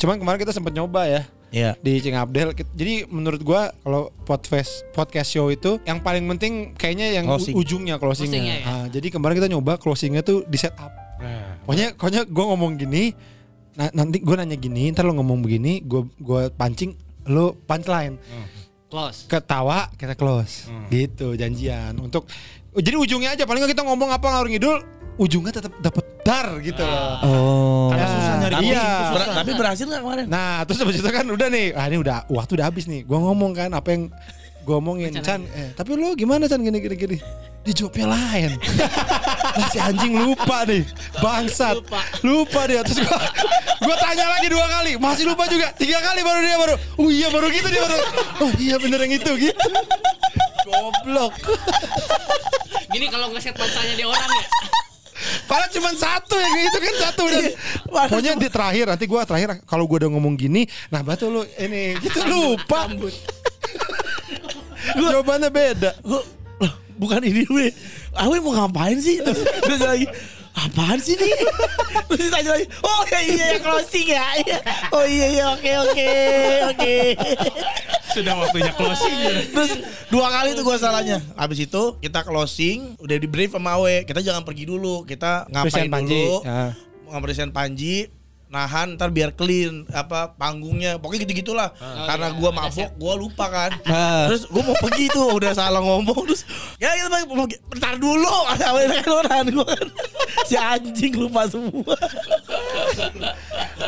Cuman kemarin kita sempat nyoba ya. Yeah. Di Cing Abdel. Jadi menurut gua kalau podcast show itu yang paling penting kayaknya yang ujungnya closingnya. Ya. Nah, jadi kemarin kita nyoba closingnya tuh di set up. Pokoknya gua ngomong gini. Nah, nanti gue nanya gini, ntar lo ngomong begini, gue pancing, lo punchline, close, ketawa kita close, gitu janjian. Untuk jadi ujungnya aja, paling nggak kita ngomong apa ngalor ngidul, ujungnya tetap dapet dar gitu. Karena susah nyari. Tapi berhasil nggak kemarin? Nah, terus abis itu kan udah nih, ini udah waktu udah habis nih, gue ngomong kan apa yang gue omongin Chan, tapi lo gimana Chan gini. Di jobnya lain. Si anjing lupa nih. Bangsat. Lupa dia. Terus gue tanya lagi 2 kali. Masih lupa juga. 3 kali baru dia baru. Oh iya baru gitu dia baru. Oh iya bener yang itu gitu. Goblok. Gini kalau ngeset pansanya dia orang ya. Padahal cuma 1 yang itu kan 1 dan pokoknya di terakhir nanti gue terakhir kalau gue udah ngomong gini, nah batu lu ini gitu lupa. Jawabannya beda. Bukan ini gue. Awe mau ngapain sih? Terus lagi. Apaan sih nih? Terus ditanya lagi. Oh iya closing ya. Oh iya oke. Sudah waktunya closing. Terus dua kali tuh gue salahnya. Habis itu kita closing, udah di brief sama Awe, kita jangan pergi dulu, kita ngapain dulu, ngepresent Panji, nahan ntar biar clean apa panggungnya, pokoknya gitu-gitulah. Karena gue mabok, gue lupa kan. Terus gue mau pergi tuh, udah salah ngomong, terus ya kita bentar dulu, ada apa gue kan. Si anjing lupa semua.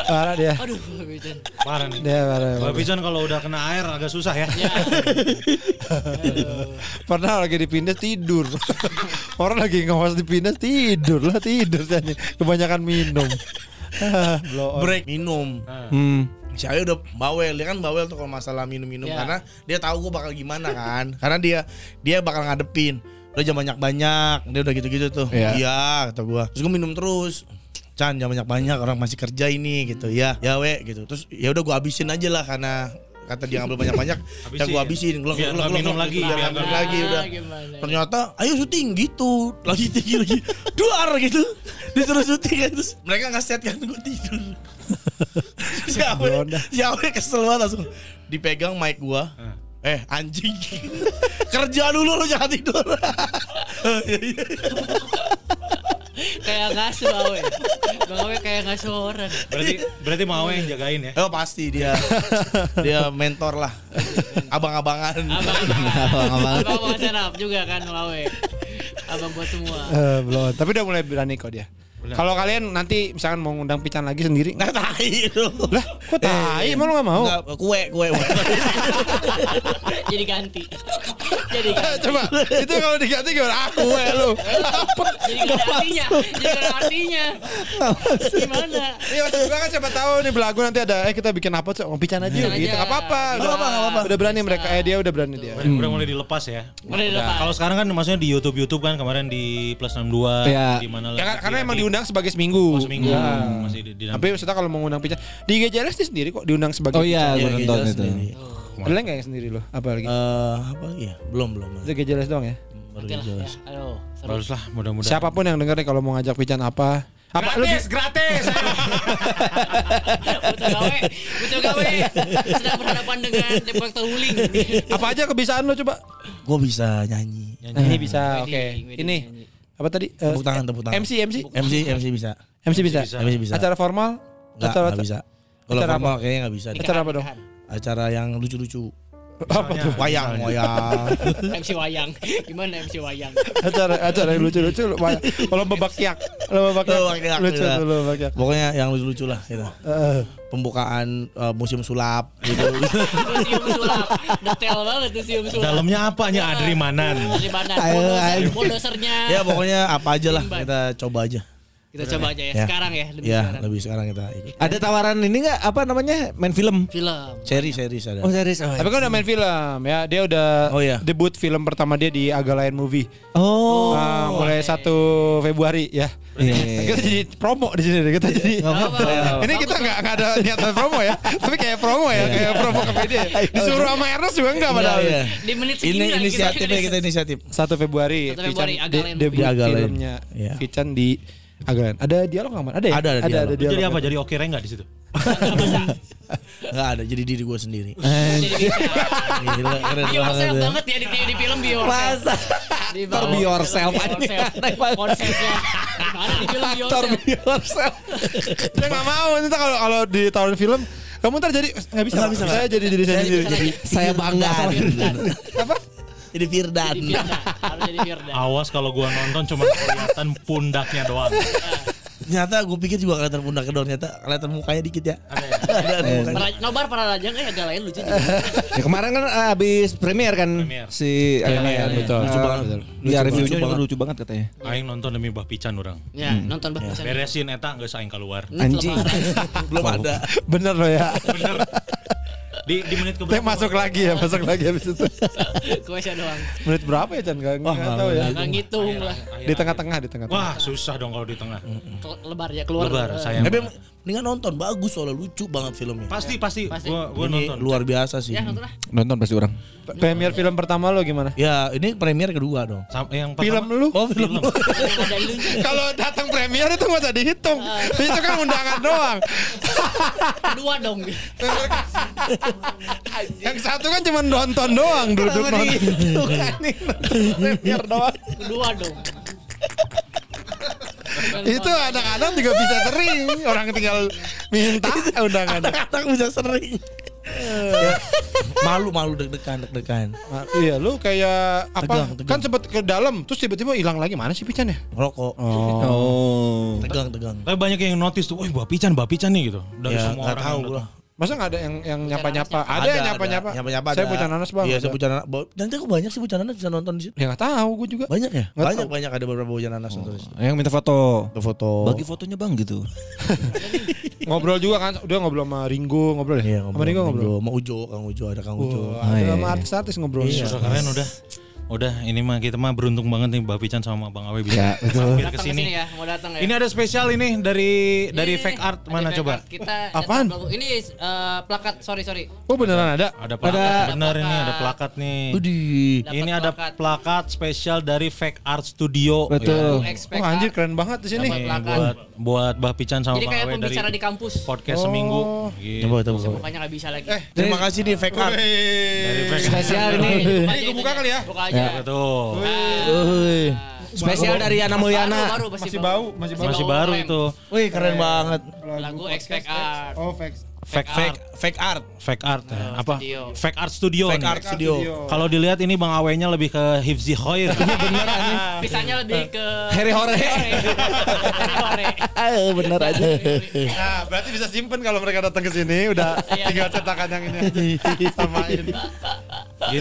Parah dia. Aduh, Babi John. Parah nih. Dia parah. Babi John kalau udah kena air agak susah ya. Ya. Pernah lagi dipindah tidur. Orang lagi ngawas dipindah tidur lah, tidur tadi. Kebanyakan minum. Break minum. Si Ayo udah bawel, dia kan bawel tuh kalau masalah minum-minum ya. Karena dia tahu gue bakal gimana kan. Karena dia bakal ngadepin. Udah jangan banyak-banyak, dia udah gitu-gitu tuh. Iya, ya, kata gue. Terus gue minum terus. Chan, jangan banyak-banyak, orang masih kerja ini gitu ya. Ya we gitu. Terus ya udah gue habisin aja lah, karena kata dia ngambil banyak-banyak. Ya gue habisin, minum lagi, minum lagi udah. Ternyata ayo syuting gitu. Lagi tinggi lagi. Duar gitu. Disuruh syuting kan, terus mereka nge-set kan gue tidur. Ya we kesel banget langsung. Dipegang mic gue. Anjing. Kerja dulu lo, jangan tidur. Kayak ngasuh Awe. Bang Awe kayak ngasuh orang. Berarti Bang Awe yang jagain ya? Oh pasti dia. Dia mentor lah. Abang-abangan. Abang-abangan senap juga kan Bang Awe. Abang buat semua. Belum. Tapi udah mulai berani kok dia. Kalau kalian nanti misalkan mau ngundang Pican lagi sendiri, nggak tai lu. Lah, kok tai? Emang lu nggak mau? Nggak, kue. Jadi ganti. Coba itu kalau diganti gimana? Kue lu. Jadi gak ada artinya. Gimana? Iya waktu juga kan siapa tahu nih belagu nanti ada. Kita bikin apa tuh? Mau Pican aja. Gitu nggak apa-apa. Udah berani mereka. Dia udah berani dia. Udah mulai dilepas ya. Kalau sekarang kan maksudnya di YouTube kan kemarin di +62. Di mana? Karena emang diundang sebagai seminggu. Tapi maksudnya kalau mengundang Pican di GJLS dia sendiri kok diundang sebagai. Oh iya, gue nonton itu. Ada nggak yang sendiri loh? Apa lagi? Apa ya? Belum. Itu GJLS doang ya. GJLS. Aduh, terus lah mudah-mudahan. Siapapun yang dengar nih kalau mau ngajak Pican apa gratis. Betul gawe. Sedang berhadapan dengan Depok Tauling. Apa aja kebisaan lo coba? Gue bisa nyanyi. Nyanyi bisa. Oke. Ini. Apa tadi? Tepuk tangan. MC bisa. MC bisa. Acara formal? Enggak bisa. Kalau formal kayaknya enggak bisa. Acara apa dong? Acara yang lucu-lucu. Apa tuh? Wayang. MC wayang. Gimana MC wayang? Acara yang lucu-lucu. Kalau lomba bakyak. Lucu. Pokoknya yang lucu-lucu lah gitu. Pembukaan museum sulap gitu. Museum sulap. Detail banget museum sulap. Dalamnya apanya? Adri Manan. Poldosernya. Ya pokoknya apa aja lah, kita coba aja ya sekarang ya. Lebih sekarang kita ikut. Ada tawaran ini nggak apa namanya main film? Series ada. Oh series. Tapi kan udah main film ya, dia udah debut film pertama dia di Aga Layan Movie. Oh. Mulai 1 Februari ya. Kita jadi promo di sini kita jadi. Ini kita nggak ada niatan promo ya, tapi kayak promo ya, kayak promo KPD. Disuruh sama Ernest juga nggak padahal. Di menit segini lagi. Ini inisiatifnya kita 1 Februari. Debut filmnya Pican di Agalan. Ada dialog nggak man? Ada ya? Ada dialog. Jadi apa? Jadi oke-nya nggak di situ? Nggak ada. Jadi diri gue sendiri. Gila, keren banget ya di film Be Yourself. Faktor Be Yourself. Konsepnya. Faktor Be Yourself. Dia nggak mau. Nanti kalau ditawarin film, kamu ntar jadi nggak bisa. Saya jadi diri saya sendiri. Jadi saya bangga. Apa? Jadi Firdan. Awas kalau gua nonton cuma kelihatan pundaknya doang. Ternyata gue pikir juga kelihatan pundaknya doang, ternyata kelihatan mukanya dikit ya. Nobar para rajang kan agak lain lucu. Kemarin kan abis premier kan si Agalan. Lucu banget. Dia reviewnya lucu banget katanya. Aing nonton demi Bah Pican orang. Ya nonton Bah Pican. Beresin eta nggak saing keluar. Anjing. Belum ada. Bener loh ya. Bener. Di menit keberapa? Masuk lagi habis itu. Gue aja doang. Menit berapa ya Chan? Enggak tahu ya. Enggak ngitung lah. Di tengah-tengah. Wah, susah dong kalau di tengah. Lebar ya keluar. Lebar, sayang. Tapi Mendingan nonton, bagus soalnya, lucu banget filmnya. Pasti, pasti. Gua nonton. Luar biasa sih. Ya, nonton pasti orang. Premier film pertama lo gimana? Ya, ini premier kedua dong. Yang film lu? Oh, film. Kalau datang premier itu nggak usah dihitung. Itu kan undangan doang. Kedua dong. Yang satu kan cuma nonton doang, duduk nonton. Bukan nih, premier doang. Kedua dong. Itu anak-anak juga bisa sering. Orang tinggal minta undangan. Anak-anak bisa sering. Malu-malu deg-degan. Iya, lu kayak apa? Tegang. Kan sempet ke dalam, terus tiba-tiba hilang lagi. Mana sih Pican ya? Ngerokok. Oh. Tegang. Tapi banyak yang notice tuh, "Woi, Mbak Pican nih" gitu. Dari ya, semua orang tahu gua. Masa nggak ada yang nyapa-nyapa? Ada yang nyapa-nyapa. Saya Pucan Nanas bang. Iya, saya Pucan Nanas. Nanti aku banyak sih Pucan Nanas bisa nonton di situ. Ya nggak tahu, gue juga. Banyak ya? Banyak ada beberapa Pucan Nanas nonton di situ. Yang minta foto. Bagi fotonya bang gitu. Ngobrol juga kan? Udah ngobrol sama Ringo, ngobrol ya. Iya, ngobrol. Sama Ujo, Kang Ujo. Ada sama artis-artis ngobrol. Iya, keren udah. Udah, ini mah kita mah beruntung banget nih Mbak Pican sama Bang Awe bisa mampir ke sini. Ya, mau datang ya. Ini ada spesial ini dari Fake Art mana coba? Art. Kita apaan? Ini plakat, sorry. Oh beneran ada? Ada plakat, bener ini ada plakat nih. Ini ada plakat spesial dari Fake Art Studio. Betul. Ya. Oh anjir keren banget di sini. Buat Mbak Pican sama Bang Awe. Jadi kayak pembicara di kampus. Podcast seminggu. Coba. Bukannya nggak bisa lagi. Terima kasih nih Fake Art. Dari Fake Art. Spesial ini. Ini gue buka kali ya. Ya. Betul. Spesial dari Yana Mulyana. Masih baru itu. Wih keren banget. Lagu Fake Art. Oh Fake Art. Apa? Fake Art Studio. Kalau dilihat ini Bang Awenya lebih ke Hifzi Khoir. Bener aja. Pisahnya lebih ke Heri Hore. Bener aja. Nah berarti bisa simpen kalau mereka datang ke sini udah tinggal cetakan yang ini samain. Gitu.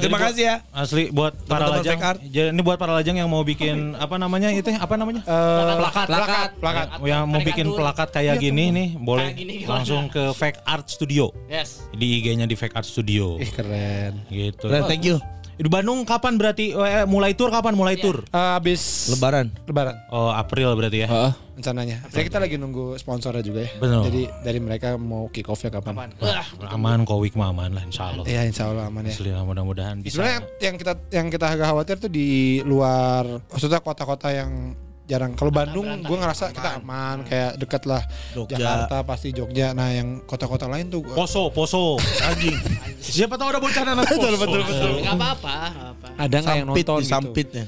Terima kasih ya. Asli buat para lajang. Ini buat para lajang yang mau bikin apa namanya? Plakat. Yang mau bikin plakat kayak gini nih boleh langsung ke Fake Art Studio. Yes. Di IG-nya di Fake Art Studio. Keren. Gitu. Thank you. Di Bandung kapan berarti mulai tur? Habis Lebaran. Oh, April berarti ya. Rencananya. Kita lagi nunggu sponsornya juga ya. Bener. Jadi dari mereka mau kick off-nya kapan? Aman kok, week mah aman lah insyaallah. Iya, insyaallah aman ya. Mudah-mudahan bisa. Sebenarnya yang kita agak khawatir tuh di luar maksudnya kota-kota yang jarang. Kalau Bandung gue ngerasa kita aman, kayak dekat lah Jogja. Jakarta pasti Jogja. Nah yang kota-kota lain tuh Poso anjing. Siapa tahu ada bocah anak betul. Enggak apa-apa. Ada enggak yang nonton gitu? Sampitnya.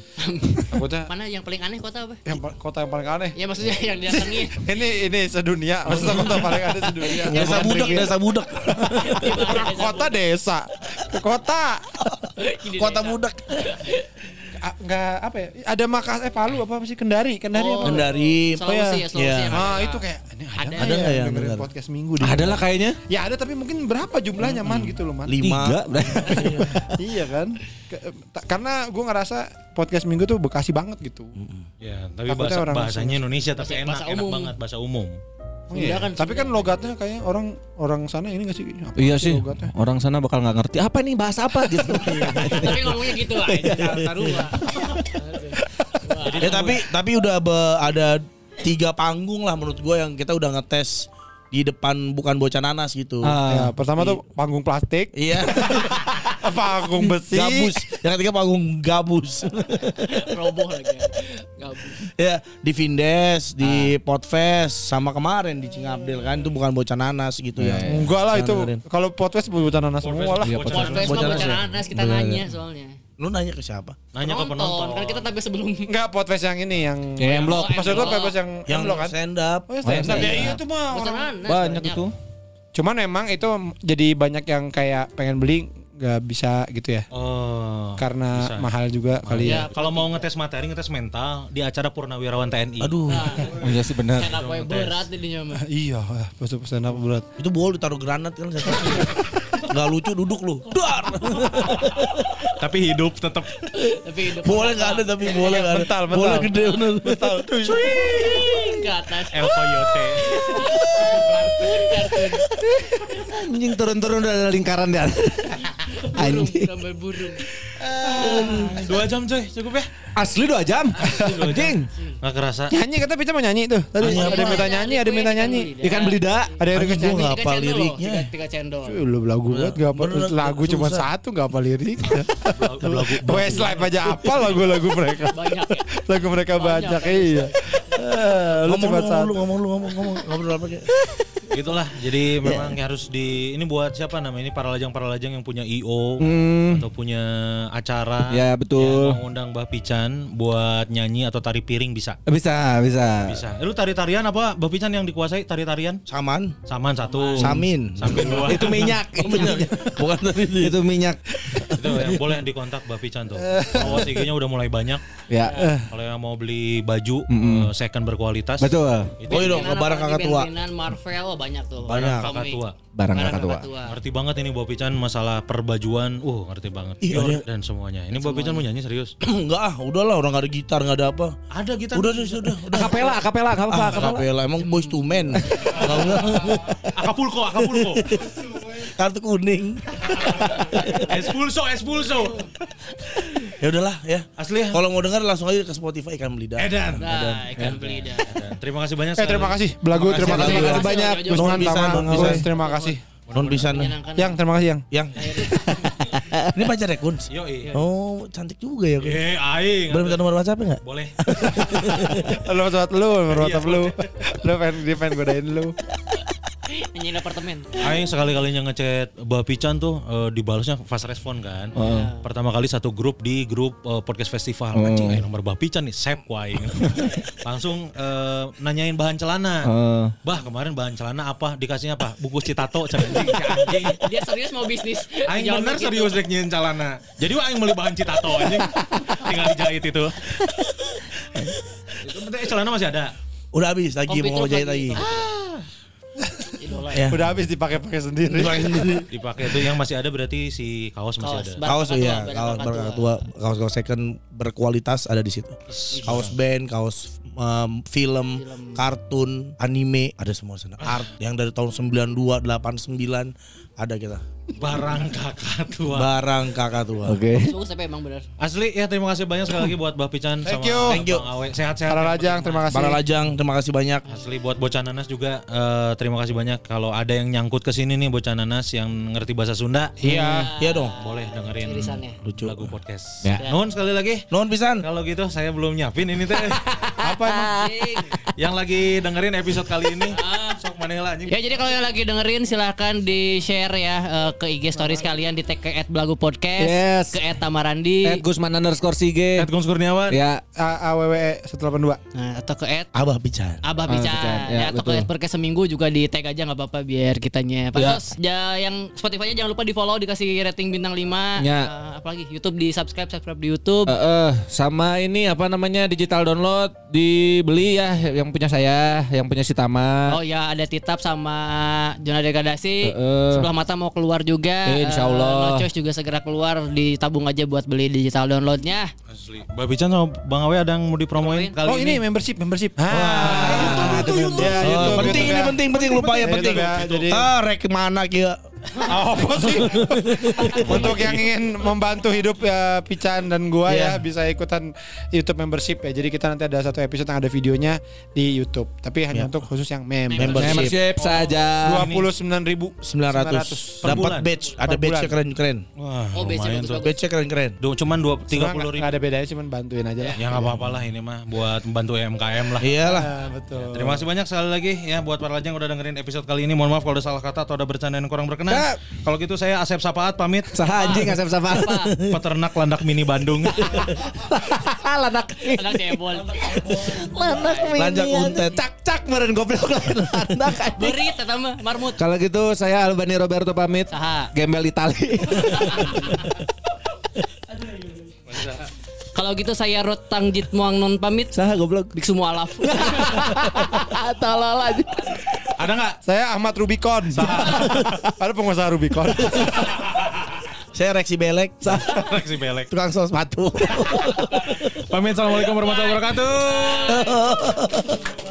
Mana yang paling aneh kota apa? Yang paling aneh. Ya maksudnya yang didatengin. Ini sedunia. Maksudnya kota paling aneh sedunia. Desa budak. Kota desa. Kota budak. Enggak apa ya? Ada Makassar, Palu apa sih? Kendari apa? Kendari, Sulawesi. Ah, itu kayak ada enggak ya dengerin podcast minggu di. Ada lah kayaknya. Ya ada tapi mungkin berapa jumlahnya man gitu loh, man. 5. Iya kan? Karena gue ngerasa podcast minggu tuh Bekasi banget gitu. Ya, tapi bahasanya Indonesia tapi enak banget bahasa umum. Iya kan, tapi kan logatnya kayaknya orang sana ini nggak sih? Iya sih. Logatnya? Orang sana bakal nggak ngerti apa nih bahasa apa gitu. Tapi ngomongnya gitu lah. Ya tapi udah ada 3 panggung lah menurut gue yang kita udah ngetes di depan bukan bocah nanas gitu. Ya, pertama tuh panggung plastik. Iya. Panggung besi. Gabus. Yang ketiga panggung gabus. Roboh lagi. Gabus. Ya, di Vindes, di Podfest sama kemarin di Cingabdil kan itu bukan bocah nanas gitu ya. Enggak lah itu. Kalau Podfest bocah nanas semua lah. Podfest bocah nanas kita nanya soalnya. Lu nanya ke siapa? Nanya ke penonton. Kan kita tampil sebelum. Enggak, podcast yang ini yang blog. Maksud gua podcast yang blog kan. Stand up. Stand up. Ya itu mah banyak itu. Cuman emang itu jadi banyak yang kayak pengen beli gak bisa gitu ya. Oh. Karena bisa. Mahal juga kali ya. Kalau mau ngetes materi, ngetes mental di acara Purnawirawan TNI. Aduh. Iya sih benar. Stand up berat jadinya mah. Iya, stand up berat. Itu bol ditaruh granat kan. Nggak lucu duduk lu. Dar. Tapi hidup tetap. Boleh enggak ada tapi boleh enggak ada. Boleh gede benar. Swing ke atas. El Coyote. Anjing turun-turun udah ada lingkaran dan. Anjing sampai burung. 2 jam coy, cukup ya? Asli 2 jam? Ding, nggak kerasa. Nyanyi kata Pica mau nyanyi tuh. Tadi ada minta nyanyi, ada minta nyanyi. Ikan belida, ada yang gue nggak apa liriknya. 3 cendol. Lu lagu buat nggak apa? Lagu cuma 1 nggak apa lirik. Westlife aja apa lagu-lagu mereka? Lagu mereka banyak iya. Lu cuma 1. Ngomong apa aja? Gitulah, jadi memang harus di ini buat siapa namanya ini para lajang yang punya IO atau punya acara ya betul ya, mengundang Mbah Pican buat nyanyi atau tari piring bisa. Lu tari-tarian apa Mbah Pican yang dikuasai tari-tarian? Saman 1. Samin 2. Itu minyak. Bukan tadi itu minyak. Itu yang boleh dikontak Mbah Pican tuh. Awas IG-nya udah mulai banyak. Ya. Kalau yang mau beli baju second berkualitas. Betul. Oh iya dong ke barang kakak tua. Marvel banyak tuh. Barang kakak tua. Ngerti banget ini Mbah Pican masalah perbajuan. Ngerti banget. Iya, dan semuanya. Ini Mbah Pican mau nyanyi serius? Enggak ah, udahlah orang enggak ada gitar, enggak ada apa. Ada gitar. Udah. Akapela enggak apa-apa. Akapela emang boys to men. Acapulco. Kartu kuning. Expulso. Ya udahlah ya. Asli ya. Kalau mau dengar langsung aja ke Spotify Ikan Belida. Edan. Terima kasih banyak. Terima kasih. Belagu terima kasih banyak. Gunungan Taman. Terima kasih. Non bisa. Yang terima kasih yang. Ini pacar ya Kun? Yoi. Oh cantik juga ya Kun. Aing. Boleh minta nomor WhatsApp enggak? Boleh. Nomor WhatsApp lu. Lu pengen godain lu. Nyanyiin apartemen. Aing sekali-kalinya ngechat Mbah Pican tuh dibalasnya fast respon kan. Pertama kali satu grup di grup podcast festival. Anjing nomor Mbah Pican nih, save ku aing. Langsung nanyain bahan celana. Bah kemarin bahan celana apa? Dikasihnya apa? Bungkus Citato anjing. Dia serius mau bisnis. Aing bener serius gitu. Dek nyanyiin celana. Jadi aing beli bahan Citato anjing. Tinggal dijahit itu. Itu celana masih ada. Udah habis lagi mau jahit lagi. Ya. Udah habis dipakai sendiri. Dipakai itu yang masih ada berarti si kaos masih ada. Kaos ya, kaos second berkualitas ada di situ. Kaos band, kaos film, kartun, anime ada semua di sana. Art yang dari tahun 92, 89 ada kita. Barang kakak tua. Oke. Sukses emang benar. Asli ya, terima kasih banyak sekali lagi buat Mbah Pican sama Bang Awe. Sehat-sehat. Para lajang terima kasih. Banyak. Asli buat Bocah Nanas juga terima kasih banyak. Kalau ada yang nyangkut ke sini nih Bocah Nanas yang ngerti bahasa Sunda. Iya. Iya dong. Boleh dengerin lucu lagu podcast. Ya. Nuhun sekali lagi. Nuhun pisan. Kalau gitu saya belum nyiapin ini teh. Apa emang? Yang lagi dengerin episode kali ini. Sok manela anjing. Ya jadi kalau yang lagi dengerin silahkan di-share ya ke IG stories kalian di tag ke @belagu_podcast, yes. Ke @tamarandi, @gusman_sige, @guskurniawan, ya awwe182, atau ke @abahpican, ya, atau betul. Ke @perkeseminggu juga di tag aja nggak apa-apa biar kitanya. Terus ya. Yang Spotify-nya jangan lupa di follow, dikasih rating bintang 5, ya. Apalagi YouTube di subscribe di YouTube, sama ini apa namanya digital download dibeli ya yang punya saya, yang punya si Tama. Oh ya ada Titap sama Zona Degradasi, Sebelah Mata mau keluar juga, insyaallah. No Choice juga segera keluar, ditabung aja buat beli digital downloadnya. Asli. Mbah Pican sama Bang Awe ada yang mau dipromoin kali ini? Oh ini membership. YouTube. Ya, penting lupa ya penting. Jadi rek mana kia? Apa sih? Untuk yang ingin membantu hidup Pican dan gua ya bisa ikutan YouTube membership ya. Jadi kita nanti ada satu episode yang ada videonya di YouTube. Tapi hanya untuk khusus yang membership saja. 29.900 dapat badge. Ada badge keren-keren. Wah, badge keren-keren. Cuman 30.000. Ada bedanya cuman bantuin aja lah. Ya enggak apa-apalah ini mah buat membantu UMKM lah. Iyalah. Betul. Terima kasih banyak sekali lagi ya buat para lajang udah dengerin episode kali ini. Mohon maaf kalau ada salah kata atau ada bercandaan kurang berkenan. Nah, kalau gitu saya Asep Sapaat pamit. Asep Sapaat. Peternak landak mini Bandung. Landak cebol. Landak mini. Landak untet. Cak-cak meren goblok landak. Berit sama marmut. Kalau gitu saya Albani Roberto pamit. Saha. Gembel Itali. Kalau gitu saya Rotang Jit Muang Non pamit. Saha goblok. Dik semua alaf. Tolol aja. Ada nggak? Saya Ahmad Rubicon. Ada pengusaha Rubicon. Saya Reksi Belek. Tukang sos sepatu. Pamit. Assalamualaikum warahmatullahi wabarakatuh.